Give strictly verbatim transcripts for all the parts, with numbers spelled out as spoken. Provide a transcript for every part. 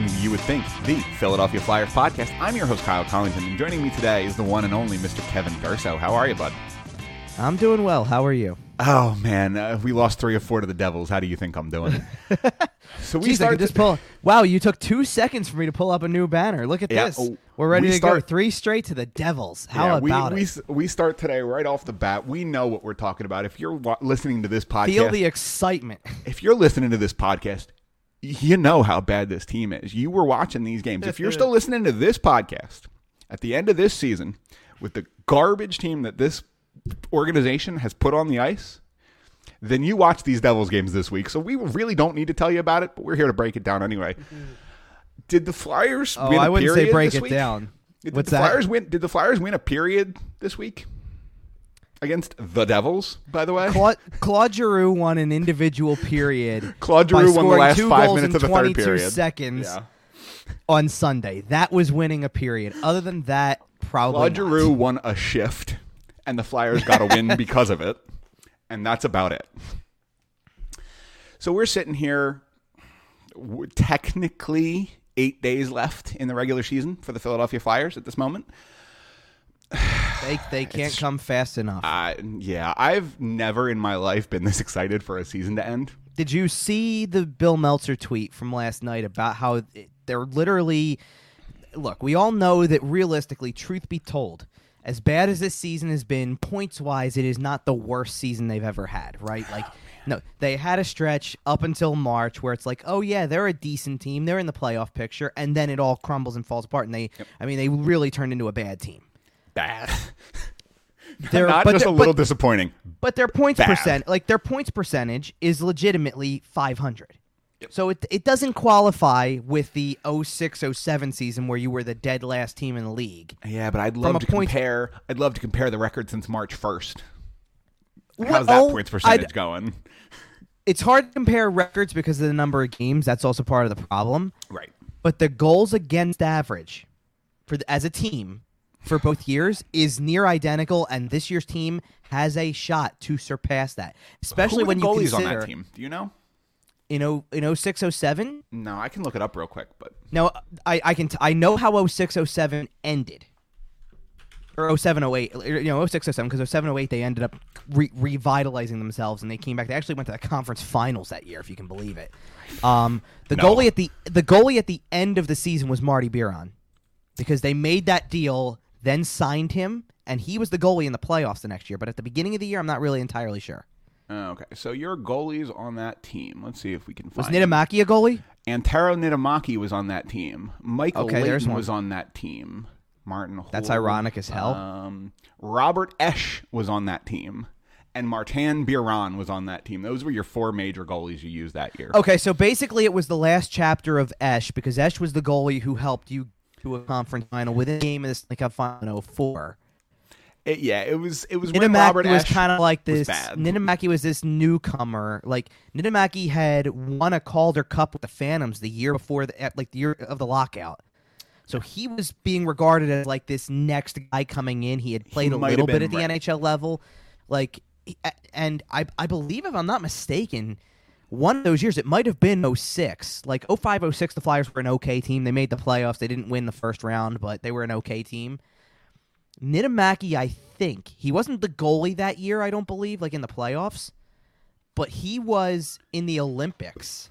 listening to, you would think, the Philadelphia Flyers podcast. I'm your host, Kyle Collington, and joining me today is the one and only Mister Kevin Durso. How are you, bud? I'm doing well. How are you? Oh, man. Uh, we lost three or four to the Devils. How do you think I'm doing? So we Jeez, started just pull. Wow, you took two seconds for me to pull up a new banner. Look at yeah, this. Oh, We're ready we to start, go three straight to the Devils. How yeah, about we, it? We, we start today right off the bat. We know what we're talking about. If you're listening to this podcast, feel the excitement. If you're listening to this podcast, you know how bad this team is. You were watching these games. If you're still listening to this podcast at the end of this season with the garbage team that this organization has put on the ice, then you watch these Devils games this week. So we really don't need to tell you about it, but we're here to break it down anyway. Did the Flyers oh, win I a wouldn't period say break this it week? Down. Did, What's did the that? Flyers win did the Flyers win a period this week? Against the Devils, by the way. Claude, Claude Giroux won an individual period. Claude Giroux won the last five minutes of the third period. twenty-two seconds yeah. on Sunday. That was winning a period. Other than that, probably Claude not. Giroux won a shift, and the Flyers got a win because of it. And that's about it. So we're sitting here, we're technically eight days left in the regular season for the Philadelphia Flyers at this moment. They they can't it's, come fast enough. Uh, yeah, I've never in my life been this excited for a season to end. Did you see the Bill Meltzer tweet from last night about how they're literally... Look, we all know that realistically, truth be told, as bad as this season has been, points-wise, it is not the worst season they've ever had, right? Like, no, they had a stretch up until March where it's like, oh, yeah, they're a decent team. They're in the playoff picture, and then it all crumbles and falls apart, and they, yep. I mean, they really turned into a bad team. Bad. They're not just a little but, disappointing. But their points bad. percent, like their points percentage is legitimately five hundred. Yep. So it it doesn't qualify with the oh six oh seven season where you were the dead last team in the league. Yeah, but I'd love to compare I'd love to compare the record since March first. What, How's that oh, points percentage I'd, going? It's hard to compare records because of the number of games. That's also part of the problem. Right. But the goals against average for the, as a team for both years is near identical, and this year's team has a shot to surpass that. Especially when you consider who the goalies on that team. Do you know? In oh in oh six oh seven? No, I can look it up real quick, but no, I I can t- I know how oh six oh seven ended. Or oh seven oh eight, you know, oh six oh seven, because oh seven oh eight they ended up re- revitalizing themselves, and they came back. They actually went to the conference finals that year, if you can believe it. Um, the no. goalie at the the goalie at the end of the season was Martin Biron, because they made that deal, then signed him, and he was the goalie in the playoffs the next year. But at the beginning of the year, I'm not really entirely sure. Uh, okay, so your goalies on that team. Let's see if we can find Was Niittymäki a goalie? Antero Niittymäki was on that team. Michael okay, Leighton was on that team. Martin Holtby. That's ironic as hell. Um, Robert Esche was on that team. And Martin Biron was on that team. Those were your four major goalies you used that year. Okay, so basically it was the last chapter of Esche, because Esche was the goalie who helped you to a conference final within a game of the Stanley Cup Final four. It, yeah, it was it was when Robert Esche was kind of like this. Niittymäki was this newcomer. Like Niittymäki had won a Calder Cup with the Phantoms the year before, the, like the year of the lockout. So he was being regarded as like this next guy coming in. He had played he a little bit at the right. N H L level, like, and I I believe if I'm not mistaken, one of those years, it might have been oh six. Like oh five oh six, the Flyers were an okay team. They made the playoffs. They didn't win the first round, but they were an okay team. Niittymäki, I think, he wasn't the goalie that year, I don't believe, like in the playoffs, but he was in the Olympics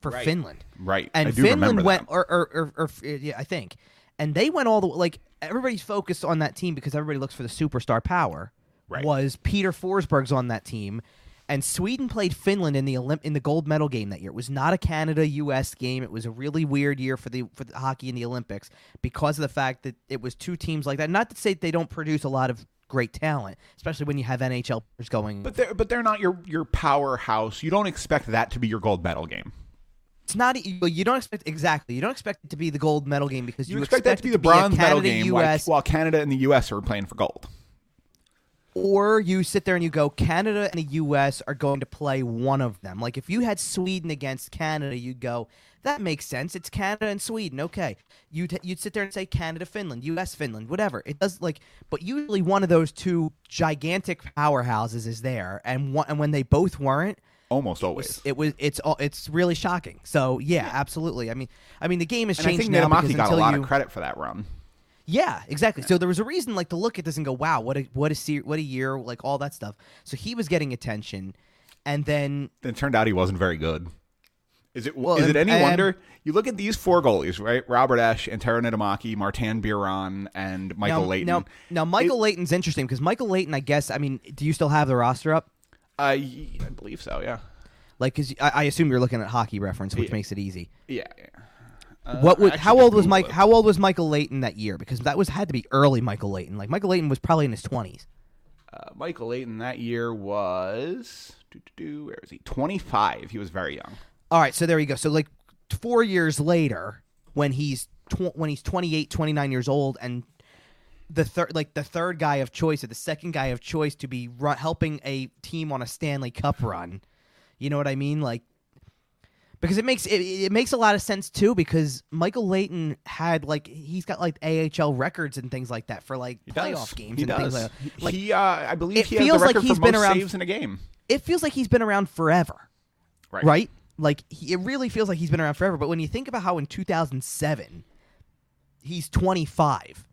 for right. Finland. Right. And I do Finland remember went, that. Or, or, or, or, yeah, I think. And they went all the way, like, everybody's focused on that team because everybody looks for the superstar power. Right. Was Peter Forsberg's on that team. And Sweden played Finland in the Olymp- in the gold medal game that year. It was not a Canada U S game. It was a really weird year for the for the hockey in the Olympics because of the fact that it was two teams like that. Not to say they don't produce a lot of great talent, especially when you have N H L players going. But they're, but they're not your, your powerhouse. You don't expect that to be your gold medal game. It's not. You don't expect exactly. You don't expect it to be the gold medal game because you, you expect, expect that to be the bronze medal game while, while Canada and the U S are playing for gold. Or you sit there and you go, Canada and the U S are going to play one of them. Like, if you had Sweden against Canada, you'd go, that makes sense. It's Canada and Sweden. Okay. You'd, you'd sit there and say Canada, Finland, U S, Finland, whatever. It does, like, but usually one of those two gigantic powerhouses is there. And, one, and when they both weren't, almost always. It was. It's all. It's really shocking. So yeah, yeah, absolutely. I mean, I mean, the game has and changed. I think now Niittymäki got a lot you... of credit for that run. Yeah, exactly. Yeah. So there was a reason, like, to look at this and go, "Wow, what a what a se- what a year!" Like all that stuff. So he was getting attention, and then then it turned out he wasn't very good. Is it well, is it any and, wonder? You look at these four goalies, right? Robert Esche, Antero Niittymäki, Martin Biron, and Michael now, Leighton. Now, now Michael it, Leighton's interesting because Michael Leighton, I guess, I mean, do you still have the roster up? I, I believe so, yeah. Like, cause I, I assume you're looking at Hockey Reference, which yeah. makes it easy. Yeah, yeah. Uh, what was, how old was Mike? It. How old was Michael Leighton that year? Because that was had to be early Michael Leighton. Like, Michael Leighton was probably in his twenties. Uh, Michael Leighton that year was where is he? twenty-five. He was very young. All right, so there you go. So like four years later, when he's tw- when he's twenty-eight, twenty-nine years old, and the third like the third guy of choice or the second guy of choice to be run- helping a team on a Stanley Cup run, you know what I mean? Like, because it makes it, it makes a lot of sense too. Because Michael Leighton had like he's got like A H L records and things like that for like he playoff does. games he and does. things like that. Like, he, uh, I believe, it he has feels the record like he's for been most around saves in a game. It feels like he's been around forever, right? Right. Like, he, it really feels like he's been around forever. But when you think about how in two thousand seven, he's twenty-five,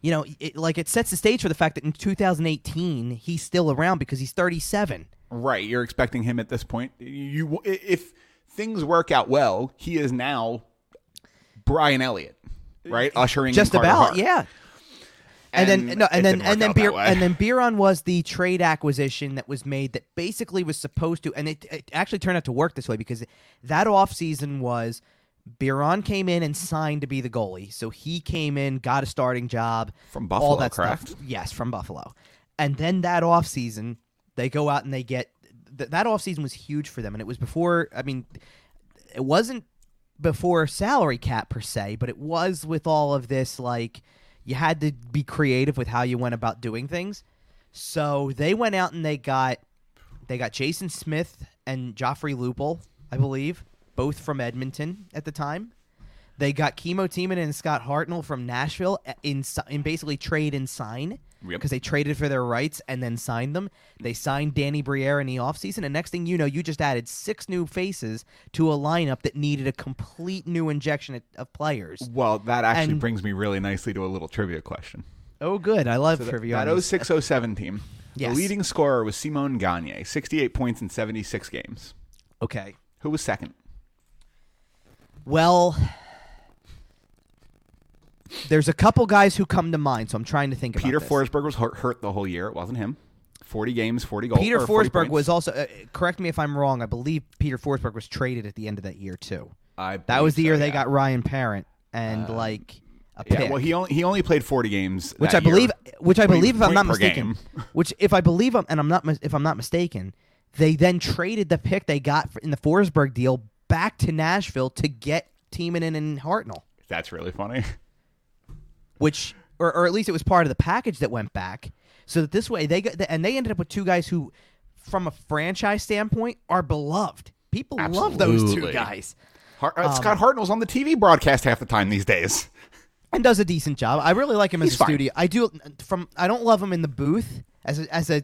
you know, it, like, it sets the stage for the fact that in two thousand eighteen, he's still around because he's thirty-seven. Right. You're expecting him at this point. You, if things work out well, he is now Brian Elliott, right? Ushering just in Carter Hart. Yeah. And, and then no, and then and then Beer, and then Biron was the trade acquisition that was made that basically was supposed to, and it, it actually turned out to work this way because that offseason was Biron came in and signed to be the goalie, so he came in, got a starting job from Buffalo, all that correct? Stuff. Yes, from Buffalo, and then that offseason they go out and they get th- that offseason was huge for them, and it was before. I mean, it wasn't before salary cap per se, but it was with all of this like. You had to be creative with how you went about doing things. So they went out and they got they got Jason Smith and Joffrey Lupul, I believe, both from Edmonton at the time. They got Kimmo Timonen and Scott Hartnell from Nashville in, in basically trade and sign because yep. they traded for their rights and then signed them. They signed Danny Briere in the offseason, and next thing you know, you just added six new faces to a lineup that needed a complete new injection of players. Well, that actually and, brings me really nicely to a little trivia question. Oh, good. I love so trivia. That oh six oh seven team, yes. The leading scorer was Simone Gagner, sixty-eight points in seventy-six games. Okay. Who was second? Well... There's a couple guys who come to mind, so I'm trying to think about Peter this. Forsberg was hurt, hurt the whole year. It wasn't him. forty games, forty goals. Peter Forsberg was also, uh, correct me if I'm wrong, I believe Peter Forsberg was traded at the end of that year, too. I that was the so, year yeah. they got Ryan Parent and, um, like, a pick. Yeah, well, he only, he only played forty games which that I believe, year. Which I believe, if I'm not mistaken, which if I believe, I'm, and I'm not if I'm not mistaken, they then traded the pick they got in the Forsberg deal back to Nashville to get Timonen and Hartnell. That's really funny. Which, or, or at least it was part of the package that went back, so that this way they got, and they ended up with two guys who, from a franchise standpoint, are beloved. People Absolutely. love those two guys. Hart, um, Scott Hartnell's on the T V broadcast half the time these days, and does a decent job. I really like him as He's a fine. studio. I do from. I don't love him in the booth as a, as a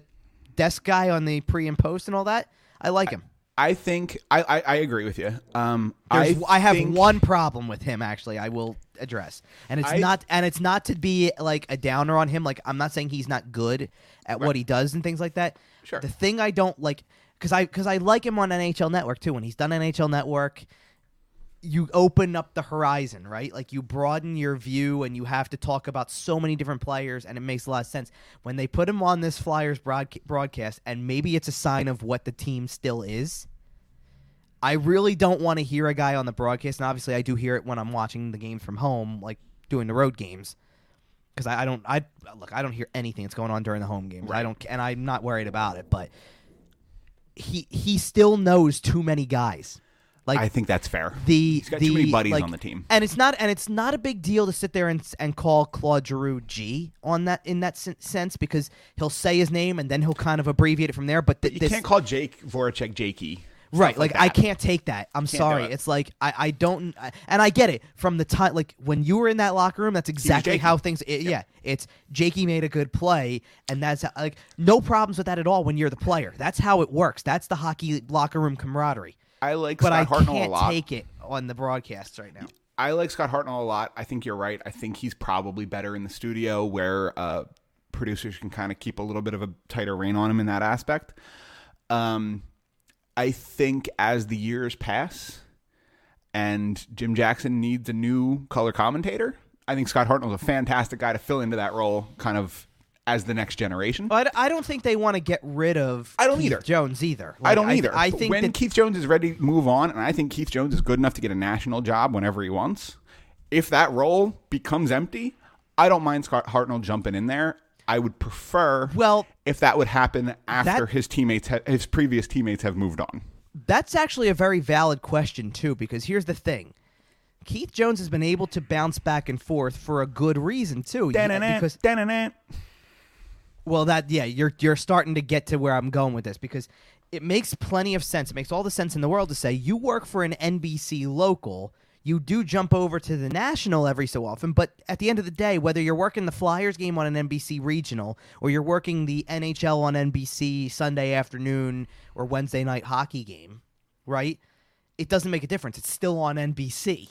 desk guy on the pre and post and all that. I like him. I, I think I, I, I agree with you. Um, I, I have think, one problem with him actually. I will address, and it's I, not and it's not to be like a downer on him. Like I'm not saying he's not good at right. what he does and things like that. Sure. The thing I don't like because I because I like him on N H L Network too. When he's done N H L Network, you open up the horizon, right? Like you broaden your view, and you have to talk about so many different players, and it makes a lot of sense when they put him on this Flyers broadca- broadcast. And maybe it's a sign of what the team still is. I really don't want to hear a guy on the broadcast, and obviously I do hear it when I'm watching the games from home, like doing the road games, because I, I don't. I look, I don't hear anything that's going on during the home games. Right. I don't, and I'm not worried about it. But he he still knows too many guys. Like I think that's fair. The, He's got the, too many buddies like, on the team, and it's not and it's not a big deal to sit there and and call Claude Giroux G on that in that sen- sense because he'll say his name and then he'll kind of abbreviate it from there. But, th- but you this, can't call Jake Voracek Jakey. Right. Like, like I can't take that. I'm can't sorry. It. It's like, I, I don't, I, and I get it from the time, like when you were in that locker room, that's exactly how things, it, yep. yeah, it's Jakey made a good play and that's how, like, no problems with that at all when you're the player. That's how it works. That's the hockey locker room camaraderie. I like Scott Hartnell a lot. But I can't take it on the broadcasts right now. I like Scott Hartnell a lot. I think you're right. I think he's probably better in the studio where uh, producers can kind of keep a little bit of a tighter rein on him in that aspect. Um, I think as the years pass and Jim Jackson needs a new color commentator, I think Scott Hartnell's a fantastic guy to fill into that role kind of as the next generation. But I don't think they want to get rid of I don't Keith either. Jones either. Like, I don't either. I, I think when that... Keith Jones is ready to move on, and I think Keith Jones is good enough to get a national job whenever he wants, if that role becomes empty, I don't mind Scott Hartnell jumping in there. I would prefer well, if that would happen after that, his teammates, ha- his previous teammates have moved on. That's actually a very valid question, too, because here's the thing. Keith Jones has been able to bounce back and forth for a good reason, too. Da-na-na, because, da-na-na. Well, that yeah, you're you're starting to get to where I'm going with this, because it makes plenty of sense. It makes all the sense in the world to say you work for an N B C local. You do jump over to the national every so often, but at the end of the day, whether you're working the Flyers game on an N B C regional or you're working the N H L on N B C Sunday afternoon or Wednesday night hockey game, right? It doesn't make a difference. It's still on N B C.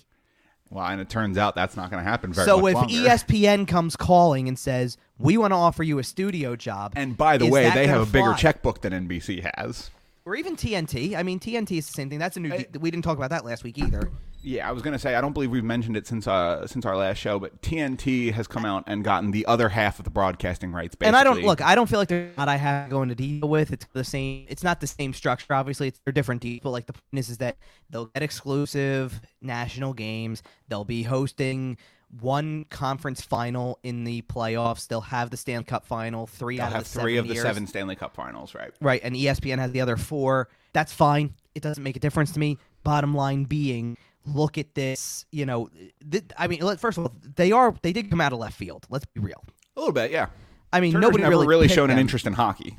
Well, and it turns out that's not going to happen very so much longer. So if E S P N comes calling and says, we want to offer you a studio job. And by the way, they have a fly? bigger checkbook than N B C has. Or even T N T. I mean, T N T is the same thing. That's a new. I, we didn't talk about that last week either. Yeah, I was going to say, I don't believe we've mentioned it since uh, since our last show, but T N T has come out and gotten the other half of the broadcasting rights, basically. And I don't, look, I don't feel like they're not I have to go into deal with. It's the same. It's not the same structure, obviously. It's, they're different deals, but like the point is, is that they'll get exclusive national games. They'll be hosting one conference final in the playoffs. They'll have the Stanley Cup final, three they'll out of the seven They'll have three of the years. seven Stanley Cup finals, right? Right, and E S P N has the other four. That's fine. It doesn't make a difference to me. Bottom line being... Look at this, you know. Th- I mean, let, first of all, they are they did come out of left field. Let's be real. A little bit, yeah. I mean, Turner's nobody never really, really shown them. an interest in hockey.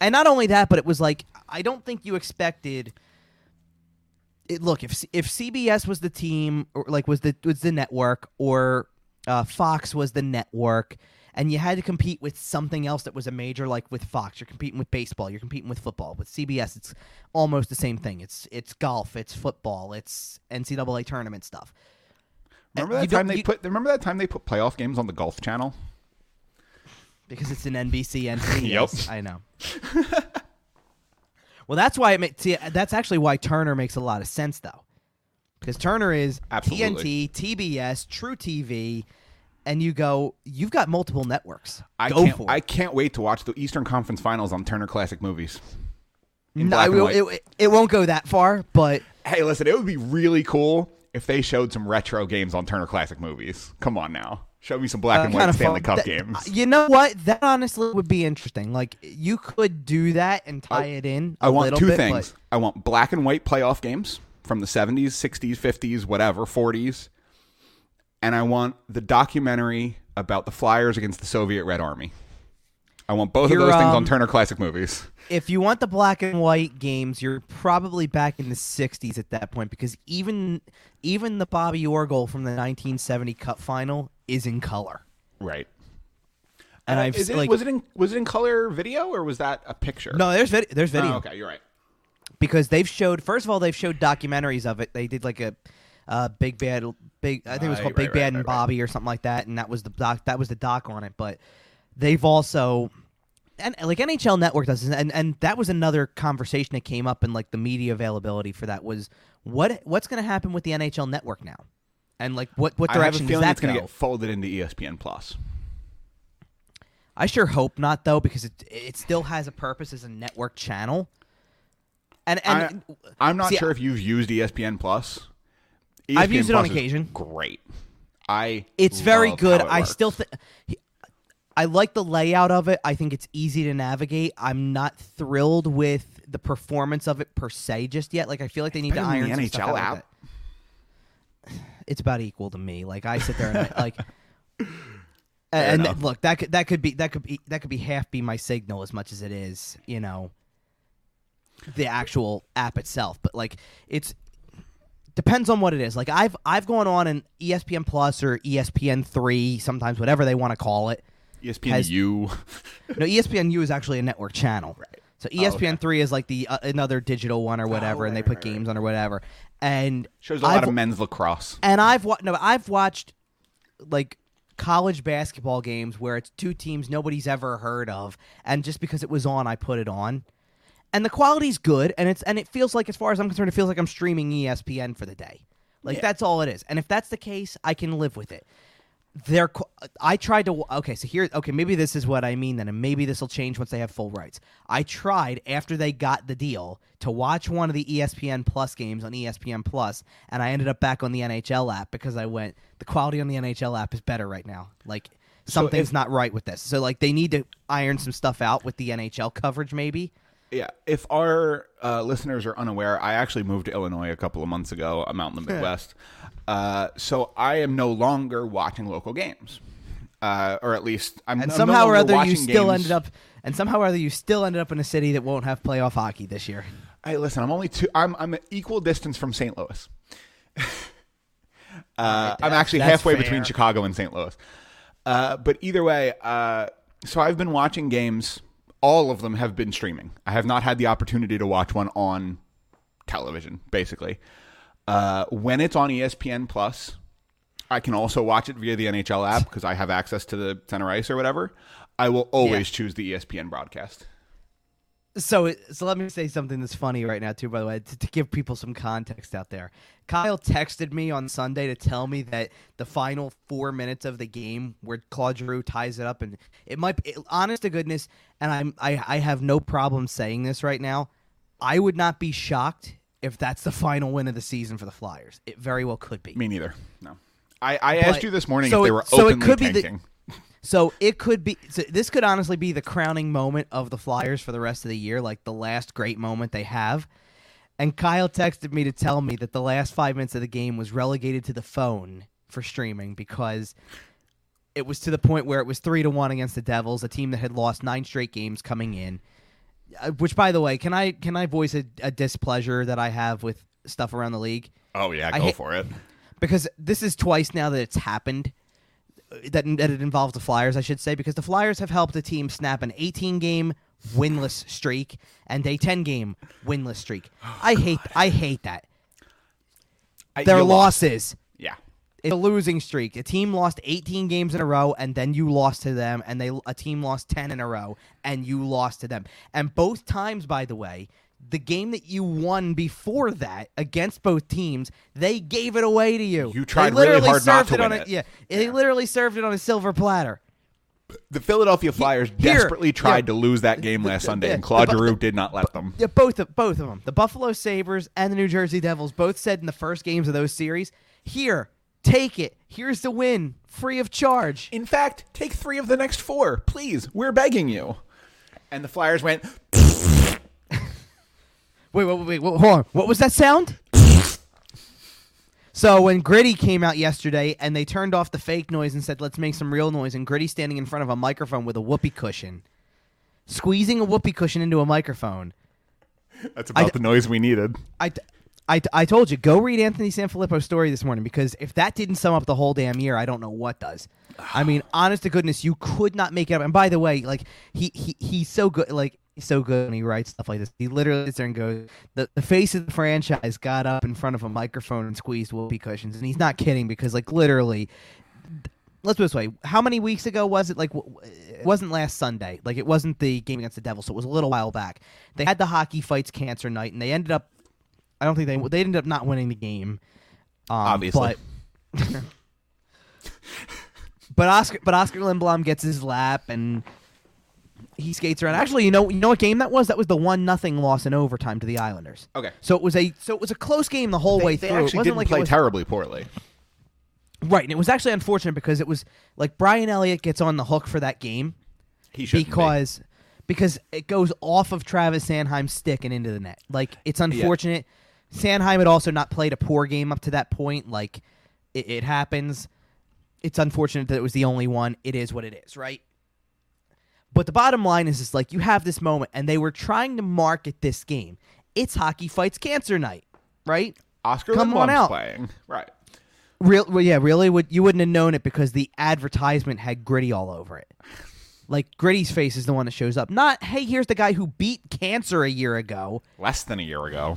And not only that, but it was like I don't think you expected. It, look, if if C B S was the team, or like was the was the network, or uh, Fox was the network, and you had to compete with something else that was a major, like with Fox, you're competing with baseball, you're competing with football. With C B S, it's almost the same thing. It's it's golf, it's football, it's N C double A tournament stuff. Remember that time they you, put remember that time they put playoff games on the Golf Channel? Because it's an N B C entity. Yep, I know. Well, that's why it makes. That's actually why Turner makes a lot of sense, though, because Turner is Absolutely. T N T, T B S, True T V. And you go, you've got multiple networks. I go can't, for it. I can't wait to watch the Eastern Conference Finals on Turner Classic Movies. No, I will, it, it won't go that far, but... Hey, listen, it would be really cool if they showed some retro games on Turner Classic Movies. Come on now. Show me some black uh, and white Stanley fun. Cup that, games. You know what? That honestly would be interesting. Like, you could do that and tie I, it in a I want two bit, things. But... I want black and white playoff games from the seventies, sixties, fifties, whatever, forties. And I want the documentary about the Flyers against the Soviet Red Army. I want both you're, of those things um, on Turner Classic Movies. If you want the black and white games, you're probably back in the sixties at that point, because even even the Bobby Orr goal from the nineteen seventy Cup Final is in color. Right. And uh, I've is it, like, was it in was it in color video or was that a picture? No, there's vid- there's video. Oh, okay, you're right. Because they've showed first of all they've showed documentaries of it. They did like a Uh, Big Bad, Big. I think it was called right, Big right, Bad right, and right, Bobby right. or something like that, and that was the doc. That was the doc on it. But they've also, and like N H L Network does, and and that was another conversation that came up in like the media availability for that was what what's going to happen with the N H L Network now, and like what what direction is that going to get folded into E S P N Plus? I sure hope not, though, because it it still has a purpose as a network channel. And and I, I'm not see, sure if you've used E S P N Plus. E S P N I've used Plus it on occasion. Great. I It's very good. It I works. still think I like the layout of it. I think it's easy to navigate. I'm not thrilled with the performance of it per se just yet. Like I feel like they need to iron some stuff out with it. It's about equal to me. Like I sit there and I, like and enough. look, that could that could be that could be that could be half be my signal as much as it is, you know. the actual app itself, but like it's depends on what it is. Like I've I've gone on an E S P N Plus or E S P N three, sometimes whatever they want to call it. E S P N U. No, E S P N U is actually a network channel. Right. So E S P N three oh, okay. is like the uh, another digital one or whatever, oh, right, and they put right, games right. on or whatever. And shows a I've, lot of men's lacrosse. And I've wa- no, I've watched like college basketball games where it's two teams nobody's ever heard of, and just because it was on, I put it on. And the quality's good, and it's and it feels like, as far as I'm concerned, it feels like I'm streaming E S P N for the day. Like yeah. that's all it is. And if that's the case, I can live with it. They're, I tried to, okay, so here, okay, maybe this is what I mean then, and maybe this will change once they have full rights. I tried, after they got the deal, to watch one of the E S P N Plus games on E S P N Plus, and I ended up back on the N H L app because I went, the quality on the N H L app is better right now. Like, something's so if, not right with this. So, like, they need to iron some stuff out with the N H L coverage, maybe. Yeah, if our uh, listeners are unaware, I actually moved to Illinois a couple of months ago. I'm out in the Midwest. Uh, so I am no longer watching local games. Uh, or at least I'm and no, somehow no or other you still games. ended up and somehow or other you still ended up in a city that won't have playoff hockey this year. Hey, listen, I'm only two I'm I'm an equal distance from Saint Louis. uh, right, I'm actually halfway fair. between Chicago and Saint Louis. Uh, but either way, uh, so I've been watching games. All of them have been streaming. I have not had the opportunity to watch one on television, basically. Uh, when it's on E S P N Plus, I can also watch it via the N H L app because I have access to the center ice or whatever. I will always yeah. choose the E S P N broadcast. So, so let me say something that's funny right now, too, by the way, to, to give people some context out there. Kyle texted me on Sunday to tell me that the final four minutes of the game where Claude Giroux ties it up, and it might be, honest to goodness, and I'm, I, I have no problem saying this right now, I would not be shocked if that's the final win of the season for the Flyers. It very well could be. Me neither. No. I, I but, asked you this morning so if they were it, openly so it could tanking. Be the, So it could be so – this could honestly be the crowning moment of the Flyers for the rest of the year, like the last great moment they have. And Kyle texted me to tell me that the last five minutes of the game was relegated to the phone for streaming because it was to the point where it was three to one against the Devils, a team that had lost nine straight games coming in. Which, by the way, can I can I voice a, a displeasure that I have with stuff around the league? Oh, yeah, go I, for it. Because this is twice now that it's happened. That, that it involves the Flyers, I should say, because the Flyers have helped the team snap an eighteen-game winless streak and a ten-game winless streak. Oh, I God. hate I hate that. I, Their losses. Lost. Yeah. It's a losing streak. A team lost eighteen games in a row, and then you lost to them, and they a team lost ten in a row, and you lost to them. And both times, by the way, the game that you won before that against both teams, they gave it away to you. You tried really hard not to win it. Yeah, yeah, they literally served it on a silver platter. The Philadelphia Flyers Here, desperately tried yeah, to lose that game last the, Sunday, yeah, and Claude Giroux the, did not let them. Yeah, both of, both of them. The Buffalo Sabres and the New Jersey Devils both said in the first games of those series, here, take it. Here's the win, free of charge. In fact, take three of the next four. Please, we're begging you. And the Flyers went... Wait, wait, wait, wait, hold on. What was that sound? So when Gritty came out yesterday and they turned off the fake noise and said, let's make some real noise, and Gritty standing in front of a microphone with a whoopee cushion, squeezing a whoopee cushion into a microphone. That's about I, the noise we needed. I, I, I told you, go read Anthony Sanfilippo's story this morning, because if that didn't sum up the whole damn year, I don't know what does. I mean, honest to goodness, you could not make it up. And by the way, like he, he he's so good. Like. So good when he writes stuff like this. He literally sits there and goes, the, the face of the franchise got up in front of a microphone and squeezed whoopee cushions. And he's not kidding, because, like, literally, let's put it this way. How many weeks ago was it? Like, it wasn't last Sunday. Like, it wasn't the game against the Devils, so it was a little while back. They had the Hockey Fights Cancer Night, and they ended up, I don't think they, they ended up not winning the game. Um, Obviously. But, but, Oscar, but Oscar Lindblom gets his lap, and... He skates around. Actually, you know, you know what game that was? That was the one nothing loss in overtime to the Islanders. Okay, so it was a so it was a close game the whole they, way through. They actually it wasn't didn't like play it was, terribly poorly. Right, and it was actually unfortunate because it was like Brian Elliott gets on the hook for that game. He should because be. because it goes off of Travis Sanheim's stick and into the net. Like, it's unfortunate. Yeah. Sanheim had also not played a poor game up to that point. Like, it, it happens. It's unfortunate that it was the only one. It is what it is, right? But the bottom line is, it's like you have this moment, and they were trying to market this game. It's Hockey Fights Cancer Night, right? Oscar Lindblom's playing, right? Real, well, yeah, really. Would you wouldn't have known it because the advertisement had Gritty all over it. Like, Gritty's face is the one that shows up. Not, hey, here's the guy who beat cancer a year ago. Less than a year ago.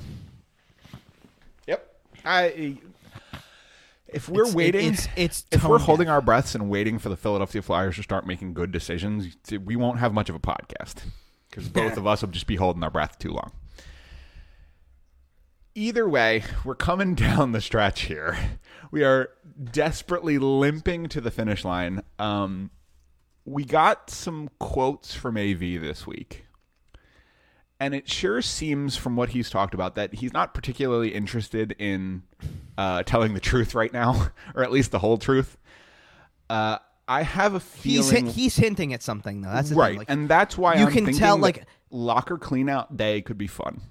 Yep. I. If we're it's, waiting, it, it's, it's if we're holding down our breaths and waiting for the Philadelphia Flyers to start making good decisions, we won't have much of a podcast because both of us will just be holding our breath too long. Either way, we're coming down the stretch here. We are desperately limping to the finish line. Um, we got some quotes from A V this week, and it sure seems from what he's talked about that he's not particularly interested in uh, telling the truth right now, or at least the whole truth. Uh, I have a feeling he's, he's hinting at something, though. That's the right, thing. Like, and that's why you I'm can thinking tell, like, locker cleanout day could be fun.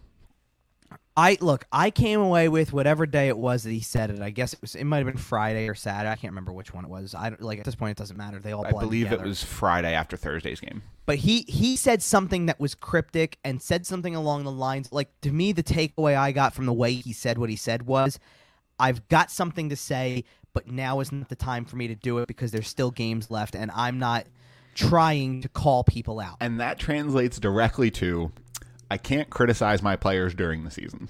I look, I came away with whatever day it was that he said it. I guess it was it might have been Friday or Saturday. I can't remember which one it was. I don't, like at this point it doesn't matter. They all blend I believe together. It was Friday after Thursday's game. But he he said something that was cryptic and said something along the lines, like, to me the takeaway I got from the way he said what he said was, I've got something to say, but now isn't the time for me to do it because there's still games left and I'm not trying to call people out. And that translates directly to, I can't criticize my players during the season.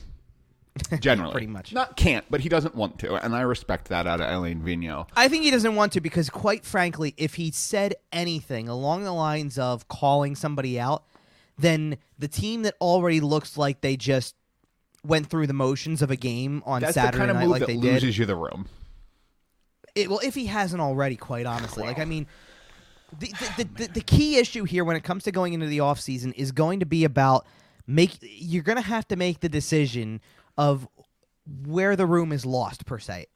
Generally. Pretty much. Not can't, but he doesn't want to. And I respect that out of Alain Vigneault. I think he doesn't want to because, quite frankly, if he said anything along the lines of calling somebody out, then the team that already looks like they just went through the motions of a game on That's Saturday the kind of night move like that they loses did, you the room. It, well, if he hasn't already, quite honestly. Wow. Like, I mean... The, the, the, the, the key issue here when it comes to going into the offseason is going to be about... Make you're going to have to make the decision of where the room is lost, per se.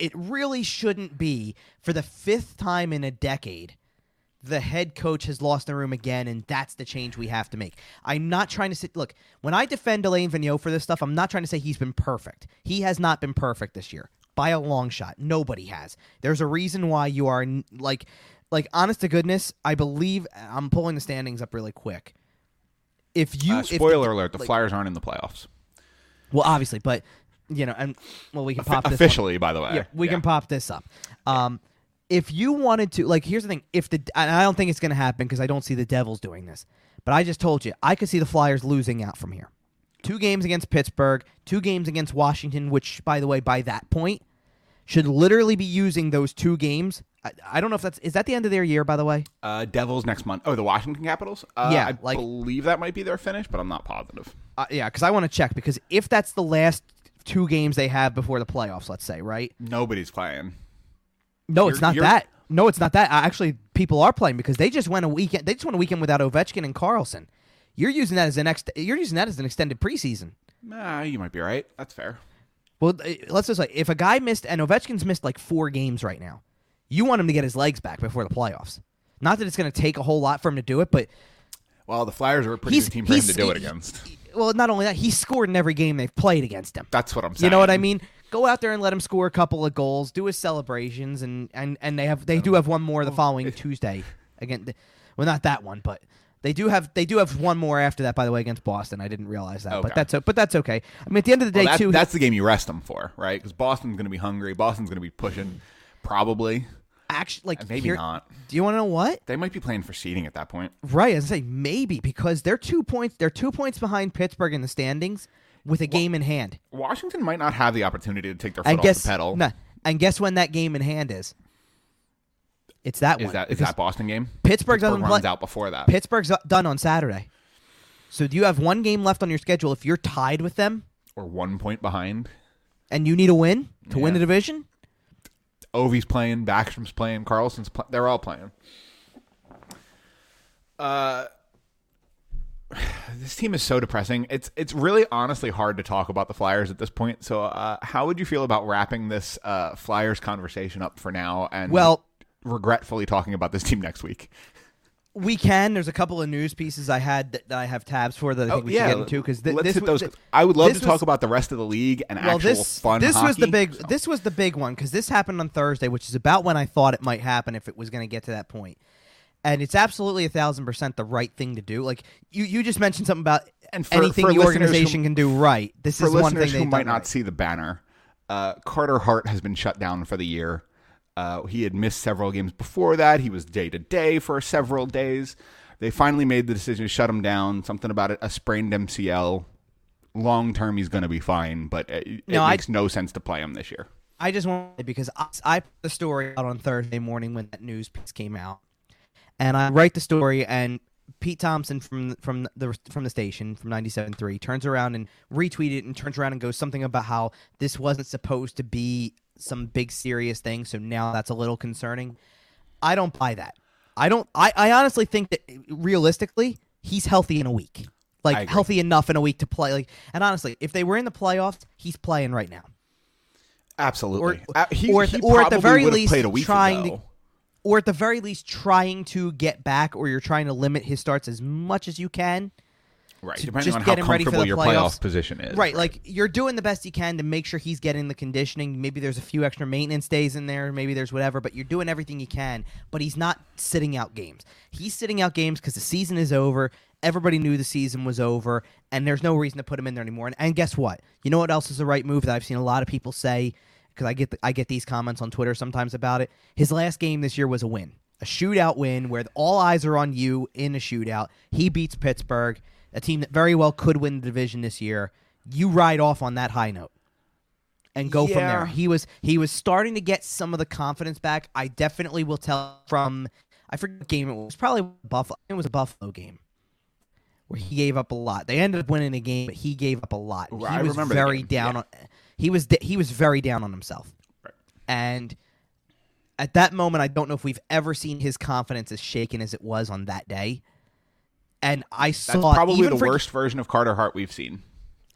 It really shouldn't be, for the fifth time in a decade, the head coach has lost the room again, and that's the change we have to make. I'm not trying to say... Look, when I defend Alain Vigneault for this stuff, I'm not trying to say he's been perfect. He has not been perfect this year, by a long shot. Nobody has. There's a reason why you are... Like, like honest to goodness, I believe... I'm pulling the standings up really quick. If you uh, spoiler if, alert, the like, Flyers aren't in the playoffs. Well, obviously, but you know, and well, we can pop Offi- this officially. One. By the way, yeah, we yeah. can pop this up. Um, if you wanted to, like, here's the thing: if the and I don't think it's going to happen because I don't see the Devils doing this, but I just told you I could see the Flyers losing out from here. Two games against Pittsburgh, two games against Washington, which, by the way, by that point, should literally be using those two games. I, I don't know if that's... Is that the end of their year, by the way? Uh, Devils next month. Oh, the Washington Capitals? Uh, yeah. I like, believe that might be their finish, but I'm not positive. Uh, yeah, because I want to check, because if that's the last two games they have before the playoffs, let's say, right? Nobody's playing. No, you're, it's not that. No, it's not that. Actually, people are playing because they just went a weekend. They just went a weekend without Ovechkin and Carlson. You're using that as an ex- You're using that as an extended preseason. Nah, you might be right. That's fair. Well, let's just say, if a guy missed, and Ovechkin's missed like four games right now, you want him to get his legs back before the playoffs. Not that it's going to take a whole lot for him to do it, but... Well, the Flyers are a pretty good team for him to do it against. He, well, not only that, he's scored in every game they've played against him. That's what I'm saying. You know what I mean? Go out there and let him score a couple of goals, do his celebrations, and, and, and they have they do have one more the following Tuesday. Again, well, not that one, but they do have they do have one more after that, by the way, against Boston. I didn't realize that, okay. but that's but that's okay. I mean, at the end of the day, well, that, too... That's the game you rest him for, right? Because Boston's going to be hungry. Boston's going to be pushing, probably... Actually, like, maybe here, not. Do you want to know what? They might be playing for seeding at that point, right? I say maybe because they're two points. They're two points behind Pittsburgh in the standings with a Wa- game in hand. Washington might not have the opportunity to take their foot and off guess, the pedal. Nah, and guess when that game in hand is? It's that is one. That, is that Boston game? Pittsburgh, Pittsburgh doesn't runs play, out before that. Pittsburgh's done on Saturday. So do you have one game left on your schedule if you're tied with them, or one point behind, and you need a win to yeah. win the division? Ovi's playing, Backstrom's playing, Carlson's playing. They're all playing. Uh, this team is so depressing. It's it's really honestly hard to talk about the Flyers at this point. So uh, how would you feel about wrapping this uh, Flyers conversation up for now and well, regretfully talking about this team next week? We can. There's a couple of news pieces I had that, that I have tabs for that I think oh, we yeah. should get into because th- let's this hit those. Th- I would love to was, talk about the rest of the league and well, actual this, fun. This hockey, was the big. So. This was the big one because this happened on Thursday, which is about when I thought it might happen if it was going to get to that point. And it's absolutely a thousand percent the right thing to do. Like you, you just mentioned something about and for, anything for the organization who, can do right. This is one thing they might not right. see the banner. Uh, Carter Hart has been shut down for the year. Uh, he had missed several games before that. He was day to day for several days. They finally made the decision to shut him down. Something about it, a sprained M C L. Long term, he's going to be fine, but it, it no, makes I, no sense to play him this year. I just wanted because I, I put the story out on Thursday morning when that news piece came out, and I write the story, and Pete Thompson from from the from the station from ninety-seven point three turns around and retweeted it, and turns around and goes something about how this wasn't supposed to be some big serious thing, so now that's a little concerning. I don't buy that. I don't. I, I honestly think that realistically, he's healthy in a week. Like, healthy enough in a week to play. Like, and honestly, if they were in the playoffs, he's playing right now. Absolutely. Or, uh, he, or, he or at the very least, trying ago. to, or at the very least, trying to get back, or you're trying to limit his starts as much as you can. Right, depending on how comfortable your playoff position is. Right, like you're doing the best you can to make sure he's getting the conditioning. Maybe there's a few extra maintenance days in there. Maybe there's whatever, but you're doing everything you can. But he's not sitting out games. He's sitting out games because the season is over. Everybody knew the season was over, and there's no reason to put him in there anymore. And, and guess what? You know what else is the right move that I've seen a lot of people say, because I get the, I get these comments on Twitter sometimes about it. His last game this year was a win, a shootout win where all eyes are on you in a shootout. He beats Pittsburgh, a team that very well could win the division this year. You ride off on that high note and go yeah. from there. He was he was starting to get some of the confidence back. I definitely will tell from, I forget what game it was, probably Buffalo. It was a Buffalo game where he gave up a lot. They ended up winning the game, but he gave up a lot. Right, he was I remember very down yeah. on he was he was very down on himself. Right. And at that moment, I don't know if we've ever seen his confidence as shaken as it was on that day. And I saw That's probably the for, worst version of Carter Hart we've seen.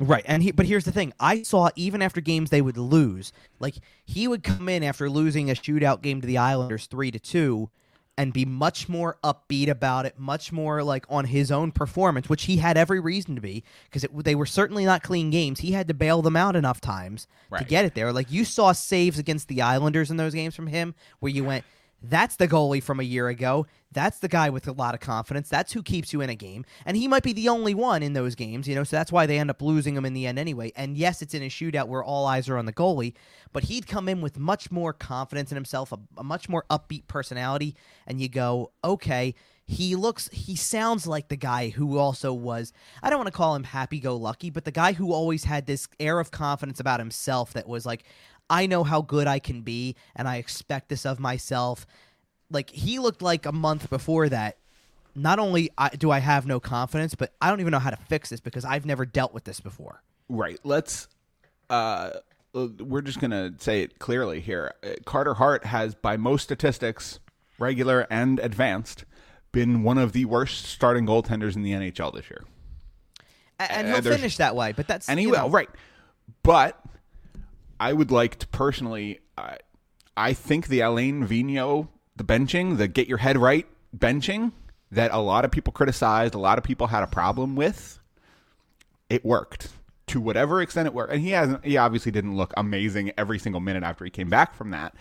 Right. And he, but here's the thing. I saw even after games they would lose, like he would come in after losing a shootout game to the Islanders three to two and be much more upbeat about it, much more like on his own performance, which he had every reason to be because they were certainly not clean games. He had to bail them out enough times right. to get it there. Like you saw saves against the Islanders in those games from him where you went, that's the goalie from a year ago. That's the guy with a lot of confidence. That's who keeps you in a game. And he might be the only one in those games, you know, so that's why they end up losing him in the end anyway. And yes, it's in a shootout where all eyes are on the goalie, but he'd come in with much more confidence in himself, a, a much more upbeat personality. And you go, okay, he looks, he sounds like the guy who also was, I don't want to call him happy-go-lucky, but the guy who always had this air of confidence about himself that was like, I know how good I can be, and I expect this of myself. Like, he looked like a month before that, not only do I have no confidence, but I don't even know how to fix this because I've never dealt with this before. Right. Let's uh, – we're just going to say it clearly here. Carter Hart has, by most statistics, regular and advanced, been one of the worst starting goaltenders in the N H L this year. And, and he'll There's, finish that way, but that's – And he will, know. right. But – I would like to personally, uh, I think the Alain Vigneault, the benching, the get your head right benching that a lot of people criticized, a lot of people had a problem with, it worked to whatever extent it worked. And he hasn't, he obviously didn't look amazing every single minute after he came back from that.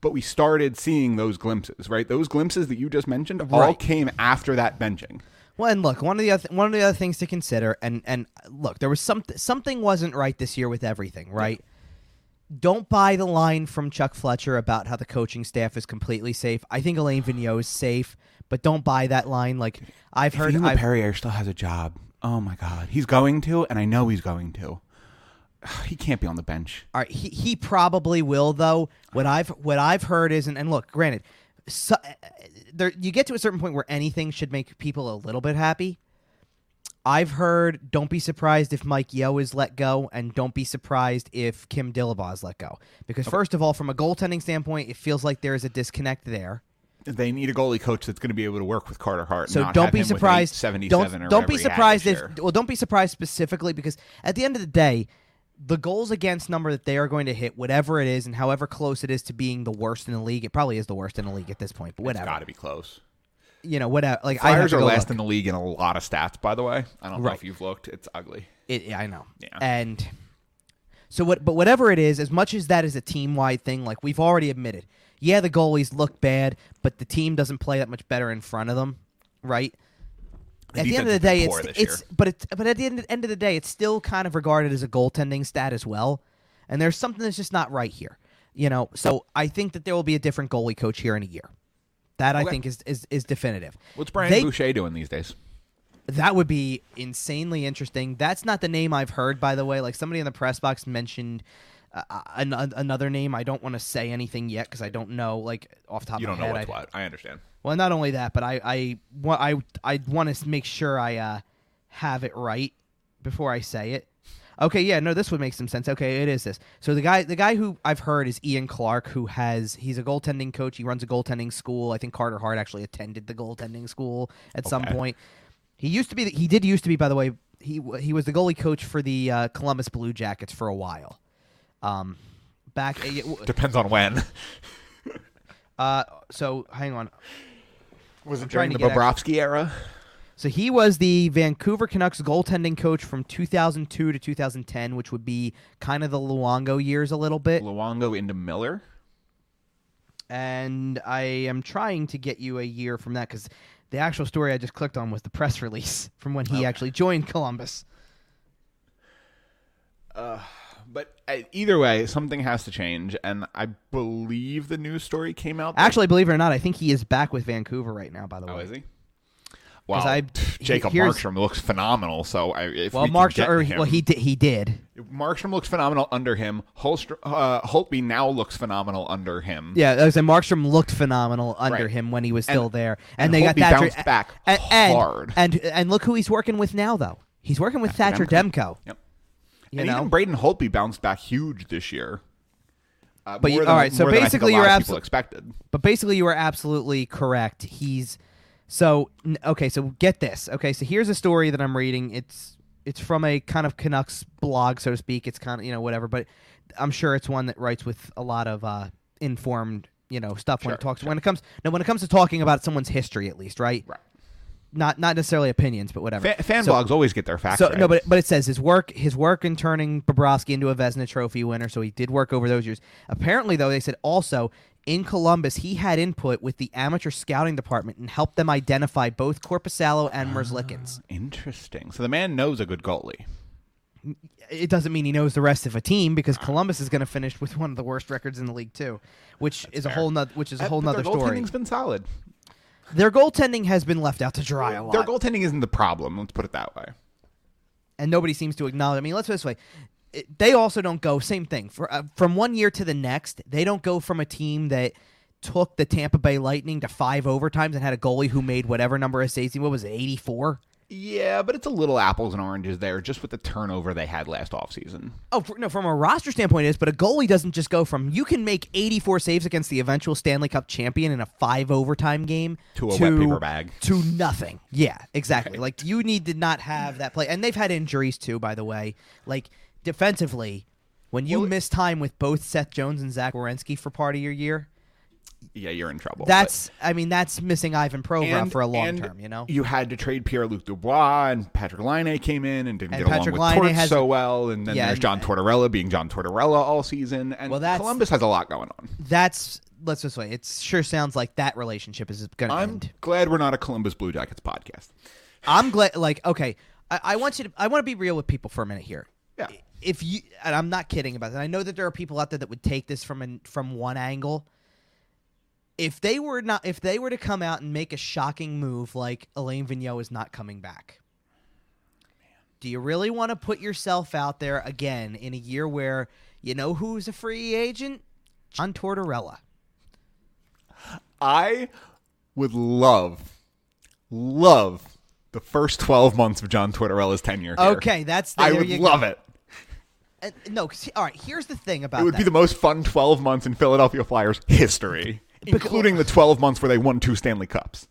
But we started seeing those glimpses, right? Those glimpses that you just mentioned right. all came after that benching. Well, and look, one of the other, one of the other things to consider, and, and look, there was some, something wasn't right this year with everything, right? Yeah. Don't buy the line from Chuck Fletcher about how the coaching staff is completely safe. I think Alain Vigneault is safe, but don't buy that line. Like I've if heard, I've, Perrier still has a job. Oh my God, he's going to, and I know he's going to. He can't be on the bench. All right, he he probably will though. What I've what I've heard is, and, and look, granted, so, there you get to a certain point where anything should make people a little bit happy. I've heard don't be surprised if Mike Yeo is let go, and don't be surprised if Kim Dillaba is let go. Because first of all, from a goaltending standpoint, it feels like there is a disconnect there. They need a goalie coach that's going to be able to work with Carter Hart. So not don't have be him surprised. Don't, don't be surprised if well, don't be surprised specifically because at the end of the day, the goals against number that they are going to hit, whatever it is, and however close it is to being the worst in the league, it probably is the worst in the league at this point. But whatever, it's got to be close. You know, whatever. Like Flyers I are last look. in the league in a lot of stats, by the way. I don't right. know if you've looked. It's ugly. It, yeah, I know. Yeah. And so what? But whatever it is, as much as that is a team-wide thing, like we've already admitted, yeah, the goalies look bad, but the team doesn't play that much better in front of them, right? The at the end of the day, it's it's but it's but at the end, end of the day, it's still kind of regarded as a goaltending stat as well, and there's something that's just not right here, you know. So I think that there will be a different goalie coach here in a year. That okay. I think is, is is definitive. What's Brian they, Boucher doing these days? That would be insanely interesting. That's not the name I've heard, by the way. Like somebody in the press box mentioned uh, an, an, another name. I don't want to say anything yet because I don't know. Like off the top of my head, you don't know what's what. I understand. Well, not only that, but I I want I I want to make sure I uh, have it right before I say it. Okay, yeah, no, this would make some sense. Okay, it is this. So the guy, the guy who I've heard is Ian Clark, who has he's a goaltending coach. He runs a goaltending school. I think Carter Hart actually attended the goaltending school at okay. some point. He used to be. He did used to be, by the way. He he was the goalie coach for the uh, Columbus Blue Jackets for a while. Um, back depends on when. uh, so hang on. Was it during the Bobrovsky era? So he was the Vancouver Canucks goaltending coach from two thousand two to two thousand ten, which would be kind of the Luongo years a little bit. Luongo into Miller? And I am trying to get you a year from that because the actual story I just clicked on was the press release from when he okay. actually joined Columbus. Uh, but either way, something has to change, and I believe the news story came out. There. Actually, believe it or not, I think he is back with Vancouver right now, by the way. Oh, is he? Wow, I, Jacob Markstrom looks phenomenal. So I, if well, we Markstrom, or, him, well, he did. He did. Markstrom looks phenomenal under him. Holstr, uh, Holtby now looks phenomenal under him. Yeah, I was saying Markstrom looked phenomenal under right. him when he was still and, there, and, and they Holtby got Thatcher bounced back and, hard. And, and and look who he's working with now, though. He's working with yeah, Thatcher Demko. Demko. Yep. You and know? Even Braden Holtby bounced back huge this year. Uh, but more you, than, all right, more so basically, you're absolutely expected. But basically, you are absolutely correct. He's. So, okay, so get this. Okay, so here's a story that I'm reading. It's it's from a kind of Canucks blog, so to speak. It's kind of, you know, whatever, but I'm sure it's one that writes with a lot of uh, informed, you know, stuff sure, when it talks sure. when it comes no, when it comes to talking about someone's history at least, right? Right. Not not necessarily opinions, but whatever. Fan, fan so, blogs always get their facts so, right. No, but but it says his work his work in turning Bobrovsky into a Vezina Trophy winner, so he did work over those years. Apparently, though, they said also in Columbus, he had input with the amateur scouting department and helped them identify both Korpisalo and Merzlikins. Uh, interesting. So the man knows a good goalie. It doesn't mean he knows the rest of a team because Columbus is going to finish with one of the worst records in the league too, which That's is fair. a whole not, which is a uh, whole nother story. Their goaltending's been solid. Their goaltending has been left out to dry a lot. Their goaltending isn't the problem. Let's put it that way. And nobody seems to acknowledge. I mean, let's put it this way. It, they also don't go, same thing, for uh, from one year to the next, they don't go from a team that took the Tampa Bay Lightning to five overtimes and had a goalie who made whatever number of saves, what was it, eighty-four? Yeah, but it's a little apples and oranges there, just with the turnover they had last offseason. Oh, for, no, from a roster standpoint it is, but a goalie doesn't just go from, you can make eighty-four saves against the eventual Stanley Cup champion in a five overtime game to a to, wet paper bag. To nothing. Yeah, exactly. Right. Like, you need to not have that play. And they've had injuries, too, by the way. Like, defensively, when you well, miss time with both Seth Jones and Zach Werenski for part of your year, yeah, you're in trouble. That's, but. I mean, that's missing Ivan Provorov for a long term, you know? You had to trade Pierre-Luc Dubois, and Patrick Laine came in and didn't and get Patrick along with Torts has, so well, and then yeah, there's John Tortorella being John Tortorella all season, and well, Columbus has a lot going on. That's, let's just say, it sure sounds like that relationship is going to end. I'm glad we're not a Columbus Blue Jackets podcast. I'm glad, like, okay, I, I want you to, I want to be real with people for a minute here. Yeah. If you, and I'm not kidding about that. I know that there are people out there that would take this from an, from one angle. If they were not, if they were to come out and make a shocking move like Alain Vigneault is not coming back, man. Do you really want to put yourself out there again in a year where you know who's a free agent? John Tortorella. I would love, love the first twelve months of John Tortorella's tenure here. Okay, that's the, I would love go. it. And, no, cause, all right, here's the thing about that. It would that. be the most fun twelve months in Philadelphia Flyers history, because, including the twelve months where they won two Stanley Cups.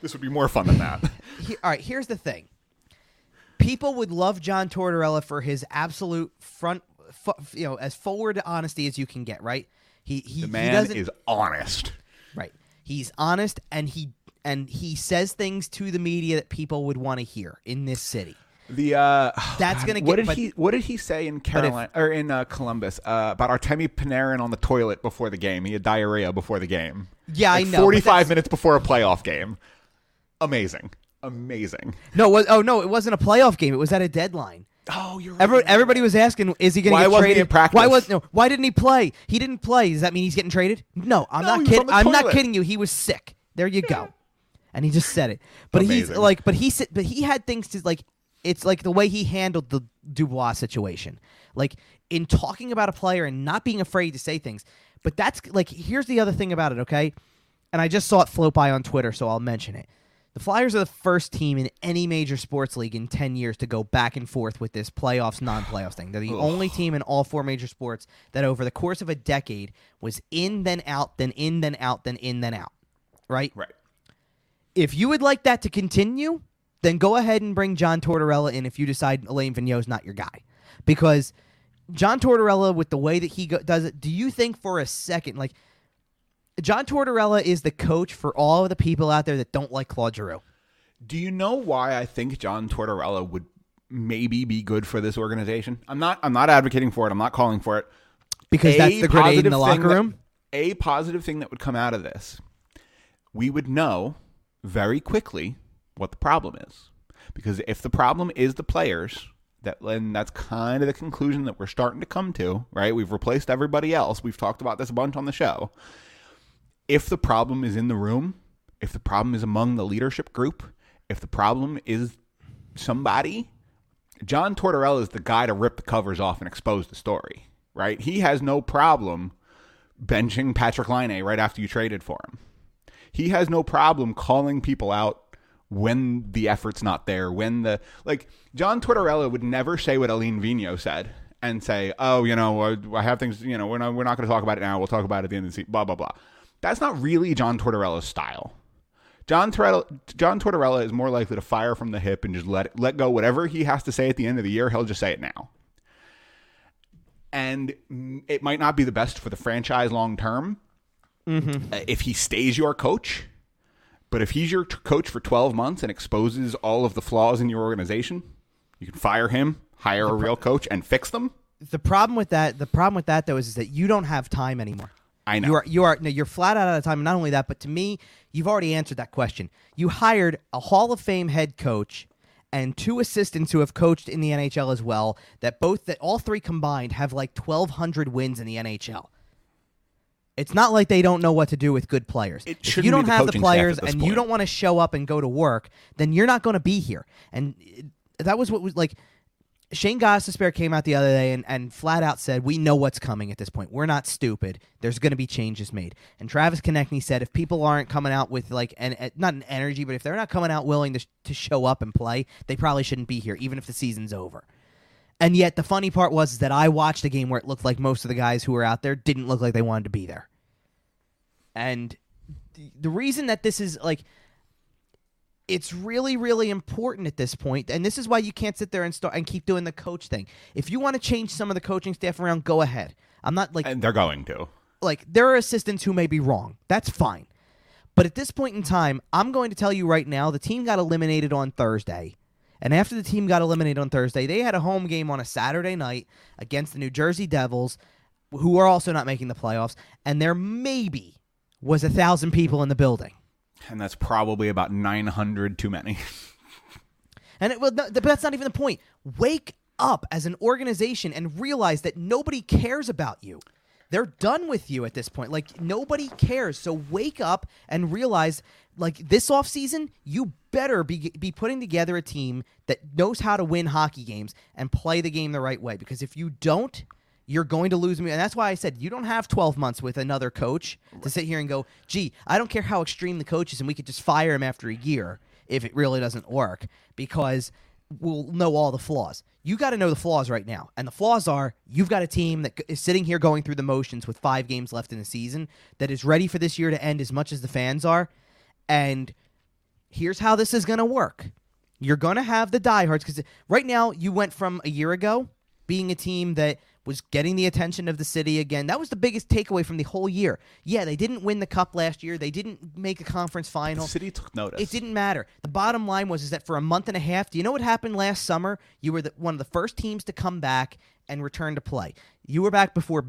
This would be more fun than that. He, all right, here's the thing. People would love John Tortorella for his absolute front, you know, as forward honesty as you can get, right? He, he, the man he doesn't, is honest. Right. He's honest, and he and he says things to the media that people would want to hear in this city. The uh, that's gonna God, get. What did but, he What did he say in Carolina if, or in uh, Columbus uh, about Artemi Panarin on the toilet before the game? He had diarrhea before the game. Yeah, like I know. Forty-five minutes before a playoff game. Amazing, amazing. No, was, oh no, it wasn't a playoff game. It was at a deadline. Oh, you're right. Every, everybody was asking, is he going to get wasn't traded? He in practice? Why was no? Why didn't he play? He didn't play. Does that mean he's getting traded? No, I'm no, not kidding. I'm toilet. not kidding you. He was sick. There you yeah. go. And he just said it. But amazing. he's like, but he said, but he had things to like. It's like the way he handled the Dubois situation. Like, in talking about a player and not being afraid to say things. But that's, like, here's the other thing about it, okay? And I just saw it float by on Twitter, so I'll mention it. The Flyers are the first team in any major sports league in ten years to go back and forth with this playoffs, non-playoffs thing. They're the Ugh. only team in all four major sports that over the course of a decade was in, then out, then in, then out, then in, then out. Right? Right. If you would like that to continue... then go ahead and bring John Tortorella in if you decide Alain Vigneault's not your guy. Because John Tortorella, with the way that he go- does it, do you think for a second, like, John Tortorella is the coach for all of the people out there that don't like Claude Giroux? Do you know why I think John Tortorella would maybe be good for this organization? I'm not I'm not advocating for it. I'm not calling for it. Because a that's the grenade in the locker room? That, a positive thing that would come out of this, we would know very quickly what the problem is, because if the problem is the players, that then that's kind of the conclusion that we're starting to come to, right? We've replaced everybody else. We've talked about this a bunch on the show. If the problem is in the room, if the problem is among the leadership group, if the problem is somebody, John Tortorella is the guy to rip the covers off and expose the story, right? He has no problem benching Patrick Laine right after you traded for him. He has no problem calling people out when the effort's not there, when the, like, John Tortorella would never say what Alain Vigneault said and say, oh, you know, I, I have things, you know, we're not, we're not going to talk about it now. We'll talk about it at the end of the season, blah, blah, blah. That's not really John Tortorella's style. John Tortorella, John Tortorella is more likely to fire from the hip and just let, it, let go. Whatever he has to say at the end of the year, he'll just say it now. And it might not be the best for the franchise long term mm-hmm. if he stays your coach. But if he's your t- coach for twelve months and exposes all of the flaws in your organization, you can fire him, hire pro- a real coach, and fix them. The problem with that, the problem with that though, is, is that you don't have time anymore. I know you are you are no, you're flat out out of time. Not only that, but to me, you've already answered that question. You hired a Hall of Fame head coach and two assistants who have coached in the N H L as well. That both that all three combined have like twelve hundred wins in the N H L. It's not like they don't know what to do with good players. It if you don't the have the players and point. you don't want to show up and go to work, then you're not going to be here. And that was what was like. Shane Gostisbehere came out the other day and, and flat out said, we know what's coming at this point. We're not stupid. There's going to be changes made. And Travis Konechny said, if people aren't coming out with like an, not an energy, but if they're not coming out willing to, to show up and play, they probably shouldn't be here, even if the season's over. And yet the funny part was that I watched a game where it looked like most of the guys who were out there didn't look like they wanted to be there. And the reason that this is like, it's really, really important at this point, and this is why you can't sit there and start and keep doing the coach thing. If you want to change some of the coaching staff around, go ahead. I'm not like, and they're going to. Like, there are assistants who may be wrong. That's fine. But at this point in time, I'm going to tell you right now, the team got eliminated on Thursday. And after the team got eliminated on Thursday, they had a home game on a Saturday night against the New Jersey Devils, who are also not making the playoffs, and there maybe was a thousand people in the building. And that's probably about nine hundred too many. And it, well, no, but that's not even the point. Wake up as an organization and realize that nobody cares about you. They're done with you at this point. Like, nobody cares. So wake up and realize, like, this offseason, you better be be putting together a team that knows how to win hockey games and play the game the right way. Because if you don't, you're going to lose me. And that's why I said you don't have twelve months with another coach to sit here and go, gee, I don't care how extreme the coach is, and we could just fire him after a year if it really doesn't work, because we'll know all the flaws. You got to know the flaws right now. And the flaws are, you've got a team that is sitting here going through the motions with five games left in the season that is ready for this year to end as much as the fans are. And here's how this is going to work. You're going to have the diehards, because right now you went from a year ago being a team that was getting the attention of the city again. That was the biggest takeaway from the whole year. Yeah, they didn't win the cup last year. They didn't make a conference final. The city took notice. It didn't matter. The bottom line was is that for a month and a half, do you know what happened last summer? You were the, one of the first teams to come back and return to play. You were back before...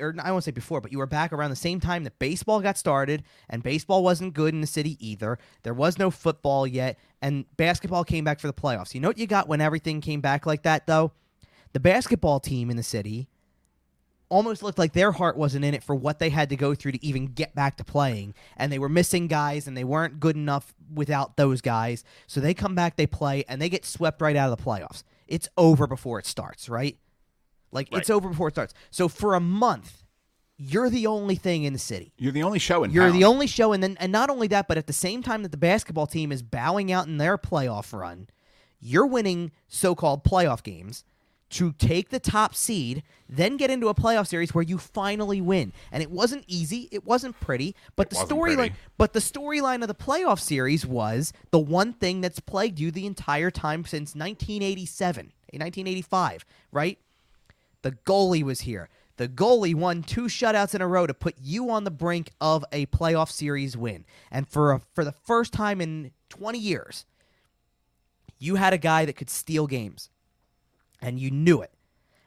Or I won't say before, but you were back around the same time that baseball got started, and baseball wasn't good in the city either. There was no football yet, and basketball came back for the playoffs. You know what you got when everything came back like that, though? The basketball team in the city almost looked like their heart wasn't in it for what they had to go through to even get back to playing, and they were missing guys, and they weren't good enough without those guys. So they come back, they play, and they get swept right out of the playoffs. It's over before it starts, right? Like, right. It's over before it starts. So for a month, you're the only thing in the city. You're the only show in town. You're the only show. And then, and not only that, but at the same time that the basketball team is bowing out in their playoff run, you're winning so-called playoff games to take the top seed, then get into a playoff series where you finally win. And it wasn't easy. It wasn't pretty. But the storyline, but the storyline of the playoff series was the one thing that's plagued you the entire time since nineteen eighty-seven, nineteen eighty-five, right? The goalie was here. The goalie won two shutouts in a row to put you on the brink of a playoff series win. And for a, for the first time in twenty years, you had a guy that could steal games. And you knew it.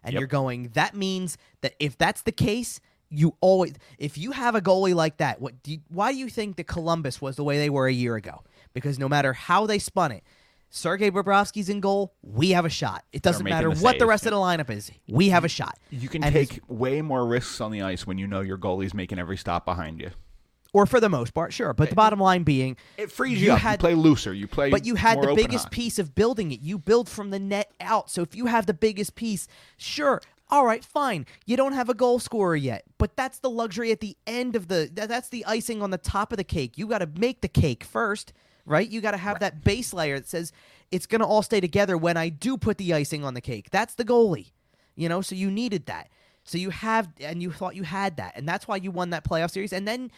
And yep. You're going, that means that if that's the case, you always... If you have a goalie like that, what? Do you, why do you think that Columbus was the way they were a year ago? Because no matter how they spun it, Sergei Bobrovsky's in goal, we have a shot. It doesn't matter the what saves. The rest of the lineup is. We have a shot. You can and take his, way more risks on the ice when you know your goalie's making every stop behind you. Or for the most part, sure. But it, the bottom line being... It frees you, you up. Had, you play looser. You play But you had more the biggest on. Piece of building it. You build from the net out. So if you have the biggest piece, sure... All right, fine. You don't have a goal scorer yet, but that's the luxury at the end of the... That, that's the icing on the top of the cake. You got to make the cake first, right? You got to have right. that base layer that says it's going to all stay together when I do put the icing on the cake. That's the goalie, you know? So you needed that. So you have... And you thought you had that, and that's why you won that playoff series. And then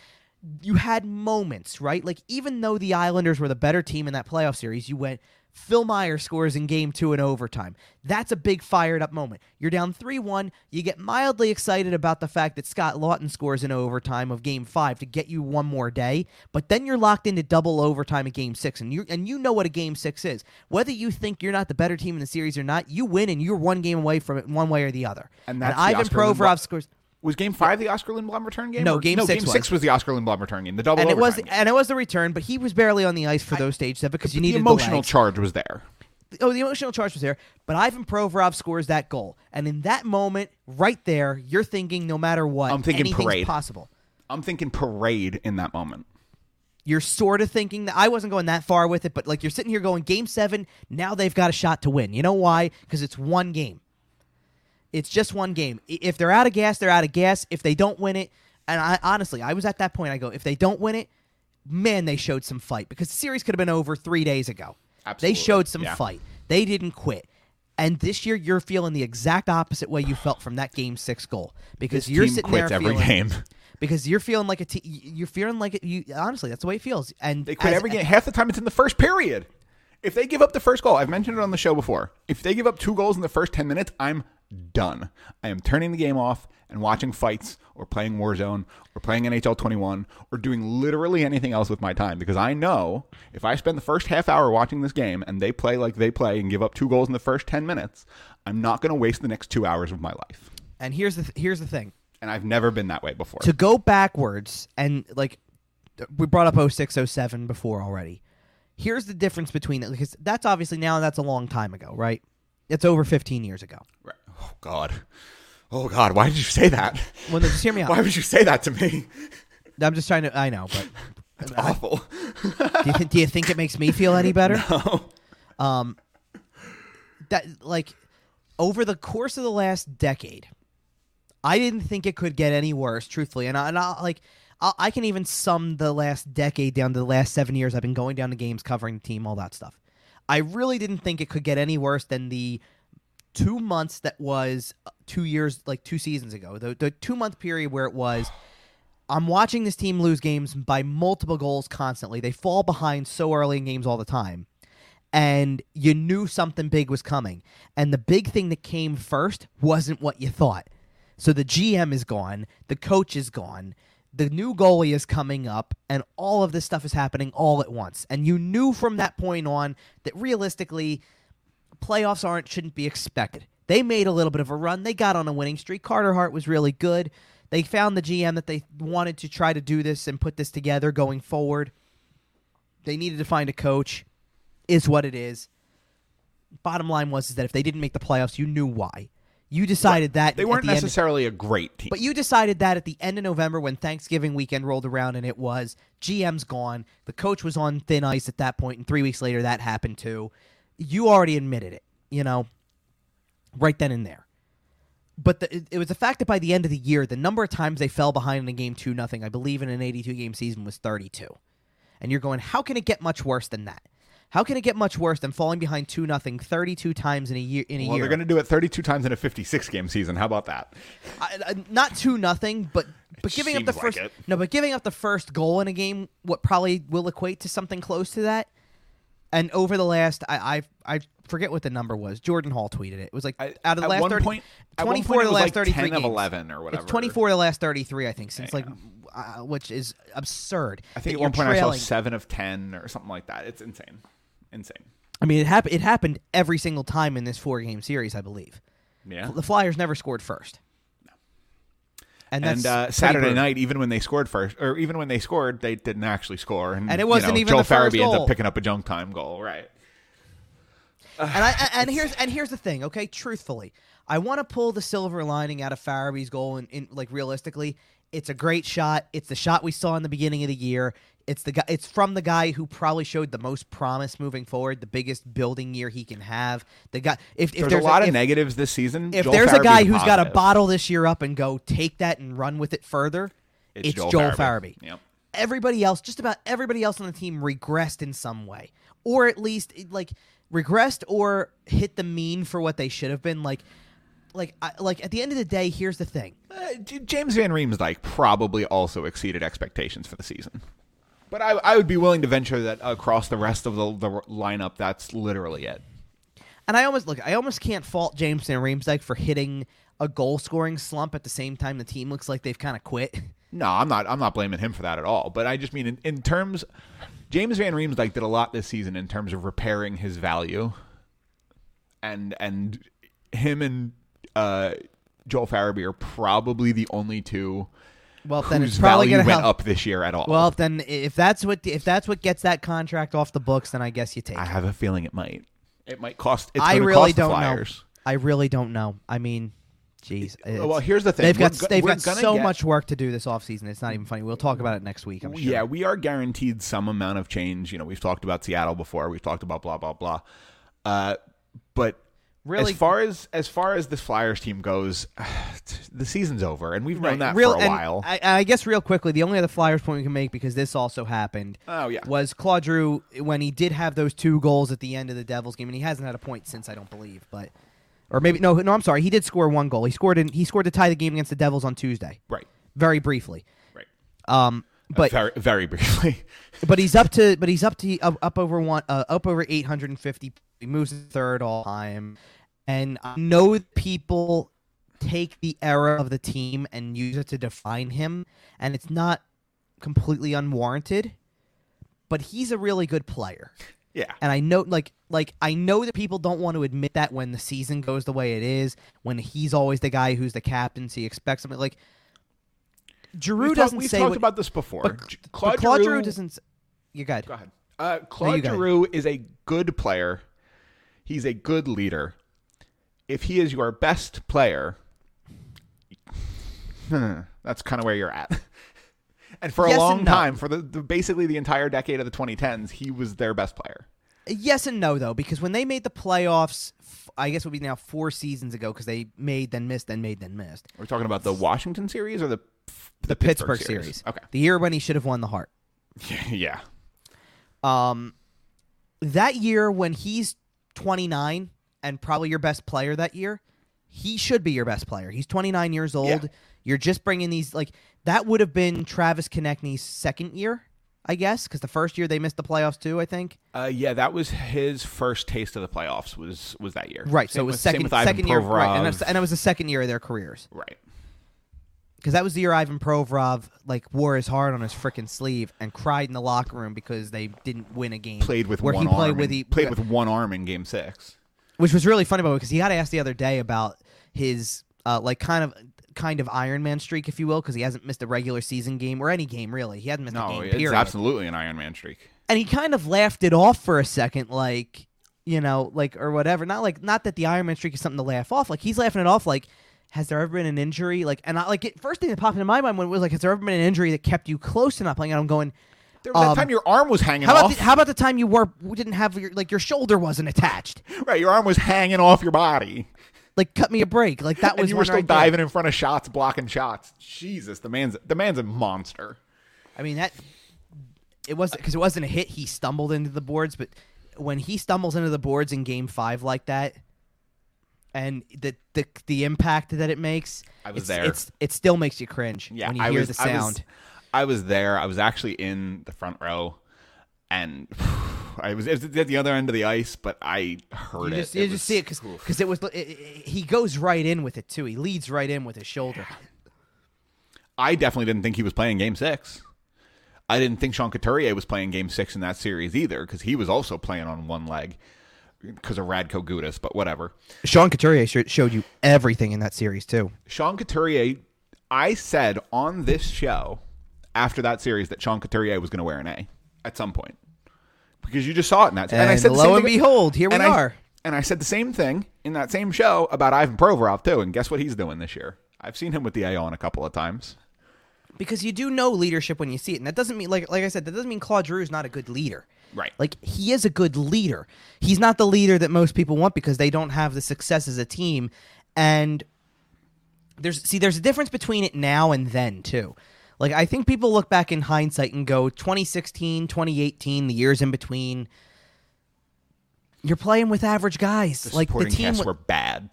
you had moments, right? Like, even though the Islanders were the better team in that playoff series, you went... Phil Myers scores in game two in overtime. That's a big fired-up moment. You're down three one. You get mildly excited about the fact that Scott Lawton scores in overtime of game five to get you one more day, but then you're locked into double overtime at game six, and you and you know what a game six is. Whether you think you're not the better team in the series or not, you win, and you're one game away from it one way or the other. And, that's and Ivan Provorov scores... Was game five the Oscar Lindblom return game? No, game, no, six, game was. six was the Oscar Lindblom return game. The double and it was, game. And it was the return, but he was barely on the ice for I, those stage stuff because you needed the emotional the charge was there. Oh, the emotional charge was there, but Ivan Provorov scores that goal. And in that moment, right there, you're thinking no matter what, I'm thinking anything's parade. Possible. I'm thinking parade in that moment. You're sort of thinking that I wasn't going that far with it, but like you're sitting here going, game seven, now they've got a shot to win. You know why? Because it's one game. It's just one game. If they're out of gas, they're out of gas. If they don't win it, and I honestly, I was at that point. I go, if they don't win it, man, they showed some fight because the series could have been over three days ago. Absolutely. They showed some yeah. fight. They didn't quit. And this year, you're feeling the exact opposite way you felt from that game six goal because this you're sitting there feeling. Every game. Because you're feeling like a te- you're feeling like it. You honestly, that's the way it feels. And they quit as, every game. Half the time, it's in the first period. If they give up the first goal, I've mentioned it on the show before. If they give up two goals in the first ten minutes, I'm done. I am turning the game off and watching fights or playing Warzone or playing N H L twenty-one or doing literally anything else with my time because I know if I spend the first half hour watching this game and they play like they play and give up two goals in the first ten minutes, I'm not going to waste the next two hours of my life. And here's the th- here's the thing. And I've never been that way before. To go backwards and like we brought up oh six, oh seven before already. Here's the difference between it because that's obviously now that's a long time ago, right? It's over fifteen years ago. Right. Oh, God. Oh, God. Why did you say that? Well, no, just hear me out. Why would you say that to me? I'm just trying to... I know, but... That's I, awful. do, you th- do you think it makes me feel any better? No. Um, that, like, over the course of the last decade, I didn't think it could get any worse, truthfully. And I, and I like... I'll, I can even sum the last decade down to the last seven years. I've been going down to games, covering the team, all that stuff. I really didn't think it could get any worse than the two months that was two years, like two seasons ago, the, the two-month period where it was, I'm watching this team lose games by multiple goals constantly. They fall behind so early in games all the time. And you knew something big was coming. And the big thing that came first wasn't what you thought. So the G M is gone. The coach is gone. The new goalie is coming up, and all of this stuff is happening all at once. And you knew from that point on that realistically, playoffs aren't shouldn't be expected. They made a little bit of a run. They got on a winning streak. Carter Hart was really good. They found the G M that they wanted to try to do this and put this together going forward. They needed to find a coach, is what it is. Bottom line was is that if they didn't make the playoffs, you knew why. You decided well, that. They weren't the necessarily of, a great team. But you decided that at the end of November when Thanksgiving weekend rolled around, and it was G M's gone. The coach was on thin ice at that point, and three weeks later that happened too. You already admitted it, you know, right then and there. But the, it was the fact that by the end of the year, the number of times they fell behind in a game two nothing, I believe in an eighty-two game season, was thirty-two. And you're going, how can it get much worse than that? How can it get much worse than falling behind two nothing thirty-two times in a year? In a well, year? They're going to do it thirty-two times in a fifty-six game season. How about that? I, I, not two nothing, but but it giving up the like first it. no, but giving up the first goal in a game, what probably will equate to something close to that. And over the last, I I, I forget what the number was. Jordan Hall tweeted it. It was like I, out of the last thirty, point, twenty-four of the last like thirty-three ten games, of eleven or whatever. It's twenty-four of the last thirty-three, I think, since yeah, like. Yeah. Uh, which is absurd. I think at one point trailing. I saw seven of ten or something like that. It's insane, insane. I mean, it happened. It happened every single time in this four-game series, I believe. Yeah, the Flyers never scored first. No. And, that's and uh, Saturday brutal. night, even when they scored first, or even when they scored, they didn't actually score. And, and it wasn't you know, even Joel the first Farabee goal. Ended up picking up a junk time goal, right? Uh, and I and here's and here's the thing. Okay, truthfully, I want to pull the silver lining out of Farabee's goal, and in, in, like realistically. It's a great shot. It's the shot we saw in the beginning of the year. It's the guy, it's from the guy who probably showed the most promise moving forward, the biggest building year he can have. The guy, if, if there's, there's a lot a, of if, negatives this season, if Joel there's Farabee's a guy who's got to bottle this year up and go take that and run with it further, it's, it's Joel, Joel Farabee. Farabee. Yep. Everybody else, just about everybody else on the team regressed in some way, or at least like regressed or hit the mean for what they should have been. Like. Like, like at the end of the day, here's the thing. Uh, James Van Riemsdyk probably also exceeded expectations for the season. But I, I would be willing to venture that across the rest of the, the lineup, that's literally it. And I almost look, I almost can't fault James Van Riemsdyk for hitting a goal-scoring slump at the same time the team looks like they've kind of quit. No, I'm not. I'm not blaming him for that at all. But I just mean in, in terms, James Van Riemsdyk did a lot this season in terms of repairing his value, and and him and. Uh, Joel Farabee are probably the only two well, whose then it's probably value went help. up this year at all. Well, then if that's what if that's what gets that contract off the books, then I guess you take. I it. have a feeling it might. It might cost. It's I really cost don't the Flyers. know. I really don't know. I mean, geez. Well, here's the thing. They've we're got go- they've got so get... much work to do this offseason. It's not even funny. We'll talk about it next week. I'm sure. Yeah, we are guaranteed some amount of change. You know, we've talked about Seattle before. We've talked about blah blah blah. Uh, but. Really, as far as as far as this Flyers team goes, the season's over, and we've known right. that real, for a while. I, I guess real quickly, the only other Flyers point we can make, because this also happened, oh, yeah. was Claude Giroux, when he did have those two goals at the end of the Devils game, and he hasn't had a point since, I don't believe, but or maybe no, no, I'm sorry, he did score one goal. He scored in, he scored to tie the game against the Devils on Tuesday, right? Very briefly, right? Um, but uh, very, very briefly. but he's up to but he's up to uh, up over one uh, up over eight hundred fifty. He moves to third all time. And I know people take the era of the team and use it to define him, and it's not completely unwarranted, but he's a really good player. Yeah. And I know like like I know that people don't want to admit that when the season goes the way it is, when he's always the guy who's the captain, so he expects something like Giroux talk, doesn't we've say We've talked what, about this before. But, G- Claude, but Claude Giroux, Giroux doesn't you got it. Go ahead. Uh, Claude no, Giroux is a good player. He's a good leader. If he is your best player, hmm, that's kind of where you're at. And for yes a long no. time, for the, the basically the entire decade of the twenty tens, he was their best player. Yes and no, though, because when they made the playoffs, I guess it would be now four seasons ago, because they made, then missed, then made, then missed. Are we talking about the Washington series or the the, the Pittsburgh, Pittsburgh series? series? Okay. The year when he should have won the Hart. Yeah. Um, that year when he's twenty-nine and probably your best player that year, he should be your best player. He's twenty-nine years old. Yeah. You're just bringing these, like, that would have been Travis Konechny's second year, I guess, because the first year they missed the playoffs too, I think. Uh, yeah, that was his first taste of the playoffs was was that year. Right, same so it was with, second, second Ivan Provorov. year. Right, and, it was, and it was the second year of their careers. Right. because that was the year Ivan Provorov like wore his heart on his frickin' sleeve and cried in the locker room because they didn't win a game. Played with where one he played arm. With he, played with one arm in Game Six, which was really funny about it because he got asked the other day about his uh, like kind of kind of Iron Man streak, if you will, because he hasn't missed a regular season game or any game really. He hasn't missed no, a game. No, it's period. Absolutely an Iron Man streak. And he kind of laughed it off for a second, like you know, like or whatever. Not like not that the Iron Man streak is something to laugh off. Like he's laughing it off, like. Has there ever been an injury? Like, and I, like, it, first thing that popped into my mind when it was like, has there ever been an injury that kept you close to not playing? And I'm going, there was um, that time your arm was hanging how about off. The, how about the time you were didn't have your, like your shoulder wasn't attached? Right, your arm was hanging off your body. Like, cut me a break. Like that was. And you were still diving in front of shots, blocking shots. Jesus, the man's the man's a monster. I mean that it was because it wasn't a hit. He stumbled into the boards, but when he stumbles into the boards in Game Five like that. And the, the the impact that it makes, I was it's, there. It's, it still makes you cringe yeah, when you I hear was, the sound. I was, I was there. I was actually in the front row, and I was, it was at the other end of the ice, but I heard you just, it. You it just was, see it because it was. It, it, he goes right in with it too. He leads right in with his shoulder. I definitely didn't think he was playing Game Six. I didn't think Sean Couturier was playing Game Six in that series either because he was also playing on one leg. Because of Radko Gudas, but whatever. Sean Couturier showed you everything in that series, too. Sean Couturier, I said on this show after that series that Sean Couturier was going to wear an A at some point. Because you just saw it in that series. And, and I said, lo and behold, here we are. And I said the same thing in that same show about Ivan Provorov, too. And guess what he's doing this year? I've seen him with the A on a couple of times. Because you do know leadership when you see it. And that doesn't mean, like like I said, that doesn't mean Claude Giroux is not a good leader. Right. Like, he is a good leader. He's not the leader that most people want because they don't have the success as a team. And there's see, there's a difference between it now and then, too. Like, I think people look back in hindsight and go, twenty sixteen, twenty eighteen, the years in between, you're playing with average guys. The like, the team w- were bad.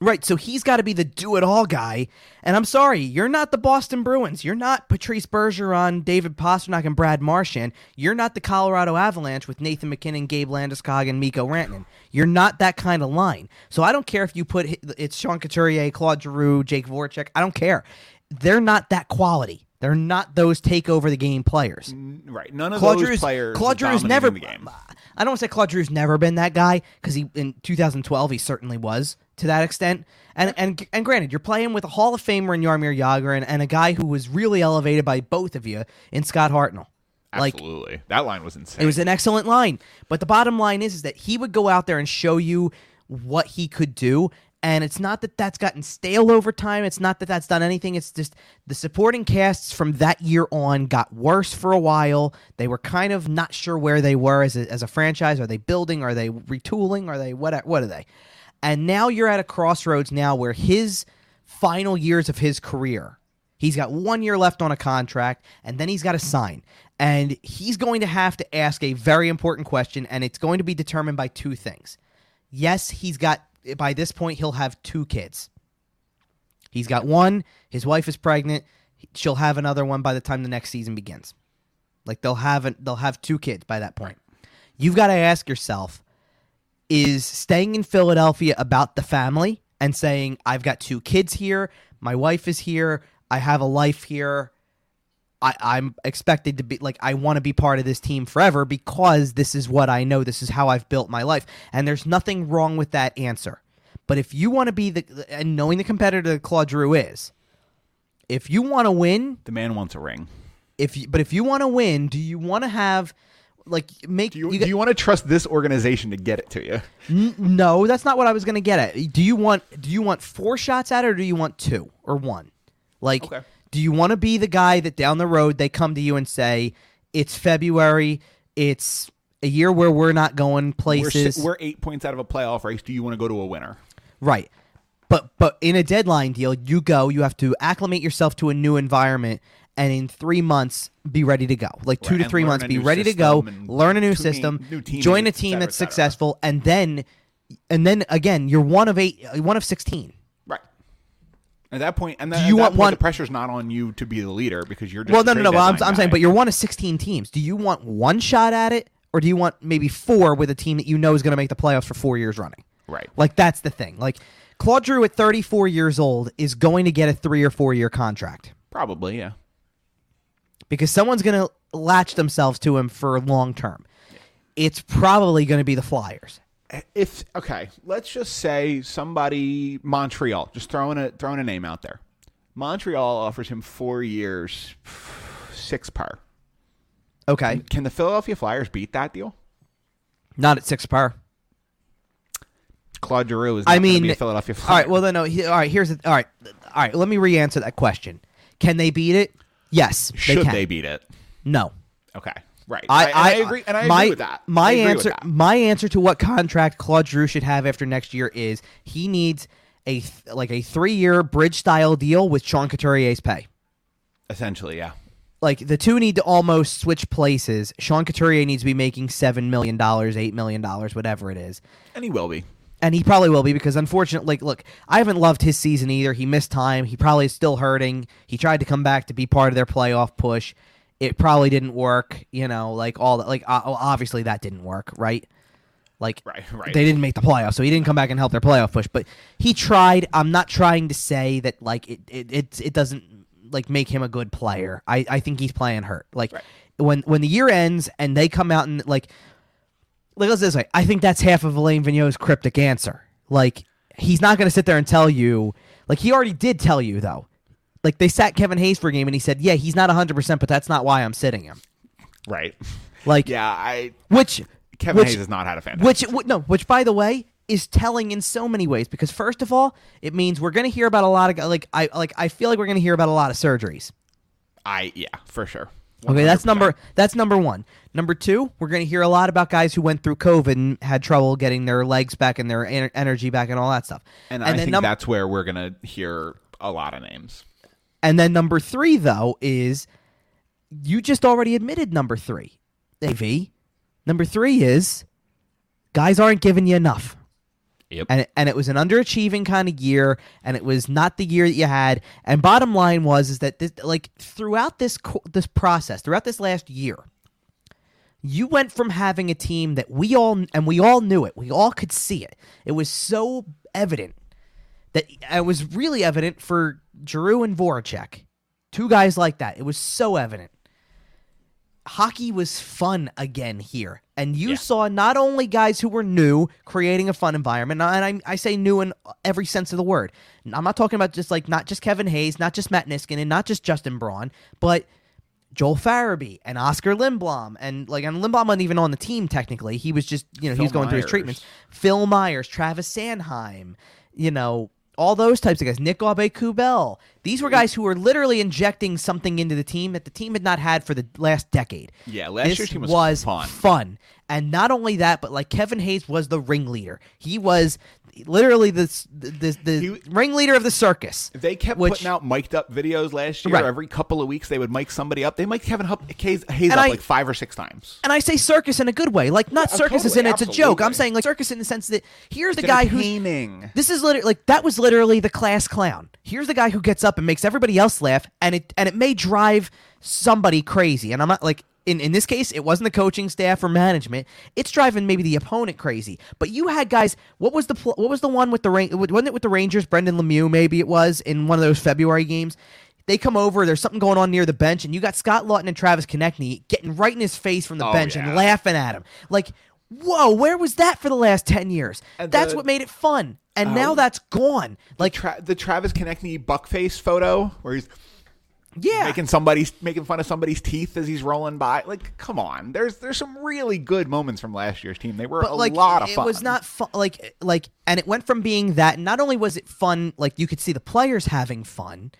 Right, so he's got to be the do-it-all guy. And I'm sorry, you're not the Boston Bruins. You're not Patrice Bergeron, David Pastrnak, and Brad Marchand. You're not the Colorado Avalanche with Nathan MacKinnon, Gabe Landeskog, and Mikko Rantanen. You're not that kind of line. So I don't care if you put it's Sean Couturier, Claude Giroux, Jake Voracek. I don't care. They're not that quality. They're not those take-over-the-game players. Right, none of Claude those Drew's, players Claude Drew's never. The game. I don't want to say Claude Drew's never been that guy, because he in two thousand twelve he certainly was. To that extent, and and and granted, you're playing with a Hall of Famer in Jaromir Jagr and, and a guy who was really elevated by both of you in Scott Hartnell. Absolutely, like, that line was insane. It was an excellent line, but the bottom line is is that he would go out there and show you what he could do, and it's not that that's gotten stale over time. It's not that that's done anything. It's just the supporting casts from that year on got worse for a while. They were kind of not sure where they were as a, as a franchise. Are they building? Are they retooling? Are they what? What are they? And now you're at a crossroads now where his final years of his career, he's got one year left on a contract, and then he's got to sign. And he's going to have to ask a very important question, and it's going to be determined by two things. Yes, he's got, by this point, he'll have two kids. He's got one, his wife is pregnant, she'll have another one by the time the next season begins. Like, they'll have a, they'll have two kids by that point. You've got to ask yourself, is staying in Philadelphia about the family and saying, I've got two kids here, my wife is here, I have a life here, I, I'm expected to be, like, I want to be part of this team forever because this is what I know, this is how I've built my life. And there's nothing wrong with that answer. But if you want to be, the and knowing the competitor that Claude Giroux is, if you want to win... The man wants a ring. If you, But if you want to win, do you want to have... Like, make do you, you, do you want to trust this organization to get it to you? N- no, that's not what I was going to get at. Do you want do you want four shots at it, or do you want two or one? Like, okay. Do you want to be the guy that down the road they come to you and say, it's February, it's a year where we're not going places. We're, we're eight points out of a playoff race. Do you want to go to a winner? Right. But but in a deadline deal, you go, you have to acclimate yourself to a new environment. And in three months, be ready to go. Like two right, to three months, be ready to go, learn a new system, new team, join a team that's successful, and then, and then again, you're one of eight, one of sixteen. Right. At that point, and then the pressure's not on you to be the leader because you're just well, no, no, no. Well, I'm, I'm saying, but you're one of sixteen teams. Do you want one shot at it, or do you want maybe four with a team that you know is going to make the playoffs for four years running? Right. Like that's the thing. Like Claude Giroux at thirty-four years old is going to get a three or four year contract. Probably, yeah. Because someone's going to latch themselves to him for long term. Yeah. It's probably going to be the Flyers. If okay, let's just say somebody Montreal, just throwing a throwing a name out there. Montreal offers him four years, six par. Okay. Can, can the Philadelphia Flyers beat that deal? Not at six par. Claude Giroux is not I mean, going to be a Philadelphia Flyer. All right, well, then, no, he, all right, here's the, all right, all right, let me re-answer that question. Can they beat it? Yes, they Should can. they beat it? No. Okay, right. I, I, I, I agree, and I my, agree with that. My answer, that. My answer to what contract Claude Giroux should have after next year is he needs a like a three-year bridge-style deal with Sean Couturier's pay. Essentially, yeah. Like, the two need to almost switch places. Sean Couturier needs to be making seven million dollars, eight million dollars, whatever it is. And he will be. And he probably will be because, unfortunately, like, look, I haven't loved his season either. He missed time. He probably is still hurting. He tried to come back to be part of their playoff push. It probably didn't work, you know, like all that. Like, obviously that didn't work, right? Like, right, right. They didn't make the playoffs, so he didn't come back and help their playoff push. But he tried. I'm not trying to say that, like, it it, it, it doesn't, like, make him a good player. I, I think he's playing hurt. Like, right. when, when the year ends and they come out and, like... Like, let's say this way. I think that's half of Alain Vigneault's cryptic answer. Like, he's not going to sit there and tell you. Like, he already did tell you, though. Like, they sat Kevin Hayes for a game, and he said, yeah, he's not one hundred percent, but that's not why I'm sitting him. Right. Like, yeah, I... Which... Kevin which, Hayes has not had a fantastic... Which, no, which, by the way, is telling in so many ways. Because, first of all, it means we're going to hear about a lot of... Like, I like I feel like we're going to hear about a lot of surgeries. I... Yeah, for sure. one hundred percent. Okay, that's number that's number one. Number two, we're going to hear a lot about guys who went through COVID and had trouble getting their legs back and their en- energy back and all that stuff. And, and I think num- that's where we're going to hear a lot of names. And then number three, though, is you just already admitted number three. A V. Number three is guys aren't giving you enough. Yep. And, and it was an underachieving kind of year, and it was not the year that you had. And bottom line was is that this, like throughout this this process, throughout this last year, you went from having a team that we all and we all knew it, we all could see it. It was so evident that it was really evident for Giroux and Voracek, two guys like that. It was so evident. Hockey was fun again here. And you yeah. saw not only guys who were new creating a fun environment, and I, I say new in every sense of the word. I'm not talking about just like not just Kevin Hayes, not just Matt Niskanen, and not just Justin Braun, but Joel Farabee and Oscar Lindblom. And like and Lindblom wasn't even on the team technically. He was just, you know, Phil he was going Myers. through his treatments. Phil Myers, Travis Sanheim, you know, all those types of guys. Nick Aubé-Kubel. These were guys who were literally injecting something into the team that the team had not had for the last decade. Yeah, last this year's team was, was fun. fun. And not only that, but like Kevin Hayes was the ringleader. He was literally the, the, the he, ringleader of the circus. They kept which, putting out mic'd up videos last year. Right. Every couple of weeks they would mic somebody up. They mic'd Kevin Hayes, Hayes up I, like five or six times. And I say circus in a good way. Like not yeah, circus totally, as in it's absolutely. a joke. I'm saying like circus in the sense that here's it's the guy who's – this is literally – like that was literally the class clown. Here's the guy who gets up and makes everybody else laugh, and it and it may drive somebody crazy. And I'm not like – In in this case, it wasn't the coaching staff or management. It's driving maybe the opponent crazy. But you had guys. What was the pl- what was the one with the wasn't it with the Rangers? Braden Lemieux, maybe it was in one of those February games. They come over. There's something going on near the bench, and you got Scott Lawton and Travis Konechny getting right in his face from the oh, bench yeah. and laughing at him. Like, whoa, where was that for the last ten years? And that's the, what made it fun, and um, now that's gone. Like the, tra- the Travis Konechny buckface photo where he's. Yeah, making somebody's making fun of somebody's teeth as he's rolling by. Like, come on. There's there's some really good moments from last year's team. They were but a like, lot of it fun. It was not fun. Like like, and it went from being that. Not only was it fun, like you could see the players having fun,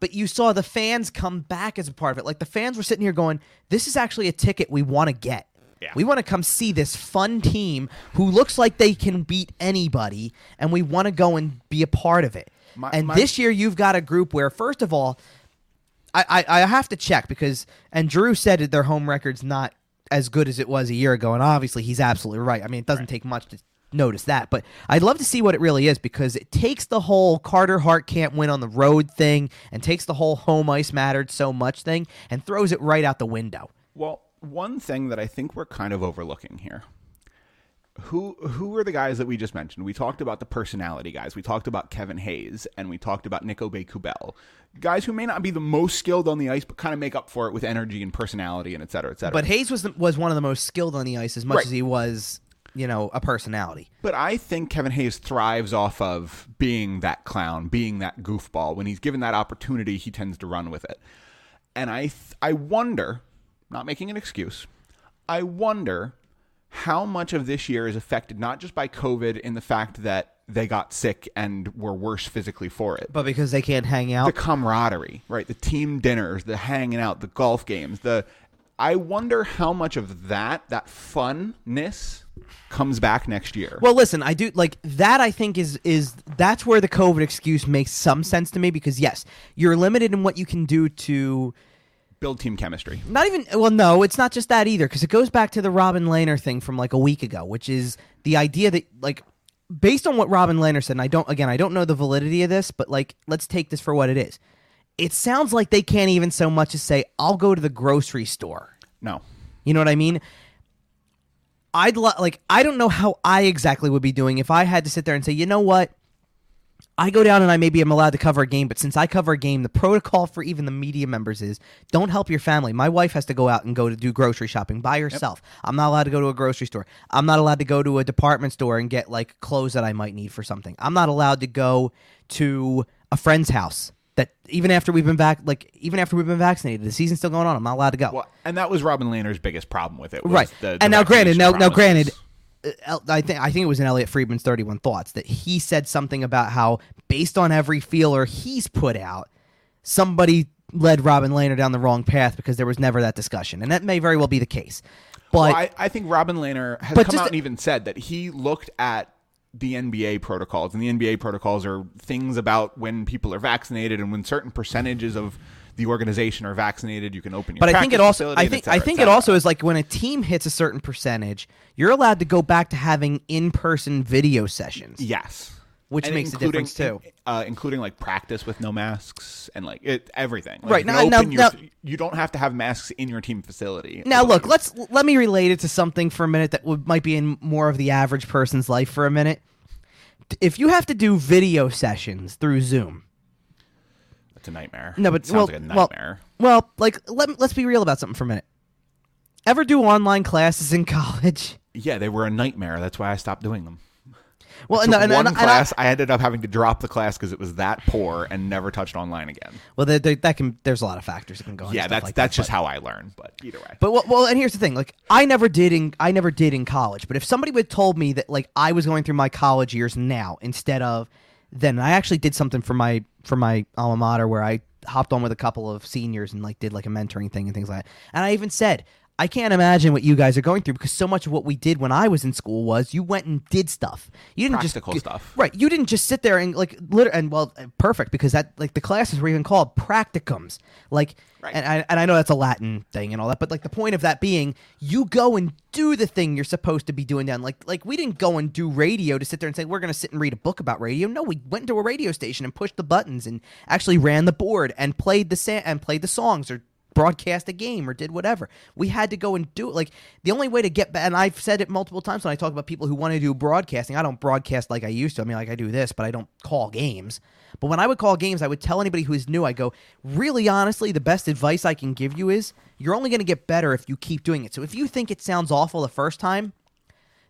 but you saw the fans come back as a part of it. Like the fans were sitting here going, "This is actually a ticket we want to get. Yeah. We want to come see this fun team who looks like they can beat anybody, and we want to go and be a part of it." My, and my... this year, you've got a group where, first of all. I, I have to check because and Drew said that their home record's not as good as it was a year ago, and obviously he's absolutely right. I mean, it doesn't right. take much to notice that, but I'd love to see what it really is because it takes the whole Carter Hart can't win on the road thing and takes the whole home ice mattered so much thing and throws it right out the window. Well, one thing that I think we're kind of overlooking here Who who are the guys that we just mentioned? We talked about the personality guys. We talked about Kevin Hayes, and we talked about Nick Aubé-Kubel. Guys who may not be the most skilled on the ice, but kind of make up for it with energy and personality and et cetera, et cetera. But Hayes was the, was one of the most skilled on the ice as much right. as he was, you know, a personality. But I think Kevin Hayes thrives off of being that clown, being that goofball. When he's given that opportunity, he tends to run with it. And I th- I wonder, not making an excuse, I wonder... how much of this year is affected not just by COVID in the fact that they got sick and were worse physically for it, but because they can't hang out, the camaraderie, right? The team dinners, the hanging out, the golf games, the, I wonder how much of that, that funness comes back next year. Well, listen, I do like that. I think is, is that's where the COVID excuse makes some sense to me, because yes, you're limited in what you can do to build team chemistry. Not even, well, no, it's not just that either, because it goes back to the Robin Lehner thing from like a week ago, which is the idea that, like, based on what Robin Lehner said, and I don't, again, I don't know the validity of this, but like, let's take this for what it is. It sounds like they can't even so much as say, I'll go to the grocery store. No. You know what I mean? I'd lo- like, I don't know how I exactly would be doing if I had to sit there and say, you know what? I go down and I maybe am allowed to cover a game, but since I cover a game, the protocol for even the media members is don't help your family. My wife has to go out and go to do grocery shopping by herself. Yep. I'm not allowed to go to a grocery store. I'm not allowed to go to a department store and get like clothes that I might need for something. I'm not allowed to go to a friend's house that even after we've been back, like even after we've been vaccinated, the season's still going on. I'm not allowed to go. Well, and that was Robin Lehner's biggest problem with it. Was right. The, the and now granted, now, now granted, I think I think it was in Elliot Friedman's thirty-one Thoughts that he said something about how, based on every feeler he's put out, somebody led Robin Lehner down the wrong path because there was never that discussion. And that may very well be the case. But well, I, I think Robin Lehner has come just, out and even said that he looked at the N B A protocols. And the N B A protocols are things about when people are vaccinated and when certain percentages of the organization are vaccinated, you can open your But I think it also I think cetera, I think it also is like when a team hits a certain percentage, you're allowed to go back to having in-person video sessions. Yes. Which and makes a difference too. Uh, including like practice with no masks and like it, everything. Like right. Now, open now, your, now you don't have to have masks in your team facility. Now alone. Look, let's let me relate it to something for a minute that would, might be in more of the average person's life for a minute. If you have to do video sessions through Zoom, a nightmare. No, but well, like a nightmare. Well, well, like let let's be real about something for a minute. Ever do online classes in college? Yeah, they were a nightmare. That's why I stopped doing them. Well, I and, and, one and, class, and I, I ended up having to drop the class because it was that poor, and never touched online again. Well, they, they, that can. There's a lot of factors that can go. Yeah, and that's like that's that, just but, how I learn. But either way. But well, well, and here's the thing. Like I never did in I never did in college. But if somebody would have told me that like I was going through my college years now instead of then, I actually did something for my. for my alma mater where I hopped on with a couple of seniors and like did like a mentoring thing and things like that. And I even said, I can't imagine what you guys are going through because so much of what we did when I was in school was you went and did stuff. You didn't practical just stuff. Right. You didn't just sit there and like literally, and well, perfect because that like the classes were even called practicums. Like, right. and, I, and I know that's a Latin thing and all that, but like the point of that being you go and do the thing you're supposed to be doing then. Like, like we didn't go and do radio to sit there and say, we're going to sit and read a book about radio. No, we went to a radio station and pushed the buttons and actually ran the board and played the sa- and played the songs or broadcast a game or did whatever. We had to go and do it. Like the only way to get back, and I've said it multiple times when I talk about people who want to do broadcasting, I don't broadcast like I used to. I mean, like I do this, but I don't call games. But when I would call games, I would tell anybody who is new, I go, really honestly, the best advice I can give you is you're only going to get better if you keep doing it. So if you think it sounds awful the first time,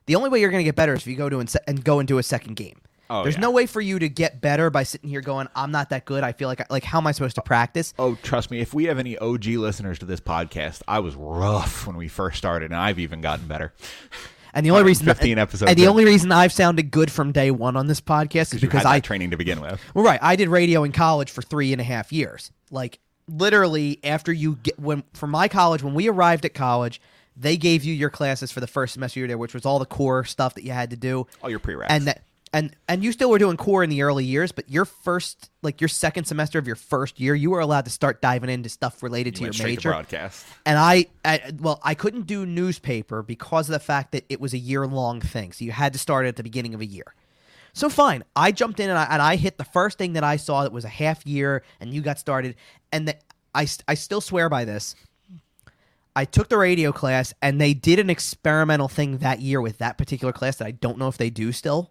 the only way you're going to get better is if you go to and, se- and go and do a second game. Oh, There's yeah. no way for you to get better by sitting here going, I'm not that good. I feel like, I, like, how am I supposed to practice? Oh, trust me. If we have any O G listeners to this podcast, I was rough when we first started, and I've even gotten better. And the only reason, fifteen episodes and the in. only reason I've sounded good from day one on this podcast is because I training to begin with. Well, right. I did radio in college for three and a half years. Like literally, after you get when for my college, when we arrived at college. They gave you your classes for the first semester you were there, which was all the core stuff that you had to do. All your prereqs. And that. And and you still were doing core in the early years, but your first, like your second semester of your first year, you were allowed to start diving into stuff related you to your major. To broadcast. And I, I, well, I couldn't do newspaper because of the fact that it was a year-long thing. So you had to start at the beginning of a year. So fine, I jumped in and I, and I hit the first thing that I saw that was a half year, and you got started. And the, I, I still swear by this. I took the radio class, and they did an experimental thing that year with that particular class that I don't know if they do still,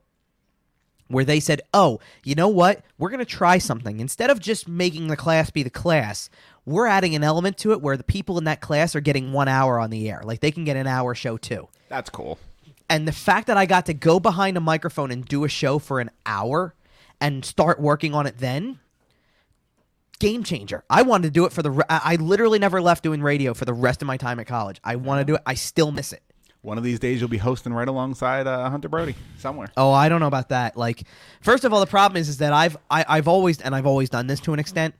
where they said, oh, you know what? We're going to try something. Instead of just making the class be the class, we're adding an element to it where the people in that class are getting one hour on the air. Like, they can get an hour show, too. That's cool. And the fact that I got to go behind a microphone and do a show for an hour and start working on it then... game changer. I wanted to do it for the... Re- I literally never left doing radio for the rest of my time at college. I want to do it. I still miss it. One of these days, you'll be hosting right alongside uh, Hunter Brody somewhere. Oh, I don't know about that. Like, first of all, the problem is, is that I've I, I've always, and I've always done this to an extent,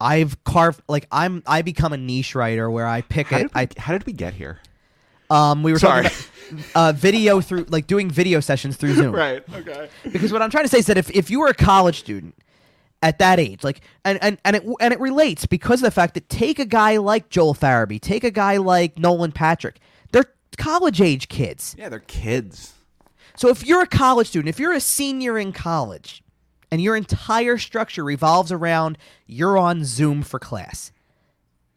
I've carved... Like, I'm I become a niche writer where I pick how it... Did we, I, how did we get here? Um, we were Sorry. talking about uh, video through... Like, doing video sessions through Zoom. Right, okay. Because what I'm trying to say is that if, if you were a college student... at that age, like, and, and, and it and it relates because of the fact that take a guy like Joel Farabee, take a guy like Nolan Patrick, they're college age kids. Yeah, they're kids. So if you're a college student, if you're a senior in college, and your entire structure revolves around you're on Zoom for class,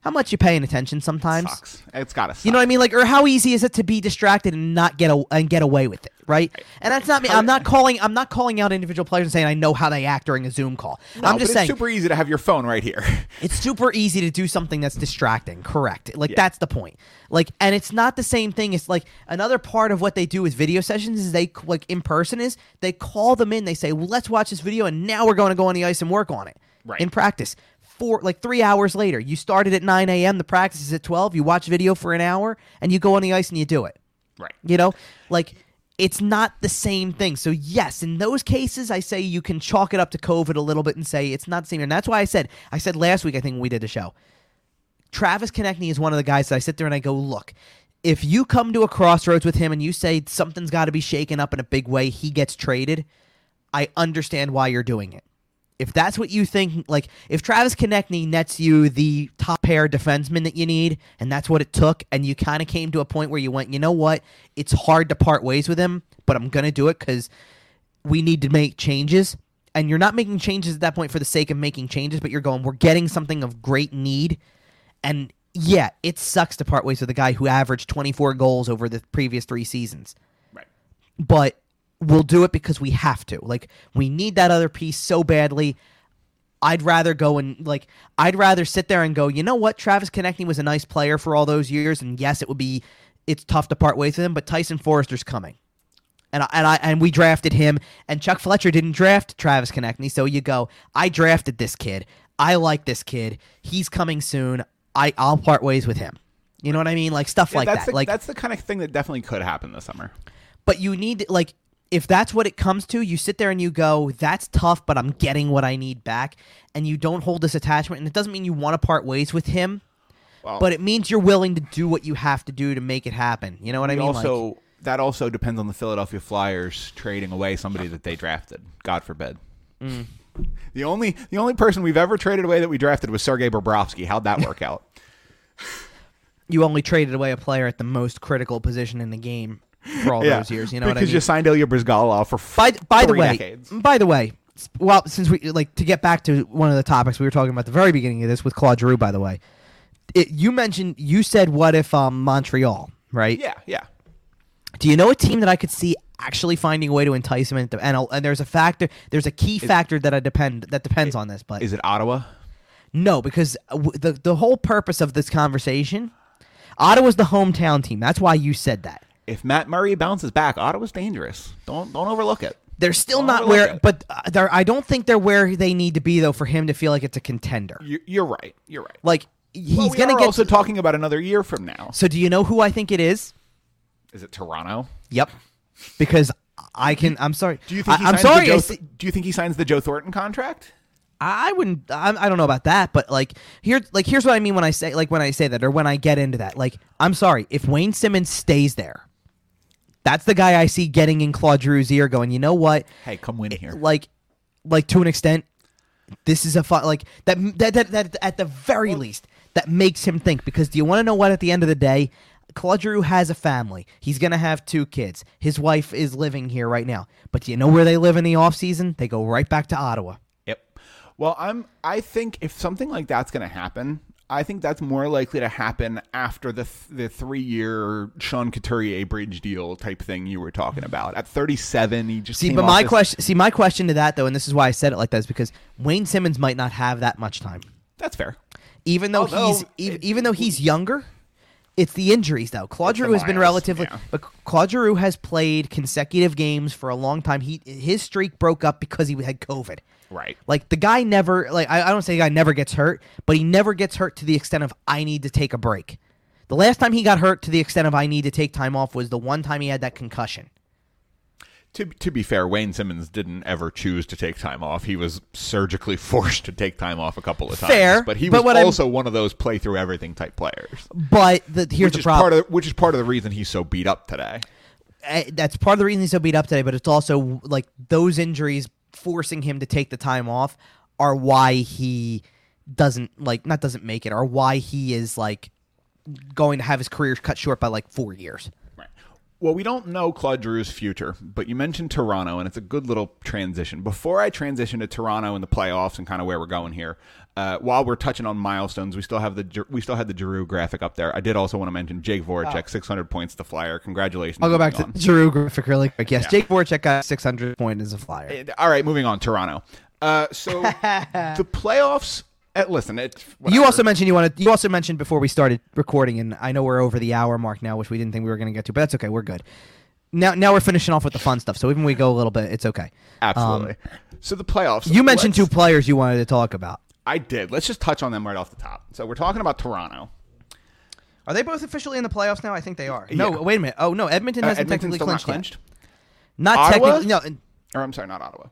how much you paying attention sometimes? Sucks. It's gotta suck. You know what I mean? Like, or how easy is it to be distracted and not get a, and get away with it? Right? And that's not me. I'm not calling I'm not calling out individual players and saying I know how they act during a Zoom call. No, I'm just saying it's super easy to have your phone right here. It's super easy to do something that's distracting, correct? Like, yeah. That's the point. Like, and it's not the same thing. It's like another part of what they do with video sessions is they, like, in person is they call them in, they say, well, let's watch this video and now we're going to go on the ice and work on it. Right. In practice. Four, like three hours later. You started at nine a.m., the practice is at twelve, you watch video for an hour, and you go on the ice and you do it. Right. You know? Like, it's not the same thing. So, yes, in those cases, I say you can chalk it up to COVID a little bit and say it's not the same. And that's why I said, I said last week, I think when we did the show, Travis Konechny is one of the guys that I sit there and I go, look, if you come to a crossroads with him and you say something's got to be shaken up in a big way, he gets traded, I understand why you're doing it. If that's what you think, like, if Travis Konechny nets you the top pair defenseman that you need, and that's what it took, and you kind of came to a point where you went, you know what, it's hard to part ways with him, but I'm going to do it because we need to make changes, and you're not making changes at that point for the sake of making changes, but you're going, we're getting something of great need, and yeah, it sucks to part ways with a guy who averaged twenty-four goals over the previous three seasons. Right. But... we'll do it because we have to. Like, we need that other piece so badly. I'd rather go and, like, I'd rather sit there and go, you know what? Travis Konechny was a nice player for all those years, and yes, it would be, it's tough to part ways with him, but Tyson Forrester's coming. And I, and I and we drafted him, and Chuck Fletcher didn't draft Travis Konechny, so you go, I drafted this kid. I like this kid. He's coming soon. I, I'll part ways with him. You know what I mean? Like, stuff yeah, like that. The, like, that's the kind of thing that definitely could happen this summer. But you need, like... if that's what it comes to, you sit there and you go, that's tough, but I'm getting what I need back, and you don't hold this attachment, and it doesn't mean you want to part ways with him, well, but it means you're willing to do what you have to do to make it happen. You know what I mean? Also, like, that also depends on the Philadelphia Flyers trading away somebody that they drafted, God forbid. Mm. The only the only person we've ever traded away that we drafted was Sergei Bobrovsky. How'd that work out? You only traded away a player at the most critical position in the game. For all yeah, those years, you know what I mean? Because you signed Ilya Brizgalov for by, by three the way, decades. By the way, well, since we like to get back to one of the topics we were talking about at the very beginning of this with Claude Giroux, by the way, it, you mentioned you said what if um, Montreal, right? Yeah, yeah. Do you know a team that I could see actually finding a way to entice him? Into, and, and there's a factor, there's a key is, factor that I depend that depends it, on this. But is it Ottawa? No, because the the whole purpose of this conversation, Ottawa's the hometown team. That's why you said that. If Matt Murray bounces back, Ottawa's dangerous. Don't don't overlook it. They're still don't not where, it. but uh, they're. I don't think they're where they need to be though for him to feel like it's a contender. You're, you're right. You're right. Like he's well, we gonna are get. Also to, talking about another year from now. So do you know who I think it is? Is it Toronto? Yep. Because I can. I'm sorry. Do you think? He I, I'm sorry. Joe, see, do you think he signs the Joe Thornton contract? I wouldn't. I, I don't know about that, but like here, like here's what I mean when I say like when I say that or when I get into that. Like I'm sorry if Wayne Simmons stays there. That's the guy I see getting in Claude Giroux's ear going, you know what? Hey, come win here. Like, like to an extent, this is a fun, like, that, that, that, that at the very well, least, that makes him think. Because do you want to know what, at the end of the day, Claude Giroux has a family. He's going to have two kids. His wife is living here right now. But do you know where they live in the offseason? They go right back to Ottawa. Yep. Well, I'm, I think if something like that's going to happen, I think that's more likely to happen after the th- the three-year Sean Couturier bridge deal type thing you were talking about. At thirty-seven, he just see. But my this- question, see, my question to that though, and this is why I said it like that, is because Wayne Simmons might not have that much time. That's fair. Even though Although he's it, even though he's younger, it's the injuries though. Claude Giroux has been relatively, yeah. but Claude Giroux has played consecutive games for a long time. He his streak broke up because he had COVID. Right. Like the guy never, like I, I don't say the guy never gets hurt, but he never gets hurt to the extent of I need to take a break. The last time he got hurt to the extent of I need to take time off was the one time he had that concussion. To to be fair, Wayne Simmons didn't ever choose to take time off. He was surgically forced to take time off a couple of times. Fair, but he was but also I'm, one of those play through everything type players. But the, here's which the problem, part of, which is part of the reason he's so beat up today. Uh, that's part of the reason he's so beat up today. But it's also like those injuries forcing him to take the time off are why he doesn't like not doesn't make it, or why he is like going to have his career cut short by like four years. Well, we don't know Claude Giroux's future, but you mentioned Toronto, and it's a good little transition. Before I transition to Toronto and the playoffs and kind of where we're going here, uh, while we're touching on milestones, we still have the we still had the Giroux graphic up there. I did also want to mention Jake Voracek, oh. six hundred points, the Flyer. Congratulations. I'll go back on. to Giroux graphic really quick. Yes, yeah. Jake Voracek got six hundred points as a Flyer. All right, moving on, Toronto. Uh, so the playoffs. Listen, it. You also mentioned you wanted. You also mentioned before we started recording, and I know we're over the hour mark now, which we didn't think we were going to get to, but that's okay. We're good. Now, now we're finishing off with the fun stuff. So even we go a little bit, it's okay. Absolutely. Um, so the playoffs. You mentioned two players you wanted to talk about. I did. Let's just touch on them right off the top. So we're talking about Toronto. Are they both officially in the playoffs now? I think they are. No, yeah. wait a minute. Oh no, Edmonton hasn't uh, technically still clinched. Not clinched. Yet. Not Ottawa? technically. No. Or I'm sorry, not Ottawa.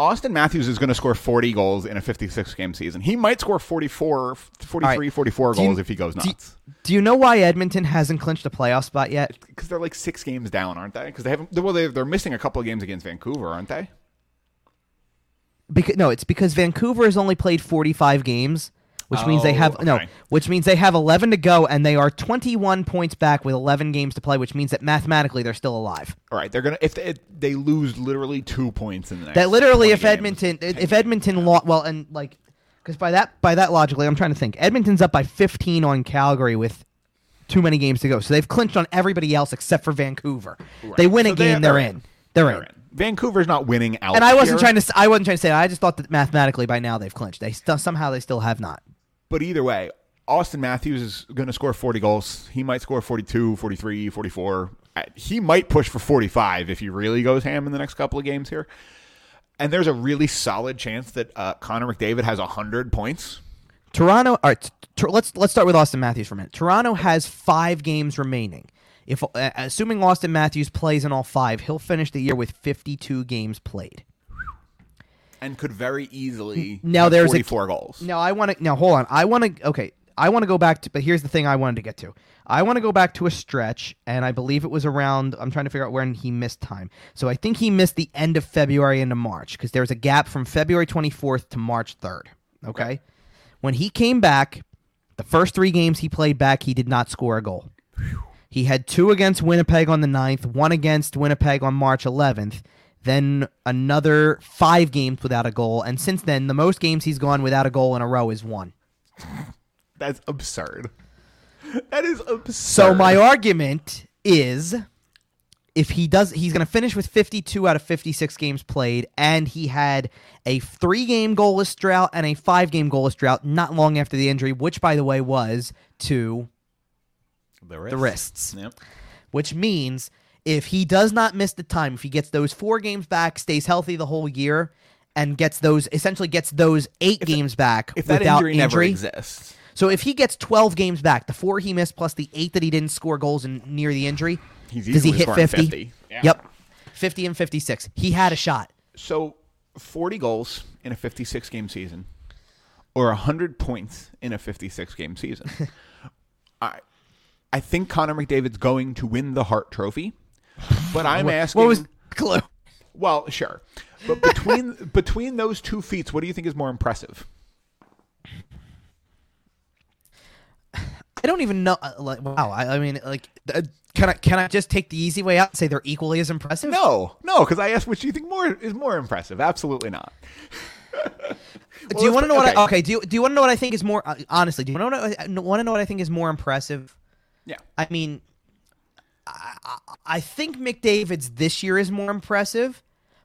Auston Matthews is going to score forty goals in a fifty-six game season. He might score forty-four, forty-three, right. forty-four goals you, if he goes nuts. Do you, do you know why Edmonton hasn't clinched a playoff spot yet? Because they're like six games down, aren't they? Because they haven't. Well, they, they're missing a couple of games against Vancouver, aren't they? Because no, it's because Vancouver has only played forty-five games, which oh, means they have okay. no, which means they have eleven to go, and they are twenty-one points back with eleven games to play, which means that mathematically they're still alive. All right, they're gonna if they, if they lose literally two points in the next. That literally, if Edmonton, games, if Edmonton, games, lo- well, and like, because by that by that logically, I'm trying to think. Edmonton's up by fifteen on Calgary with too many games to go, so they've clinched on everybody else except for Vancouver. Right. They win so a they, game, they're, they're in. in. They're, they're in. in. Vancouver's not winning out. And I wasn't here. trying to. I wasn't trying to say that. I just thought that mathematically by now they've clinched. They st- somehow they still have not. But either way, Auston Matthews is going to score forty goals. He might score forty-two, forty-three, forty-four. He might push for forty-five if he really goes ham in the next couple of games here. And there's a really solid chance that uh, Connor McDavid has one hundred points. Toronto, all right, t- let's let's start with Auston Matthews for a minute. Toronto has five games remaining. If uh, assuming Auston Matthews plays in all five, he'll finish the year with fifty-two games played. And could very easily now there's forty-four a, goals. Now I want to. Now hold on. I want to. Okay, I want to go back to. But here's the thing I wanted to get to. I want to go back to a stretch, and I believe it was around. I'm trying to figure out when he missed time. So I think he missed the end of February into March because there was a gap from February twenty-fourth to March third. Okay? okay, when he came back, the first three games he played back, he did not score a goal. Whew. He had two against Winnipeg on the ninth, one against Winnipeg on March eleventh. Then another five games without a goal. And since then, the most games he's gone without a goal in a row is one. That's absurd. That is absurd. So my argument is if he does, he's going to finish with fifty-two out of fifty-six games played. And he had a three-game goalless drought and a five-game goalless drought not long after the injury, which, by the way, was to the, wrist. the wrists. Yep. Which means if he does not miss the time, if he gets those four games back, stays healthy the whole year, and gets those essentially gets those eight if games that, back if without that injury, injury never exists. So if he gets twelve games back, the four he missed plus the eight that he didn't score goals in near the injury, he's does he hit fifty? fifty. Yeah. Yep, fifty and fifty-six. He had a shot. So forty goals in a fifty-six game season, or one hundred points in a fifty-six game season. I I think Connor McDavid's going to win the Hart Trophy. But I'm asking. What was clue? Well, sure. But between between those two feats, what do you think is more impressive? I don't even know. Like, wow. I, I mean, like, uh, can I can I just take the easy way out and say they're equally as impressive? No, no, because I asked, which do you think more is more impressive? Absolutely not. Do you want to know what? Okay. I, okay. Do you, do you want to know what I think is more? Honestly, do you want to know, want to know what I think is more impressive? Yeah. I mean, I, I think McDavid's this year is more impressive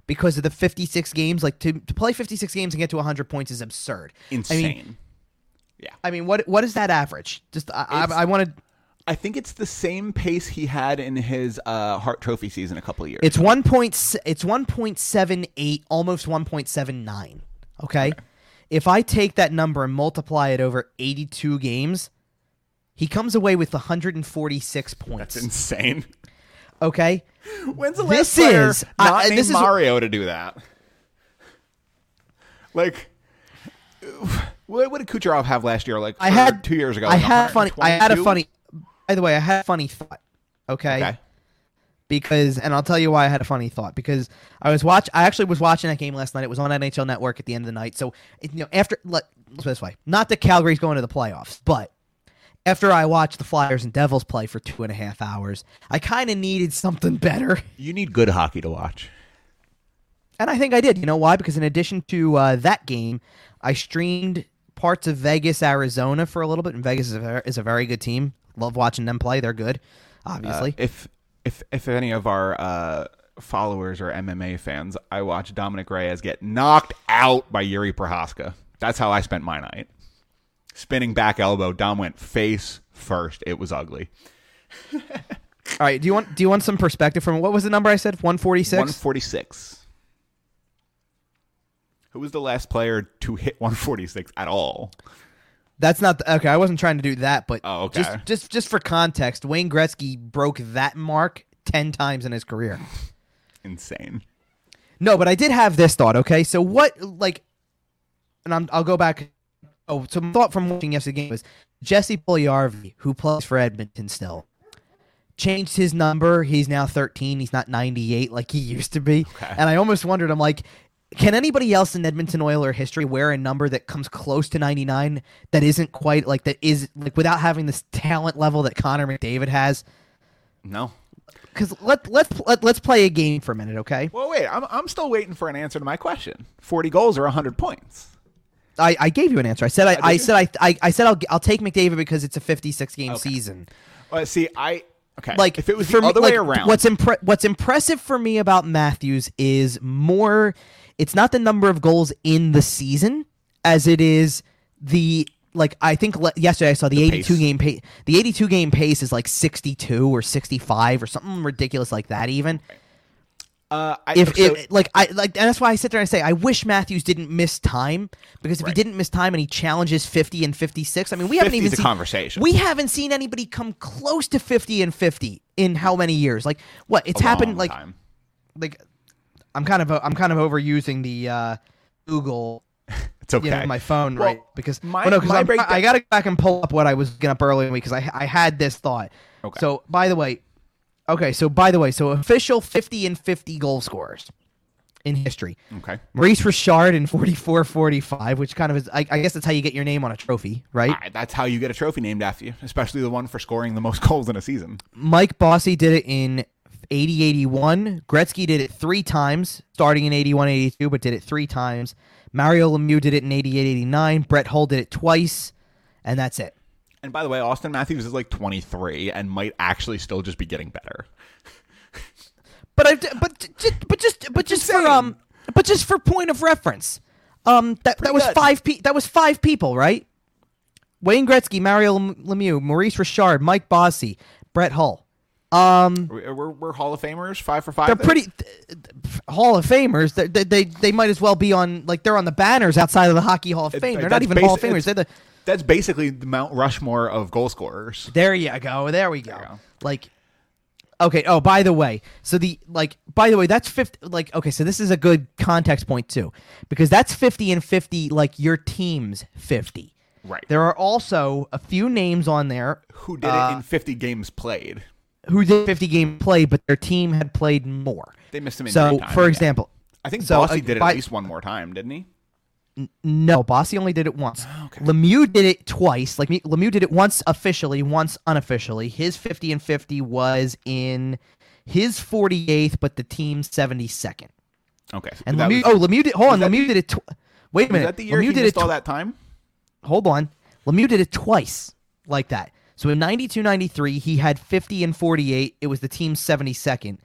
because of the fifty-six games. Like to, to play fifty-six games and get to one hundred points is absurd. Insane. I mean, yeah. I mean, what what is that average? Just I it's, I, I wanted. I think it's the same pace he had in his uh, Hart Trophy season a couple of years. It's one point. It's one point seven eight, almost one point seven nine. Okay? Okay. If I take that number and multiply it over eighty-two games, he comes away with one hundred forty-six points. That's insane. Okay. When's the last this player is, not I, named this Mario is, to do that? Like, what, what did Kucherov have last year? Like, I had two years ago. I had funny. I had a funny. By the way, I had a funny thought. Okay. Okay. Because, and I'll tell you why I had a funny thought, because I was watch I actually was watching that game last night. It was on N H L Network at the end of the night. So, you know, after, let, let's put it this way, not that Calgary's going to the playoffs, but after I watched the Flyers and Devils play for two and a half hours, I kind of needed something better. You need good hockey to watch. And I think I did. You know why? Because in addition to uh, that game, I streamed parts of Vegas, Arizona for a little bit. And Vegas is a, is a very good team. Love watching them play. They're good, obviously. Uh, if... If if any of our uh, followers are M M A fans, I watched Dominic Reyes get knocked out by Jiří Procházka. That's how I spent my night. Spinning back elbow, Dom went face first. It was ugly. All right, do you want do you want some perspective from what was the number I said? one forty-six? one forty-six. Who was the last player to hit one forty-six at all? That's not the, okay. I wasn't trying to do that, but oh, okay. just, just just for context, Wayne Gretzky broke that mark ten times in his career. Insane. No, but I did have this thought. Okay, so what like, and I'm, I'll go back. Oh, so my thought from watching yesterday's game was Jesse Puljujärvi, who plays for Edmonton still, changed his number. He's now thirteen. He's not ninety-eight like he used to be. Okay. And I almost wondered. I'm like. Can anybody else in Edmonton Oiler history wear a number that comes close to ninety-nine that isn't quite like that is like without having this talent level that Connor McDavid has? No. Cuz let let's let, let's play a game for a minute, okay? Well, wait. I'm I'm still waiting for an answer to my question. forty goals or one hundred points. I, I gave you an answer. I said I, I, I said I, I I said I'll I'll take McDavid because it's a fifty-six game okay. season. Well, see, I Okay. Like if it was the other me, way like, around. What's impre- what's impressive for me about Matthews is more it's not the number of goals in the season as it is the like I think le- yesterday I saw the, the eighty-two pace. game pace. The eighty-two game pace is like sixty-two or sixty-five or something ridiculous like that even. Uh, I, if so, it, like I like and that's why I sit there and I say I wish Matthews didn't miss time because if right. he didn't miss time and he challenges fifty and fifty-six, I mean we haven't even seen, conversation. We haven't seen anybody come close to fifty and fifty in how many years? Like what it's a happened like time. like. I'm kind of I'm kind of overusing the uh, Google. It's okay. You know, my phone, well, right? Because my, well, no, my breakdown- I got to go back and pull up what I was looking up earlier because I I had this thought. Okay. So by the way, okay. So by the way, so official fifty and fifty goal scorers in history. Okay. Maurice Richard in forty-four forty-five, which kind of is I, I guess that's how you get your name on a trophy, right? All right? That's how you get a trophy named after you, especially the one for scoring the most goals in a season. Mike Bossy did it in eighty eighty-one. Gretzky did it three times, starting in eighty-one eighty-two, but did it three times. Mario Lemieux did it in eighty-eight eighty-nine. Brett Hull did it twice, and that's it. And by the way, Auston Matthews is like twenty-three and might actually still just be getting better. but I, but just, but just, but just for um, but just for point of reference, um, that Pretty that was good. five pe- that was five people, right? Wayne Gretzky, Mario Lemieux, Maurice Richard, Mike Bossy, Brett Hull. Um, we're we're Hall of Famers, five for five. They're pretty th- th- Hall of Famers. They, they they they might as well be on like they're on the banners outside of the Hockey Hall of Fame. It, they're not even basi- Hall of Famers. They're the that's basically the Mount Rushmore of goal scorers. There you go. There we go. There go. Like, okay. Oh, by the way, so the like by the way that's fifty. Like, okay, so this is a good context point too because that's fifty and fifty. Like your team's fifty. Right. There are also a few names on there who did uh, it in fifty games played. Who did fifty game play, but their team had played more. They missed him in so, time. So, for example, yeah. I think so, Bossy did it by, at least one more time, didn't he? N- no, Bossy only did it once. Oh, okay. Lemieux did it twice. Like Lemieux did it once officially, once unofficially. His fifty and fifty was in his forty-eighth, but the team's seventy-second. Okay. So and Lemieux, was, oh, Lemieux did. Hold on, Lemieux did it. Tw- Wait a minute. Is that the year Lemieux he did it tw- all that time? Hold on. Lemieux did it twice like that. So in ninety-two ninety-three, he had fifty and forty-eight. It was the team's seventy-second.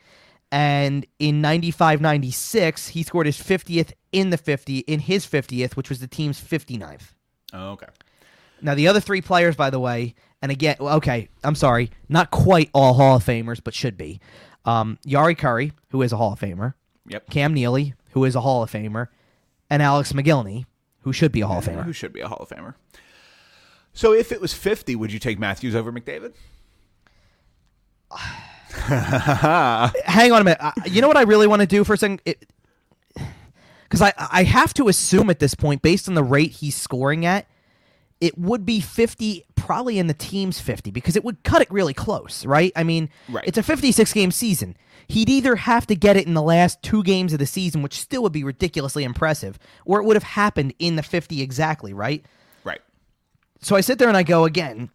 And in ninety-five ninety-six, he scored his fiftieth in the fifty, in his fiftieth, which was the team's fifty-ninth. Oh, okay. Now, the other three players, by the way, and again, okay, I'm sorry, not quite all Hall of Famers, but should be. Um, Jari Kurri, who is a Hall of Famer. Yep. Cam Neely, who is a Hall of Famer. And Alex McGillney, who should be a Hall of Famer. Who should be a Hall of Famer. So if it was fifty, would you take Matthews over McDavid? Hang on a minute. Uh, you know what I really want to do for a second? Because I, I have to assume at this point, based on the rate he's scoring at, it would be fifty, probably in the team's fifty, because it would cut it really close, right? I mean, right. It's a fifty-six game season. He'd either have to get it in the last two games of the season, which still would be ridiculously impressive, or it would have happened in the fifty exactly, right? Right. So I sit there and I go, again,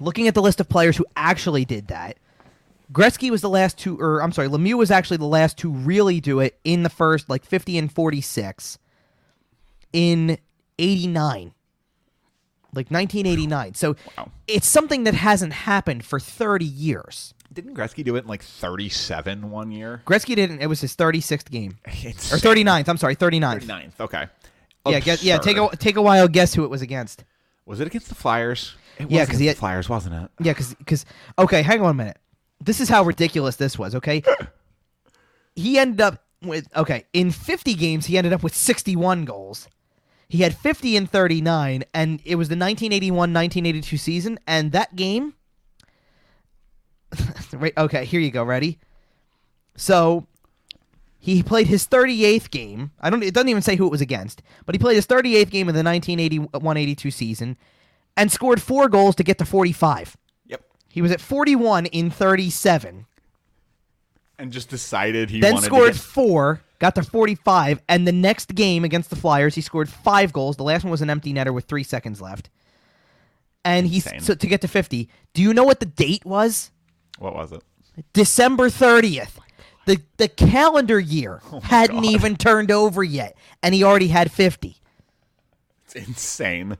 looking at the list of players who actually did that, Gretzky was the last two, or I'm sorry, Lemieux was actually the last to really do it in the first, like, fifty and forty-six in eighty-nine. Like nineteen eighty-nine. So wow. It's something that hasn't happened for thirty years. Didn't Gretzky do it in like thirty-seven one year? Gretzky didn't. It was his thirty-sixth game. It's or thirty-ninth. I'm sorry, thirty-ninth. thirty-ninth, okay. Yeah, guess, yeah. Take a, take a while. Guess who it was against. Was it against the Flyers? It was yeah, against he had, the Flyers, wasn't it? Yeah, because, okay, hang on a minute. This is how ridiculous this was, okay? He ended up with, okay, in fifty games, he ended up with sixty-one goals. He had fifty and thirty-nine, and it was the nineteen eighty-one nineteen eighty-two season, and that game... right, okay, here you go, ready? So, he played his thirty-eighth game. I don't. It doesn't even say who it was against, but he played his thirty-eighth game of the nineteen eighty-one eighty-two season and scored four goals to get to forty-five. Yep. He was at forty-one in thirty-seven. And just decided he then wanted to get... Then scored four... Got to forty-five, and the next game against the Flyers, he scored five goals. The last one was an empty netter with three seconds left. And he so, to get to fifty. Do you know what the date was? What was it? December thirtieth. Oh the the calendar year oh hadn't God. even turned over yet, and he already had fifty. It's insane.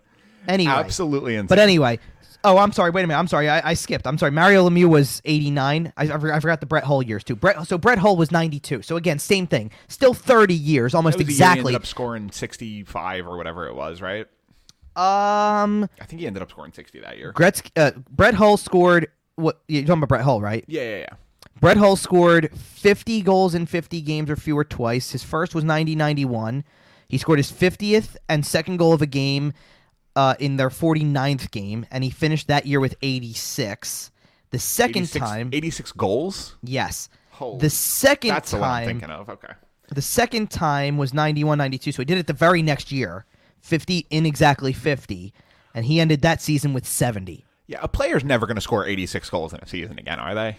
Anyway. Absolutely insane. But anyway... Oh, I'm sorry. Wait a minute. I'm sorry. I, I skipped. I'm sorry. Mario Lemieux was eighty-nine. I, I forgot the Brett Hull years, too. Brett, so Brett Hull was ninety-two. So, again, same thing. Still thirty years, almost exactly. He ended up scoring sixty-five or whatever it was, right? Um, I think he ended up scoring sixty that year. Gretzky, uh, Brett Hull scored what – you're talking about Brett Hull, right? Yeah, yeah, yeah. Brett Hull scored fifty goals in fifty games or fewer twice. His first was ninety ninety-one. He scored his fiftieth and second goal of a game – Uh, in their forty-ninth game, and he finished that year with eighty-six. The second eighty-six, time... eighty-six goals? Yes. Holy, the second that's time... That's the one I'm thinking of, okay. The second time was ninety-one ninety-two, so he did it the very next year, fifty in exactly fifty, and he ended that season with seventy. Yeah, a player's never going to score eighty-six goals in a season again, are they?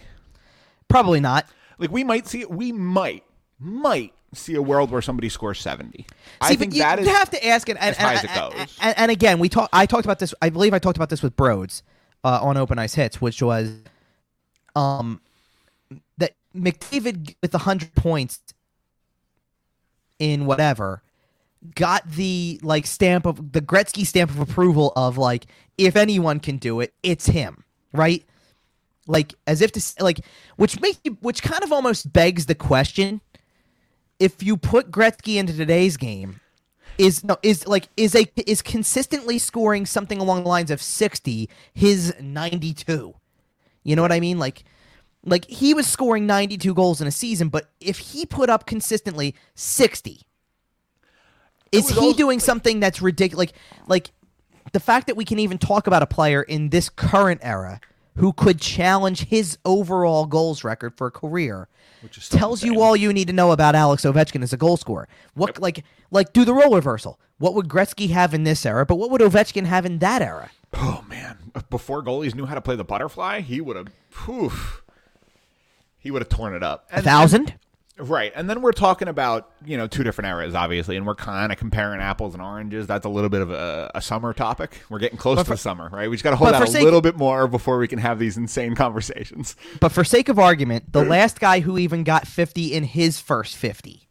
Probably not. Like, we might see... We might, might... see a world where somebody scores seventy. See, I think you, that is you have to ask it and, as high and, as it goes. And, and again, we talk. I talked about this. I believe I talked about this with Broads uh, on Open Ice Hits, which was um, that McDavid with a hundred points in whatever got the like stamp of the Gretzky stamp of approval of like if anyone can do it, it's him, right? Like as if to like which makes you, which kind of almost begs the question. If you put Gretzky into today's game, is no is like is a is consistently scoring something along the lines of sixty his ninety-two. You know what I mean? Like, like he was scoring ninety-two goals in a season, but if he put up consistently sixty, is he doing something that's ridiculous? Like, like the fact that we can even talk about a player in this current era who could challenge his overall goals record for a career, which is tells insane. You all you need to know about Alex Ovechkin as a goal scorer. What yep. like like do the role reversal? What would Gretzky have in this era? But what would Ovechkin have in that era? Oh man! Before goalies knew how to play the butterfly, he would have poof. He would have torn it up. And, a thousand. And, right, and then we're talking about you know two different eras, obviously, and we're kind of comparing apples and oranges. That's a little bit of a, a summer topic. We're getting close but to for, the summer, right? We just got to hold out a sake, little bit more before we can have these insane conversations. But for sake of argument, the last guy who even got fifty in his first fifty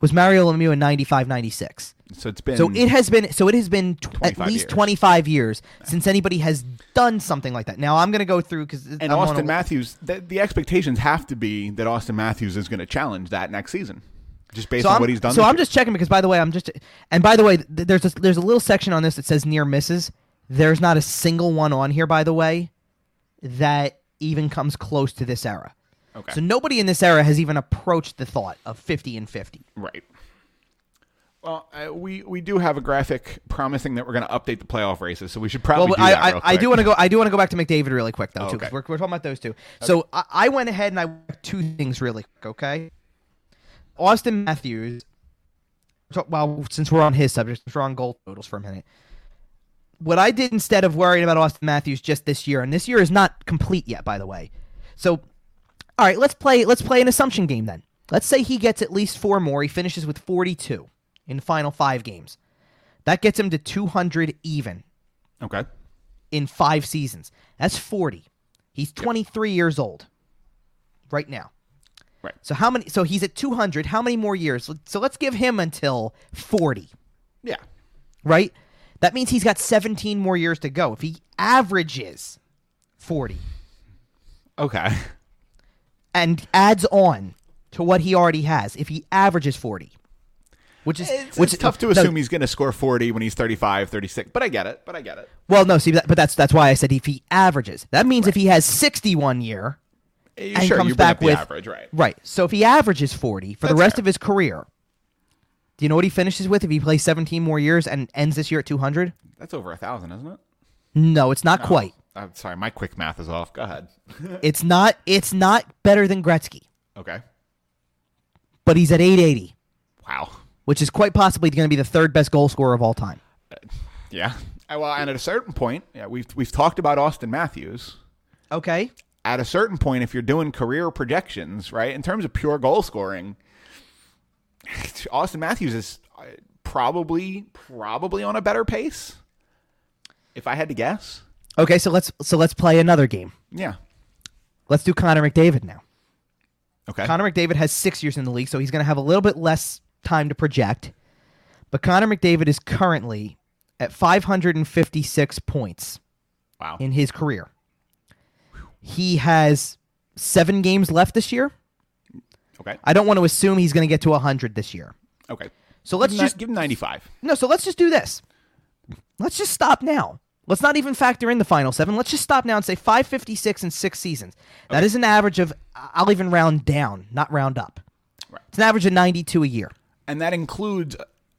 was Mario Lemieux in ninety-five ninety-six. So it's been. So it has been. So it has been tw- at least twenty-five years since anybody has done something like that. Now I'm going to go through because and I Auston wanna... Matthews. The, the expectations have to be that Auston Matthews is going to challenge that next season, just based so on I'm, what he's done. So I'm year. just checking because, by the way, I'm just and by the way, th- there's a, there's a little section on this that says near misses. There's not a single one on here, by the way, that even comes close to this era. Okay. So nobody in this era has even approached the thought of fifty and fifty. Right. Well, uh, we, we do have a graphic promising that we're going to update the playoff races, so we should probably well, do I, that I, real quick. I do want to go. I do want to go back to McDavid really quick though, oh, too, because okay. we're, we're talking about those two. Okay. So I, I went ahead and I worked two things really quick. Okay, Auston Matthews. Well, since we're on his subject, since we're on goal totals for a minute. What I did instead of worrying about Auston Matthews just this year, and this year is not complete yet, by the way. So, all right, let's play. Let's play an assumption game then. Let's say he gets at least four more. He finishes with forty-two. In the final five games. That gets him to two hundred even. Okay. In five seasons. That's forty. He's twenty-three yep. years old right now. Right. So how many? So he's at two hundred. How many more years? So let's give him until forty. Yeah. Right? That means he's got seventeen more years to go. If he averages forty. Okay. And adds on to what he already has. If he averages forty. Which is it's, which it's tough to assume no, he's going to score forty when he's thirty-five, thirty-six. But I get it. But I get it. Well, no, see, that, but that's that's why I said if he averages. That means right. if he has sixty one year and sure, comes you back with average, right? Right. So if he averages forty for that's the rest fair. of his career, do you know what he finishes with if he plays seventeen more years and ends this year at two hundred? That's over a thousand, isn't it? No, it's not no. quite. I'm sorry, my quick math is off. Go ahead. it's not. It's not better than Gretzky. Okay. But he's at eight eighty. Wow. Which is quite possibly going to be the third best goal scorer of all time. Uh, yeah. Well, and at a certain point, yeah, we've we've talked about Auston Matthews. Okay. At a certain point, if you're doing career projections, right, in terms of pure goal scoring, Auston Matthews is probably probably on a better pace. If I had to guess. Okay, so let's so let's play another game. Yeah. Let's do Connor McDavid now. Okay. Connor McDavid has six years in the league, so he's going to have a little bit less time to project, but Connor McDavid is currently at five hundred fifty-six points. Wow. In his career. He has seven games left this year. Okay. I don't want to assume he's going to get to one hundred this year. Okay. So let's just give him ninety-five. No, so let's just do this. Let's just stop now. Let's not even factor in the final seven. Let's just stop now and say five fifty-six in six seasons. Okay. That is an average of, I'll even round down, not round up. Right. It's an average of ninety-two a year. And that includes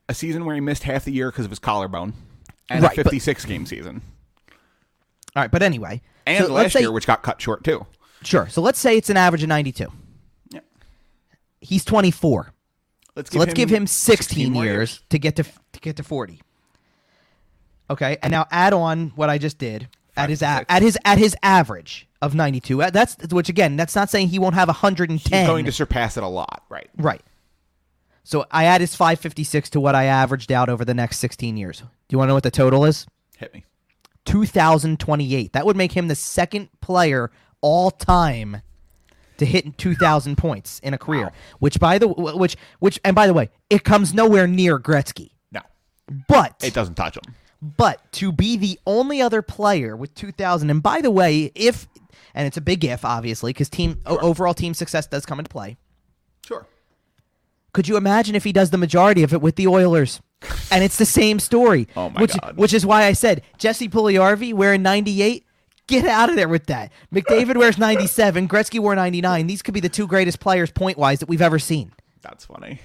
a season where he missed half the year because of his collarbone and right, a fifty-six-game but... season. All right, but anyway. And so last say... year, which got cut short, too. Sure. So let's say it's an average of ninety-two. Yeah. He's twenty-four. Let's give, so let's him, give him sixteen, sixteen years, years to get to to get to forty. Okay, and now add on what I just did at his a- at his at his average of ninety-two. That's which again, that's not saying he won't have one hundred ten. He's going to surpass it a lot, right? Right. So I add his five fifty-six to what I averaged out over the next sixteen years. Do you want to know what the total is? Hit me. two thousand twenty-eight. That would make him the second player all time to hit two thousand points in a career. Wow. Which by the which which and by the way, it comes nowhere near Gretzky. No. But it doesn't touch him. But to be the only other player with two thousand, and by the way, if and it's a big if, obviously, because team sure. overall team success does come into play. Sure. Could you imagine if he does the majority of it with the Oilers? And it's the same story. Oh, my which, God. Which is why I said, Jesse Pugliarvi wearing ninety-eight, get out of there with that. McDavid wears ninety-seven. Gretzky wore ninety-nine. These could be the two greatest players point-wise that we've ever seen. That's funny.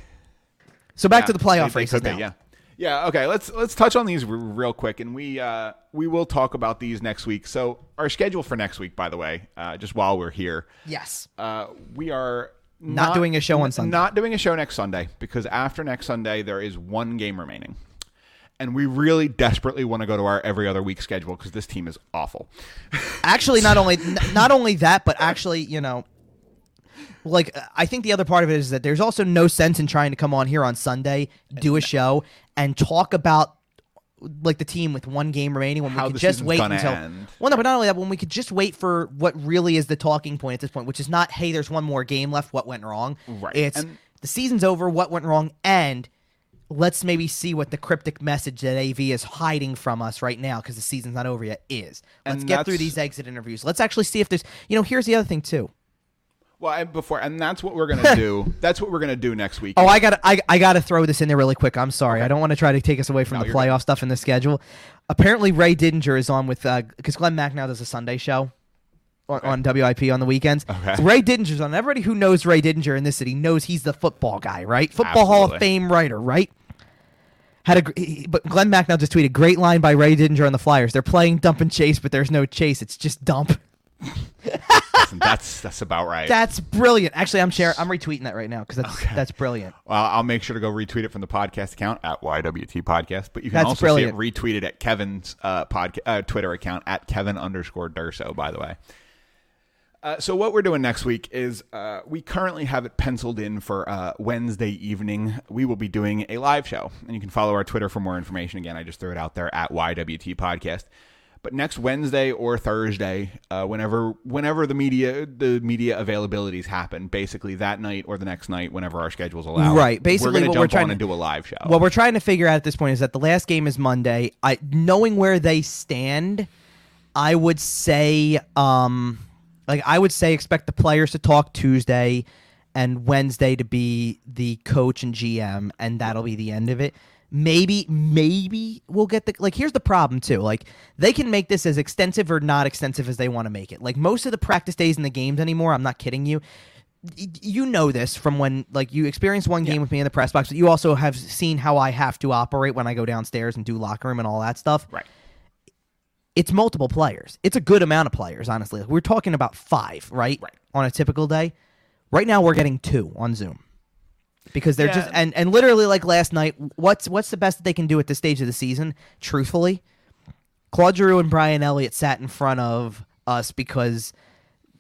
So back yeah, to the playoff races now. Be, yeah. yeah, okay. Let's let's touch on these r- real quick, and we, uh, we will talk about these next week. So our schedule for next week, by the way, uh, just while we're here. Yes. Uh, we are... Not, not doing a show on Sunday. Not doing a show next Sunday because after next Sunday, there is one game remaining. And we really desperately want to go to our every other week schedule because this team is awful. Actually, not only not only that, but actually, you know, like I think the other part of it is that there's also no sense in trying to come on here on Sunday, do a show, and talk about like the team with one game remaining when How we could just wait until end. Well, no, but not only that, when we could just wait for what really is the talking point at this point, which is not, hey, there's one more game left, what went wrong. Right. It's and the season's over, what went wrong, and let's maybe see what the cryptic message that A V is hiding from us right now, because the season's not over yet, is. Let's and get through these exit interviews. Let's actually see if there's, you know, here's the other thing too. Well, and before, and that's what we're going to do. That's what we're going to do next week. Oh, I got I, I got to throw this in there really quick. I'm sorry. Okay. I don't want to try to take us away from no, the playoff good. stuff in the schedule. Apparently, Ray Didinger is on with, because uh, Glenn Mack now does a Sunday show on, okay. on W I P on the weekends. Okay. So Ray Didinger's on. Everybody who knows Ray Didinger in this city knows he's the football guy, right? Football Absolutely. Hall of Fame writer, right? Had a he, But Glenn Mack now just tweeted, great line by Ray Didinger on the Flyers. They're playing dump and chase, but there's no chase. It's just dump. That's that's about right. That's brilliant. Actually, I'm sharing. I'm retweeting that right now because that's okay. that's brilliant. Well, I'll make sure to go retweet it from the podcast account at Y W T Podcast. But you can that's also brilliant. see it retweeted at Kevin's uh, podcast uh, Twitter account at Kevin underscore Durso. By the way. Uh, so what we're doing next week is uh, we currently have it penciled in for uh, Wednesday evening. We will be doing a live show, and you can follow our Twitter for more information. Again, I just threw it out there at Y W T Podcast. But next Wednesday or Thursday, uh, whenever whenever the media the media availabilities happen, basically that night or the next night, whenever our schedules allow, right? Basically, we're going to jump on to, and do a live show. What we're trying to figure out at this point is that the last game is Monday. I knowing where they stand, I would say, um, like I would say, expect the players to talk Tuesday, and Wednesday to be the coach and G M, and that'll be the end of it. Maybe, maybe we'll get the, like, here's the problem too. Like, they can make this as extensive or not extensive as they want to make it. Like, most of the practice days in the games anymore, I'm not kidding you. You know this from when, like, you experienced one game yeah. with me in the press box, but you also have seen how I have to operate when I go downstairs and do locker room and all that stuff. Right. It's multiple players. It's a good amount of players, honestly. Like, we're talking about five, right? Right. On a typical day. Right now, we're getting two on Zoom. Because they're yeah. just and, and literally like last night, what's what's the best that they can do at this stage of the season? Truthfully, Claude Giroux and Brian Elliott sat in front of us because,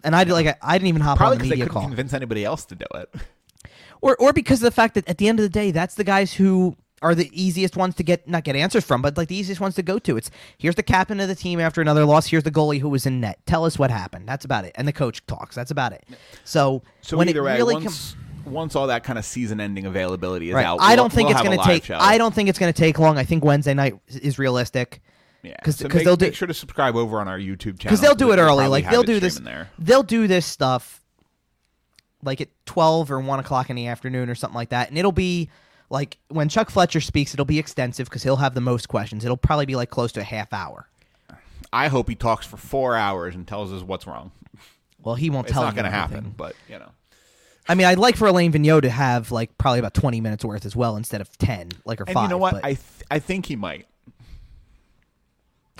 and I did like I, I didn't even hop Probably on the media they call. Probably because they couldn't convince anybody else to do it, or or because of the fact that at the end of the day, that's the guys who are the easiest ones to get not get answers from, but like the easiest ones to go to. It's here's the captain of the team after another loss. Here's the goalie who was in net. Tell us what happened. That's about it. And the coach talks. That's about it. So, so when either it way, really once- com- Once all that kind of season-ending availability is right. out, we'll, I don't think we'll it's going to take. Show. I don't think it's going to take long. I think Wednesday night is realistic. Yeah, because so they'll do, make sure to subscribe over on our YouTube channel because they'll do it early. Like they'll do this. They'll do this stuff like at twelve or one o'clock in the afternoon or something like that, and it'll be like when Chuck Fletcher speaks, it'll be extensive because he'll have the most questions. It'll probably be like close to a half hour. I hope he talks for four hours and tells us what's wrong. Well, he won't it's tell. It's not going to happen, but you know. I mean, I'd like for Alain Vigneault to have like probably about twenty minutes worth as well instead of ten, like or and five. You know what? But I th- I think he might.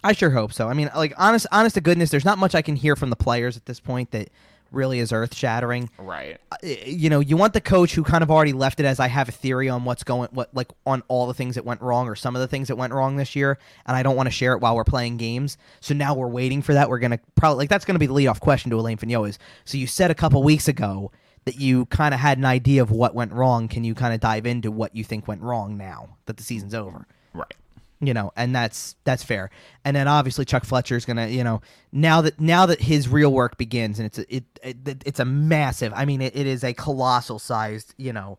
I sure hope so. I mean, like honest, honest to goodness, there's not much I can hear from the players at this point that really is earth shattering. Right. Uh, you know, you want the coach who kind of already left it as I have a theory on what's going, what like on all the things that went wrong or some of the things that went wrong this year, and I don't want to share it while we're playing games. So now we're waiting for that. We're gonna probably like that's gonna be the leadoff question to Alain Vigneault is. So you said a couple weeks ago that you kind of had an idea of what went wrong. Can you kind of dive into what you think went wrong now that the season's over? Right. You know, and that's that's fair. And then obviously Chuck Fletcher's gonna, you know, now that now that his real work begins, and it's a, it, it it's a massive. I mean, it, it is a colossal sized, you know,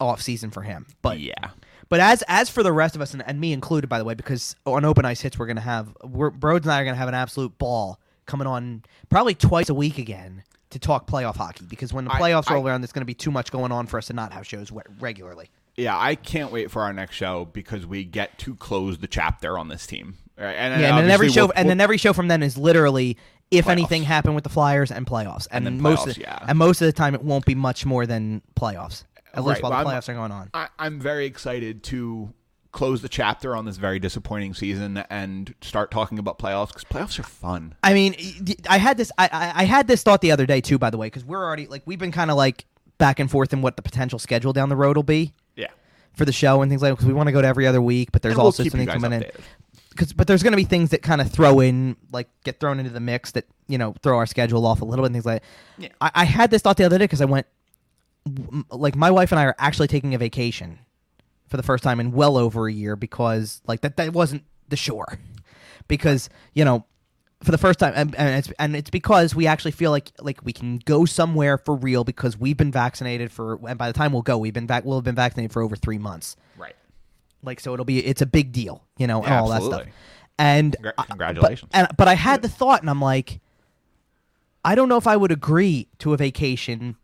off season for him. But yeah. But as as for the rest of us, and, and me included, by the way, because on Open Ice Hits we're gonna have we're, Broads and I are gonna have an absolute ball coming on probably twice a week again to talk playoff hockey, because when the playoffs I, I, roll around, there's going to be too much going on for us to not have shows regularly. Yeah, I can't wait for our next show because we get to close the chapter on this team. Right? And, yeah, and, and then every show, we'll, and we'll, then every show from then is literally if playoffs. anything happened with the Flyers and playoffs, and, and then most playoffs, of, yeah. and most of the time it won't be much more than playoffs. At right, least while well, the playoffs I'm, are going on. I, I'm very excited to close the chapter on this very disappointing season and start talking about playoffs, because playoffs are fun. I mean, I had this I, I had this thought the other day too, by the way, because we're already like we've been kind of like back and forth in what the potential schedule down the road will be. Yeah. For the show and things like that, because we want to go to every other week, but there's we'll also something coming updated. in. Cause, but there's going to be things that kind of throw in, like get thrown into the mix that, you know, throw our schedule off a little bit and things like that. Yeah. I, I had this thought the other day because I went, like my wife and I are actually taking a vacation for the first time in well over a year, because like that that wasn't the shore, because you know for the first time and, and it's and it's because we actually feel like like we can go somewhere for real, because we've been vaccinated for, and by the time we'll go we've been back we'll have been vaccinated for over three months, right? Like, so it'll be, it's a big deal, you know, yeah, and all absolutely. that stuff. And congratulations. I, but, and, but I had the thought, and I'm like, I don't know if I would agree to a vacation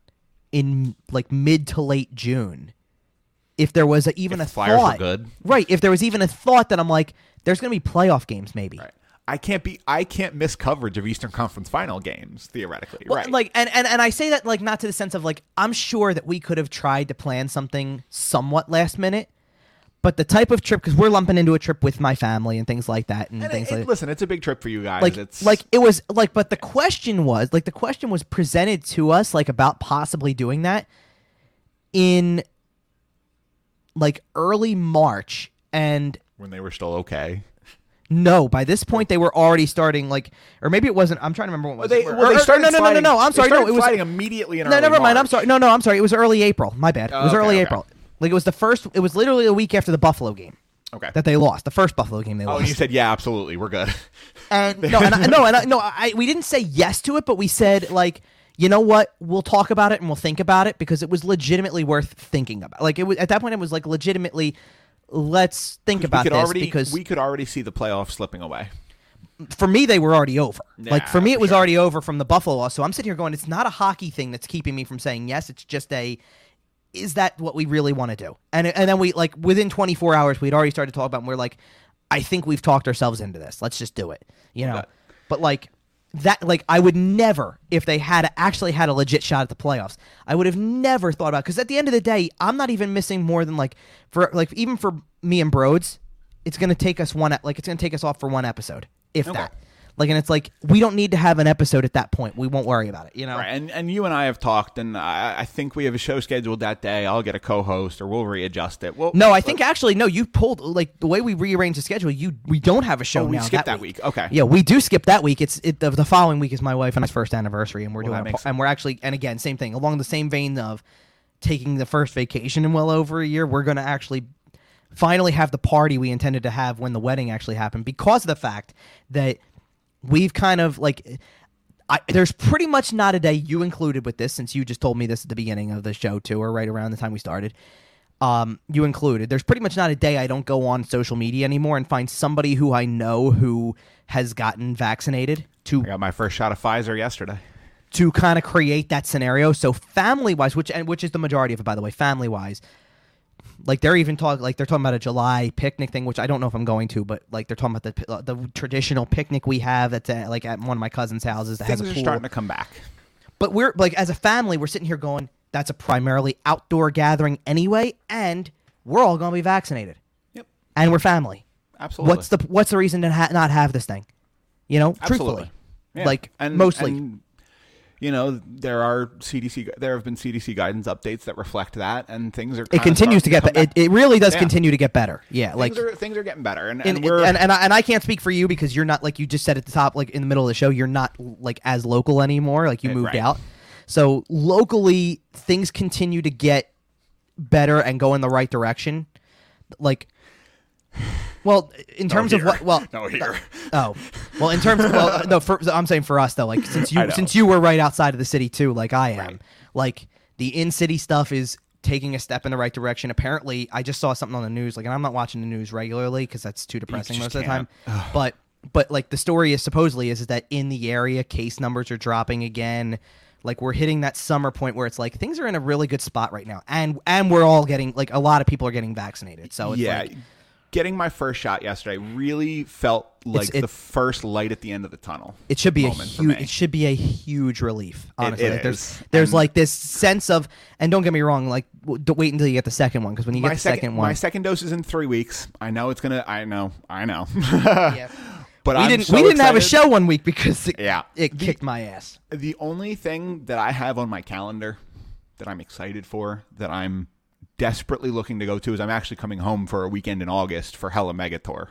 in like mid to late June. If there was a, even if a Flyers thought, were good. right? If there was even a thought that I'm like, there's going to be playoff games, maybe. Right. I can't be, I can't miss coverage of Eastern Conference Final games theoretically, well, right? Like, and, and and I say that like not to the sense of like I'm sure that we could have tried to plan something somewhat last minute, but the type of trip, because we're lumping into a trip with my family and things like that, and, and things it, like listen, it's a big trip for you guys. Like, it's like it was like, but the question was like the question was presented to us like about possibly doing that in. Like early March, and when they were still okay. No, by this point they were already starting. Like, or maybe it wasn't. I'm trying to remember when was. Well, they, it? Well, or, they started. No, no, no, no, no. I'm sorry. No, it was immediately. In no, early never mind. March. I'm sorry. No, no, I'm sorry. It was early April. My bad. It was oh, okay, early okay. April. Like it was the first. It was literally a week after the Buffalo game. Okay. That they lost the first Buffalo game. They oh, lost. Oh, you said yeah, absolutely. We're good. And no, and I, no, and I, no. I we didn't say yes to it, but we said like. You know what? We'll talk about it and we'll think about it because it was legitimately worth thinking about. Like it was at that point, it was like legitimately. Let's think about this already, because we could already see the playoffs slipping away. For me, they were already over. Nah, like for me, it was sure. already over from the Buffalo loss. So I'm sitting here going, it's not a hockey thing that's keeping me from saying yes. It's just a, is that what we really want to do? And and then we like within twenty-four hours, we'd already started talking about. It and we're like, I think we've talked ourselves into this. Let's just do it. You know, but, but like. That like I would never, if they had actually had a legit shot at the playoffs, I would have never thought about, because at the end of the day, I'm not even missing more than like for like even for me and Broads, it's gonna take us one like it's gonna take us off for one episode if okay. that. Like, and it's like we don't need to have an episode at that point. We won't worry about it, you know. Right, and and you and I have talked, and I, I think we have a show scheduled that day. I'll get a co-host, or we'll readjust it. Well, no, I think actually, no, you pulled like the way we rearranged the schedule. You we don't have a show oh, we now. We skip that, that week. week, okay? Yeah, we do skip that week. It's it the, the following week is my wife and I's first anniversary, and we're well, doing a, and we're actually and again same thing along the same vein of taking the first vacation in well over a year. We're going to actually finally have the party we intended to have when the wedding actually happened, because of the fact that. We've kind of like, I, there's pretty much not a day, you included with this, since you just told me this at the beginning of the show too, or right around the time we started, um, you included. There's pretty much not a day I don't go on social media anymore and find somebody who I know who has gotten vaccinated. To I got my first shot of Pfizer yesterday. To kind of create that scenario. So family wise, which and which is the majority of it, by the way, family wise. Like they're even talking, like they're talking about a July picnic thing, which I don't know if I'm going to, but like they're talking about the uh, the traditional picnic we have that's at, like at one of my cousin's houses that Things has a pool. Things are starting to come back, but we're like as a family, we're sitting here going, that's a primarily outdoor gathering anyway, and we're all going to be vaccinated. Yep, and we're family. Absolutely. What's the what's the reason to ha- not have this thing? You know, Absolutely. truthfully, yeah. like and, mostly. And- You know, there are C D C. There have been C D C guidance updates that reflect that, and things are. It continues to get. To be- it, it really does yeah. continue to get better. Yeah, things like are, things are getting better, and and, and, we're, and, and, I, and I can't speak for you because you're not like you just said at the top, like in the middle of the show, you're not like as local anymore. Like you moved right. out, so locally things continue to get better and go in the right direction. Like, well, in terms no of what, well, no here. Uh, oh, well, in terms of, well, no, for, I'm saying for us though, like since you since you were right outside of the city too, like I am, right. like the in-city stuff is taking a step in the right direction. Apparently, I just saw something on the news, like, and I'm not watching the news regularly because that's too depressing most can't. of the time. Ugh. But but like the story is supposedly is, is that in the area case numbers are dropping again. Like we're hitting that summer point where it's like things are in a really good spot right now, and and we're all getting like a lot of people are getting vaccinated. So it's yeah. Like, getting my first shot yesterday really felt like it's, it's, the first light at the end of the tunnel. It should be a huge. It should be a huge relief. Honestly, it, it like there's is. there's and like this sense of, and don't get me wrong, like wait until you get the second one because when you get the second, second one, my second dose is in three weeks. I know it's gonna. I know. I know. yeah. But we I'm didn't. So we didn't excited. have a show one week because it, yeah. it the, kicked my ass. The only thing that I have on my calendar that I'm excited for that I'm. desperately looking to go to is I'm actually coming home for a weekend in August for Hella Mega Tour.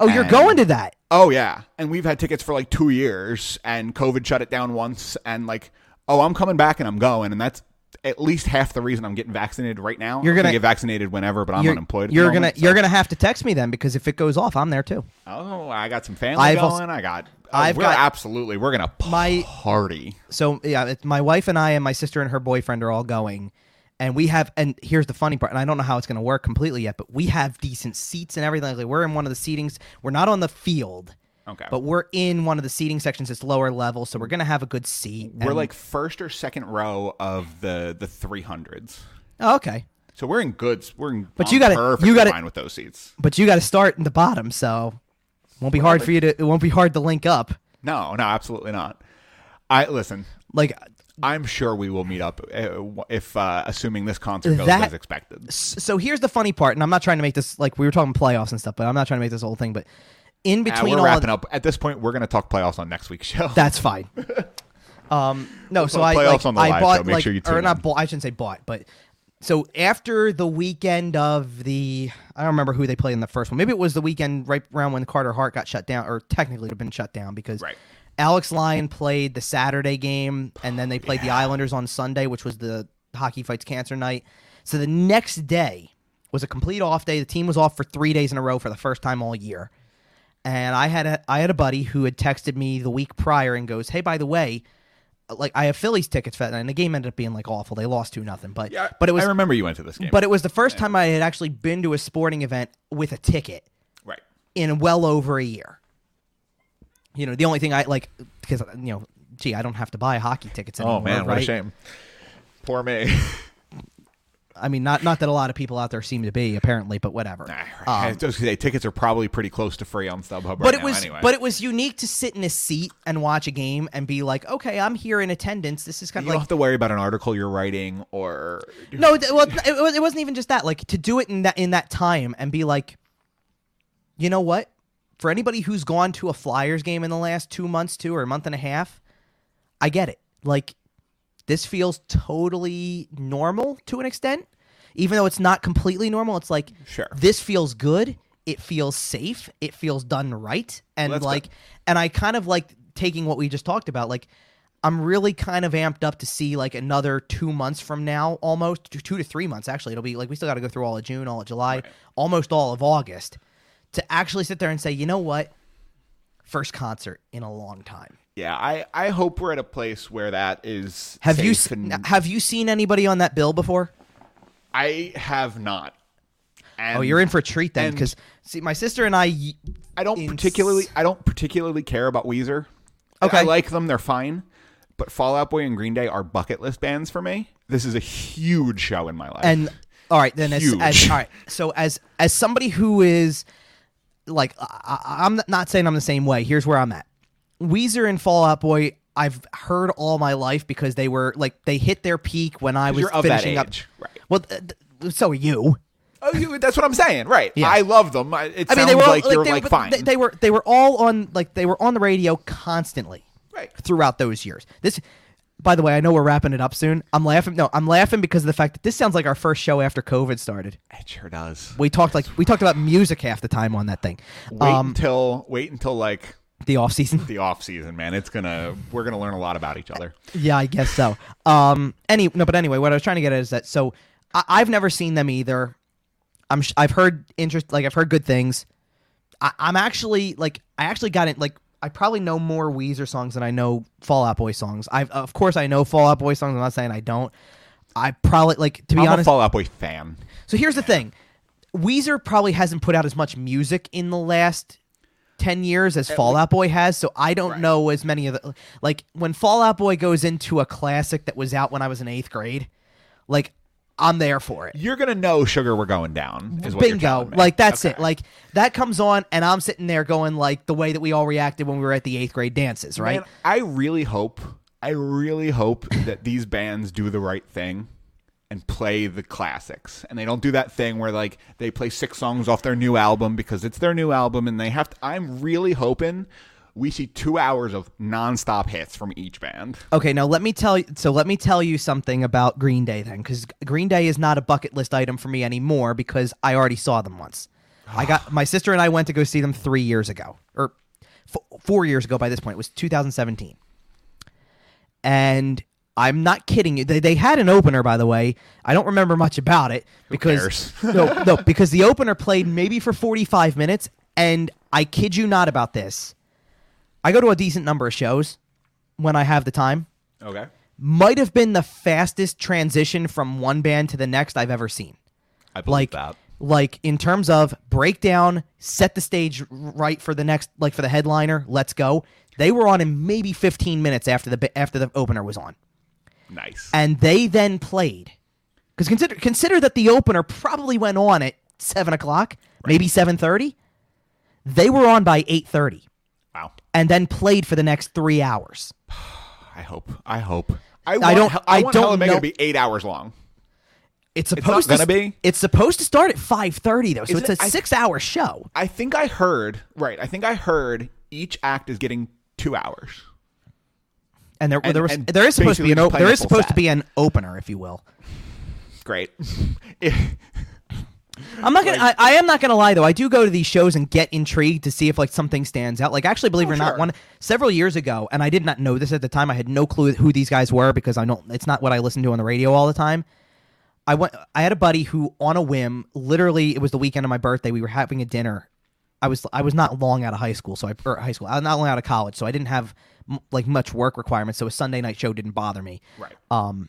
Oh, and, you're going to that? Oh yeah, and we've had tickets for like two years, and COVID shut it down once, and like, oh, I'm coming back and I'm going, and that's at least half the reason I'm getting vaccinated right now. You're gonna, gonna get vaccinated whenever, but I'm unemployed. You're moment, gonna so. you're gonna have to text me then because if it goes off, I'm there too. Oh, I got some family I've going. Also, I got. Oh, I've we're got absolutely. We're gonna party. My, so yeah, it's my wife and I and my sister and her boyfriend are all going. And we have, and here's the funny part, and I don't know how it's going to work completely yet, but we have decent seats and everything. Like, we're in one of the seatings. We're not on the field. Okay. But we're in one of the seating sections that's lower level, so we're going to have a good seat. We're and... like first or second row of the the three hundreds. Oh, okay. So we're in good. We're in but you gotta, perfectly you gotta, fine with those seats. But you got to start in the bottom, so it won't be hard for you to. It won't be hard to link up. No, no, absolutely not. I listen. Like, I'm sure we will meet up if, uh, assuming this concert goes that, as expected. So here's the funny part, and I'm not trying to make this like we were talking playoffs and stuff, but I'm not trying to make this whole thing. But in between, uh, we're all wrapping up at this point. We're going to talk playoffs on next week's show. That's fine. um, no, we'll so I like, on the I live bought show. Make like sure you tune or not. Bought, I shouldn't say bought, but so after the weekend of the, I don't remember who they played in the first one. Maybe it was the weekend right around when Carter Hart got shut down, or technically had been shut down because. Right. Alex Lyon played the Saturday game, and then they played yeah. the Islanders on Sunday, which was the Hockey Fights Cancer night. So the next day was a complete off day. The team was off for three days in a row for the first time all year. And I had a, I had a buddy who had texted me the week prior and goes, hey, by the way, like I have Phillies tickets for that night, and the game ended up being like awful. They lost two nothing. But, yeah, but it was, I remember you went to this game. But it was the first yeah. time I had actually been to a sporting event with a ticket right. in well over a year. You know, the only thing I like, because, you know, gee, I don't have to buy hockey tickets anymore. Oh, man, what right? a shame. Poor me. I mean, not not that a lot of people out there seem to be, apparently, but whatever. Nah, right. um, just say, tickets are probably pretty close to free on StubHub but right it now, was, anyway. But it was unique to sit in a seat and watch a game and be like, okay, I'm here in attendance. This is kind you of like... You don't have to worry about an article you're writing or... No, well, it, it wasn't even just that. Like, to do it in that in that time and be like, you know what? For anybody who's gone to a Flyers game in the last two months, too, or a month and a half, I get it. Like, this feels totally normal to an extent. Even though it's not completely normal, it's like, sure. This feels good. It feels safe. It feels done right. And, well, like, good. And I kind of like taking what we just talked about. Like, I'm really kind of amped up to see, like, another two months from now, almost, two to three months, actually. It'll be, like, we still got to go through all of June, all of July, right. Almost all of August. To actually sit there and say, you know what? First concert in a long time. Yeah, I, I hope we're at a place where that is have you and... Have you seen anybody on that bill before? I have not. And, oh, you're in for a treat then, because see, my sister and I. I don't ins- particularly. I don't particularly care about Weezer. Okay, I like them; they're fine. But Fall Out Boy and Green Day are bucket list bands for me. This is a huge show in my life. And all right, then as, as all right, so as as somebody who is. Like, I, I'm not saying I'm the same way. Here's where I'm at. Weezer and Fall Out Boy, I've heard all my life because they were, like, they hit their peak when I was you're of finishing that age. Up. Right. Well, th- so are you. Oh, you, that's what I'm saying. Right. Yeah. I love them. I, it I sounds mean, they were all, like, like you're, they, like, fine. They, they, were, they were all on, like, they were on the radio constantly right. throughout those years. This, by the way, I know we're wrapping it up soon. I'm laughing. No, I'm laughing because of the fact that this sounds like our first show after COVID started. It sure does. We talked like we talked about music half the time on that thing. Wait um, until wait until like the off season. The off season, man. It's gonna we're gonna learn a lot about each other. Yeah, I guess so. um, any no, but anyway, what I was trying to get at is that so I, I've never seen them either. I'm I've heard interest like I've heard good things. I, I'm actually like I actually got it like. I probably know more Weezer songs than I know Fall Out Boy songs. I of course I know Fall Out Boy songs. I'm not saying I don't. I probably like to be I'm honest. I'm a Fall Out Boy fan. So here's the thing: Weezer probably hasn't put out as much music in the last ten years as Fall Out Boy has. So I don't right. know as many of the like when Fall Out Boy goes into a classic that was out when I was in eighth grade. Like I'm there for it. You're gonna know "Sugar, We're Going Down." Is what bingo. You're telling me. Like that's okay. it. Like. That comes on, and I'm sitting there going like the way that we all reacted when we were at the eighth grade dances, right? Man, I really hope, I really hope that these bands do the right thing and play the classics, and they don't do that thing where like they play six songs off their new album because it's their new album, and they have to. I'm really hoping we see two hours of nonstop hits from each band. Okay, now let me tell you. So let me tell you something about Green Day then, because Green Day is not a bucket list item for me anymore because I already saw them once. I got my sister and I went to go see them three years ago or f- four years ago. By this point, it was two thousand seventeen, and I'm not kidding you. They, they had an opener, by the way. I don't remember much about it because no, no, because the opener played maybe for forty-five minutes, and I kid you not about this. I go to a decent number of shows when I have the time. Okay, might have been the fastest transition from one band to the next I've ever seen. I believe like, that. Like, in terms of breakdown, set the stage right for the next, like for the headliner, let's go. They were on in maybe fifteen minutes after the after the opener was on. Nice. And they then played. Because consider consider that the opener probably went on at seven o'clock, right. Maybe seven thirty. They were on by eight thirty. Wow. And then played for the next three hours. I hope. I hope. I, want, I don't. I, I want don't know. To be eight hours long. It's supposed it's not to be. It's supposed to start at five thirty though, so Isn't it's it, a I, six-hour show. I think I heard. Right. I think I heard each act is getting two hours. And there, and, there was, and there is supposed to be an there is supposed sad. to be an opener, if you will. Great. I'm not gonna. Like, I, I am not gonna lie though. I do go to these shows and get intrigued to see if like something stands out. Like actually, believe oh, it or sure. not, one several years ago, and I did not know this at the time. I had no clue who these guys were because I don't. It's not what I listen to on the radio all the time. I went. I had a buddy who, on a whim, literally, it was the weekend of my birthday. We were having a dinner. I was. I was not long out of high school, so I or high school. I was not long out of college, so I didn't have m- like much work requirements. So a Sunday night show didn't bother me. Right. Um,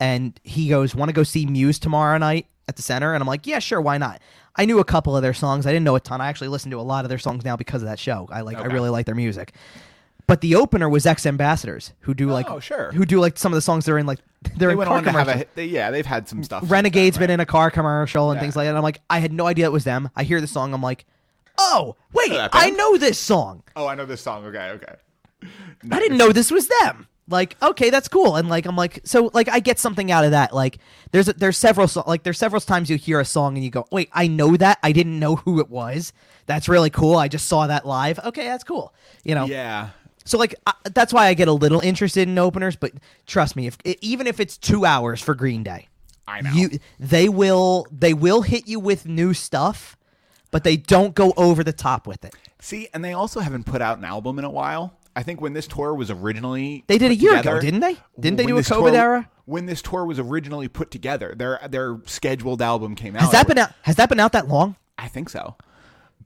and he goes, "Want to go see Muse tomorrow night?" At the center, and I'm like, yeah, sure, why not? I knew a couple of their songs. I didn't know a ton. I actually listen to a lot of their songs now because of that show. I like, okay. I really like their music. But the opener was Ex Ambassadors, who do like, oh, sure. who do like some of the songs they're in, like they're they in went car on to have a, they, yeah, they've had some stuff. Renegade's like that, right? Been in a car commercial and yeah. things like that. And I'm like, I had no idea it was them. I hear the song, I'm like, oh wait, I, I know this song. Oh, I know this song. Okay, okay. Not I didn't know this was them. Like, okay, that's cool. And like, I'm like, so like, I get something out of that. Like there's, a, there's several, so- like there's several times you hear a song and you go, wait, I know that. I didn't know who it was. That's really cool. I just saw that live. Okay. That's cool. You know? Yeah. So like, I, that's why I get a little interested in openers, but trust me, if even if it's two hours for Green Day, I know you, they will, they will hit you with new stuff, but they don't go over the top with it. See, and they also haven't put out an album in a while. I think when this tour was originally they did a year together, ago, didn't they? Didn't they do a COVID tour, era? When this tour was originally put together, their their scheduled album came out. Has that been out? Has that been out that long? I think so.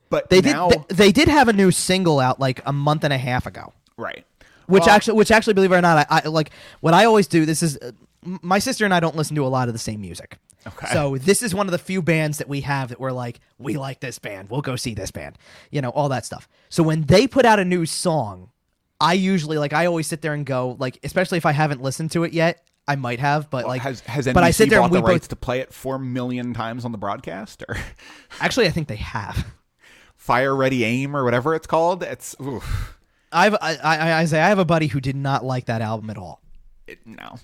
But they now, did they, they did have a new single out like a month and a half ago, right? Which well, actually, which actually, believe it or not, I, I like what I always do. This is uh, my sister and I don't listen to a lot of the same music. Okay. So this is one of the few bands that we have that we're like, we like this band, we'll go see this band, you know, all that stuff. So when they put out a new song. I usually like I always sit there and go like, especially if I haven't listened to it yet, I might have, but well, like has has N B C but I sit there bought and we the rights both... to play it four million times on the broadcast? Or actually, I think they have Fire Ready Aim or whatever it's called. It's oof. I've I, I I say I have a buddy who did not like that album at all. It, no,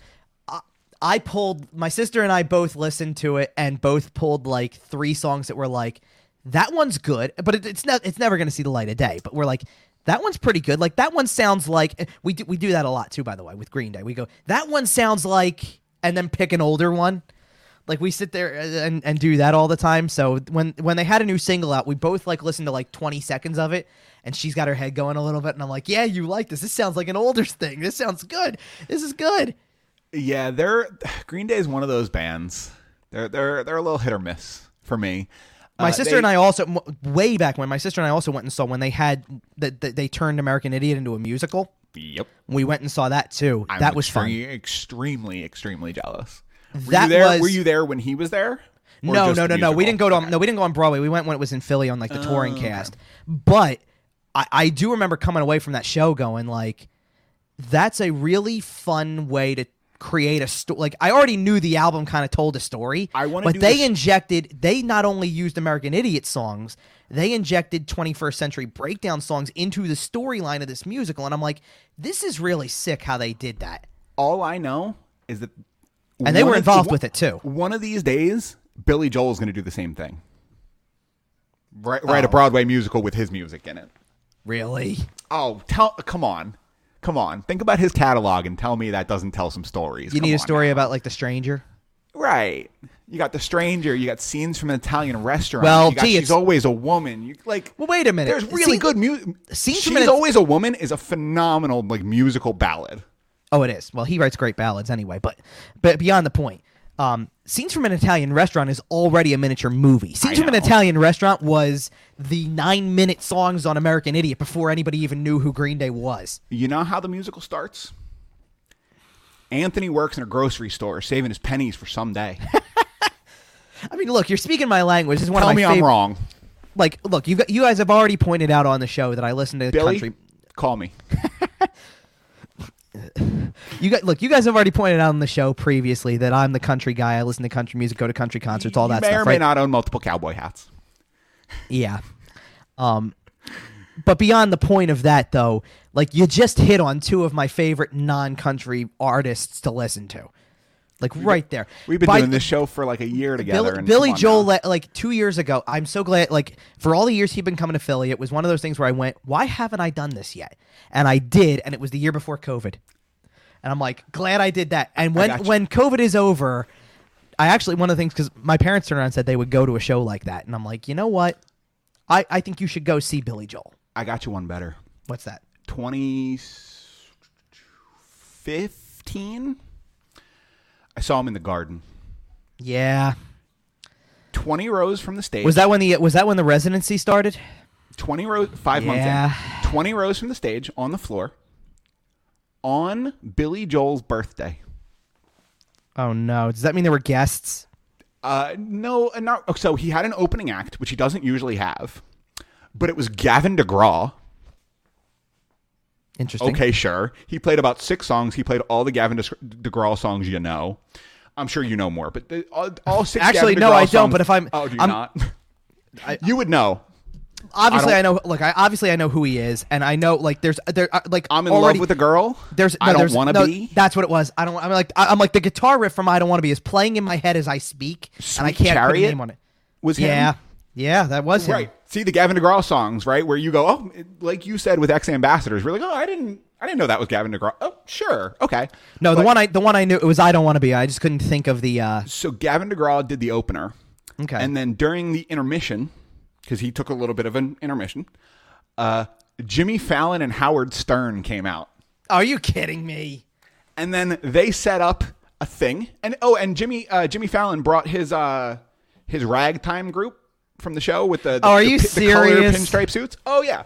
I, I pulled my sister and I both listened to it and both pulled like three songs that were like that one's good, but it, it's not it's never going to see the light of day. But we're like. That one's pretty good. Like that one sounds like we do we do that a lot too, by the way, with Green Day. We go, that one sounds like, and then pick an older one. Like we sit there and, and do that all the time. So when when they had a new single out, we both like listened to like twenty seconds of it, and she's got her head going a little bit, and I'm like, yeah, you like this. This sounds like an older thing. This sounds good. This is good. Yeah, they're Green Day is one of those bands. They're they're they're a little hit or miss for me. My uh, sister they, and I also, way back when, my sister and I also went and saw when they had, the, the, they turned American Idiot into a musical. Yep. We went and saw that too. I'm that was fun. Extremely, extremely jealous. Were that you there, was. Were you there when he was there? No, no, no, no. We didn't go to, okay. no, we didn't go on Broadway. We went when it was in Philly on like the touring oh, cast. Man. But I, I do remember coming away from that show going like, that's a really fun way to create a story. Like I already knew the album kind of told a story, I want to but they this- injected they not only used American Idiot songs, they injected twenty-first century breakdown songs into the storyline of this musical, and I'm like, this is really sick how they did that. All I know is that and they were involved the, with it too. One of these days Billy Joel is going to do the same thing, right write oh. a Broadway musical with his music in it. Really? Oh tell come on Come on, think about his catalog and tell me that doesn't tell some stories. You Come need a story now. About like The Stranger? Right. You got The Stranger. You got scenes from an Italian restaurant. Well, you got, gee, She's it's... Always a Woman. You, like, well, wait a minute. There's really Scene... good music. She's minute... Always a Woman is a phenomenal like musical ballad. Oh, it is. Well, he writes great ballads anyway, but but beyond the point. Um, Scenes from an Italian Restaurant is already a miniature movie. Scenes from an Italian Restaurant was the nine-minute songs on American Idiot before anybody even knew who Green Day was. You know how the musical starts? Anthony works in a grocery store, saving his pennies for someday. I mean, look, you're speaking my language. This is one Tell of my me favorite... I'm wrong. Like, look, you you guys have already pointed out on the show that I listen to Billy, country. Call me. You got look. You guys have already pointed out on the show previously that I'm the country guy. I listen to country music, go to country concerts, all that stuff. You may stuff, or may right? not own multiple cowboy hats. Yeah, um, but beyond the point of that, though, like you just hit on two of my favorite non-country artists to listen to. Like we've right been, there, we've been By, doing this show for like a year together. Billy, and Billy Joel, le- like two years ago. I'm so glad. Like for all the years he'd been coming to Philly, it was one of those things where I went, "Why haven't I done this yet?" And I did, and it was the year before COVID. And I'm like, glad I did that. And when when COVID is over, I actually one of the things because my parents turned around and said they would go to a show like that, and I'm like, you know what? I I think you should go see Billy Joel. I got you one better. What's that? twenty fifteen I saw him in the Garden. Yeah. twenty rows from the stage. Was that when the was that when the residency started? twenty rows, five yeah. months in. twenty rows from the stage on the floor on Billy Joel's birthday. Oh no. Does that mean there were guests? Uh no, not so he had an opening act, which he doesn't usually have. But it was Gavin DeGraw. Interesting. Okay, sure. He played about six songs. He played all the Gavin DeGraw songs you know. I'm sure you know more, but the, all, all six Actually, Gavin DeGraw no, I songs, don't, but if I'm... Oh, do you I'm, not? I, you would know. Obviously, I, I know... Look, I obviously I know who he is, and I know, like, there's... there like I'm in already, love with a girl? There's, no, I don't want to no, be? That's what it was. I don't... I'm like, I, I'm like, the guitar riff from I Don't Want to Be is playing in my head as I speak, Sweet and I can't Chariot put a name on it. Was him? Yeah. Yeah, that was him. Right. See the Gavin DeGraw songs, right? Where you go, oh, like you said with ex-ambassadors, we're like, oh, I didn't, I didn't know that was Gavin DeGraw. Oh, sure, okay. No, but, the one I, the one I knew it was I Don't Want to Be. I just couldn't think of the. Uh... So Gavin DeGraw did the opener, okay, and then during the intermission, because he took a little bit of an intermission, uh, Jimmy Fallon and Howard Stern came out. Are you kidding me? And then they set up a thing, and oh, and Jimmy, uh, Jimmy Fallon brought his, uh, his ragtime group from the show with the, the, oh, are the, you the serious? Color pinstripe suits. Oh, yeah.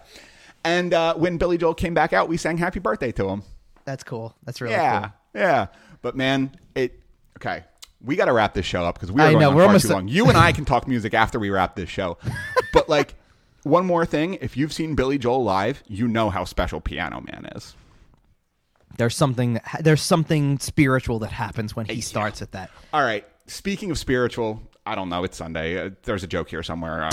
And uh, when Billy Joel came back out, we sang happy birthday to him. That's cool. That's really yeah, cool. Yeah. Yeah. But, man, it – okay. We got to wrap this show up because we are I going know, on we're far too a- long. You and I can talk music after we wrap this show. But, like, one more thing. If you've seen Billy Joel live, you know how special Piano Man is. There's something – there's something spiritual that happens when he yeah. starts at that. All right. Speaking of spiritual – I don't know. It's Sunday. Uh, there's a joke here somewhere. Uh,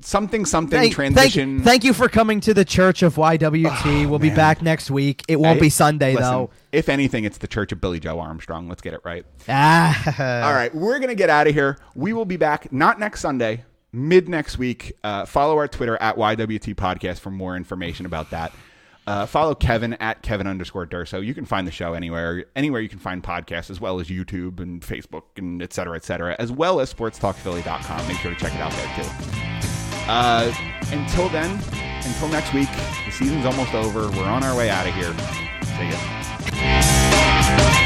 something, something, thank, transition. Thank, thank you for coming to the Church of Y W T. Oh, we'll man. be back next week. It won't hey, be Sunday, listen, though. If anything, it's the Church of Billy Joe Armstrong. Let's get it right. Ah. All right. We're going to get out of here. We will be back not next Sunday, mid next week. Uh, follow our Twitter at Y W T Podcast for more information about that. Uh, follow Kevin at Kevin underscore Durso. You can find the show anywhere, anywhere you can find podcasts, as well as YouTube and Facebook and et cetera, et cetera, as well as sports talk philly dot com. Make sure to check it out there too. Uh, until then, until next week, the season's almost over. We're on our way out of here. See ya.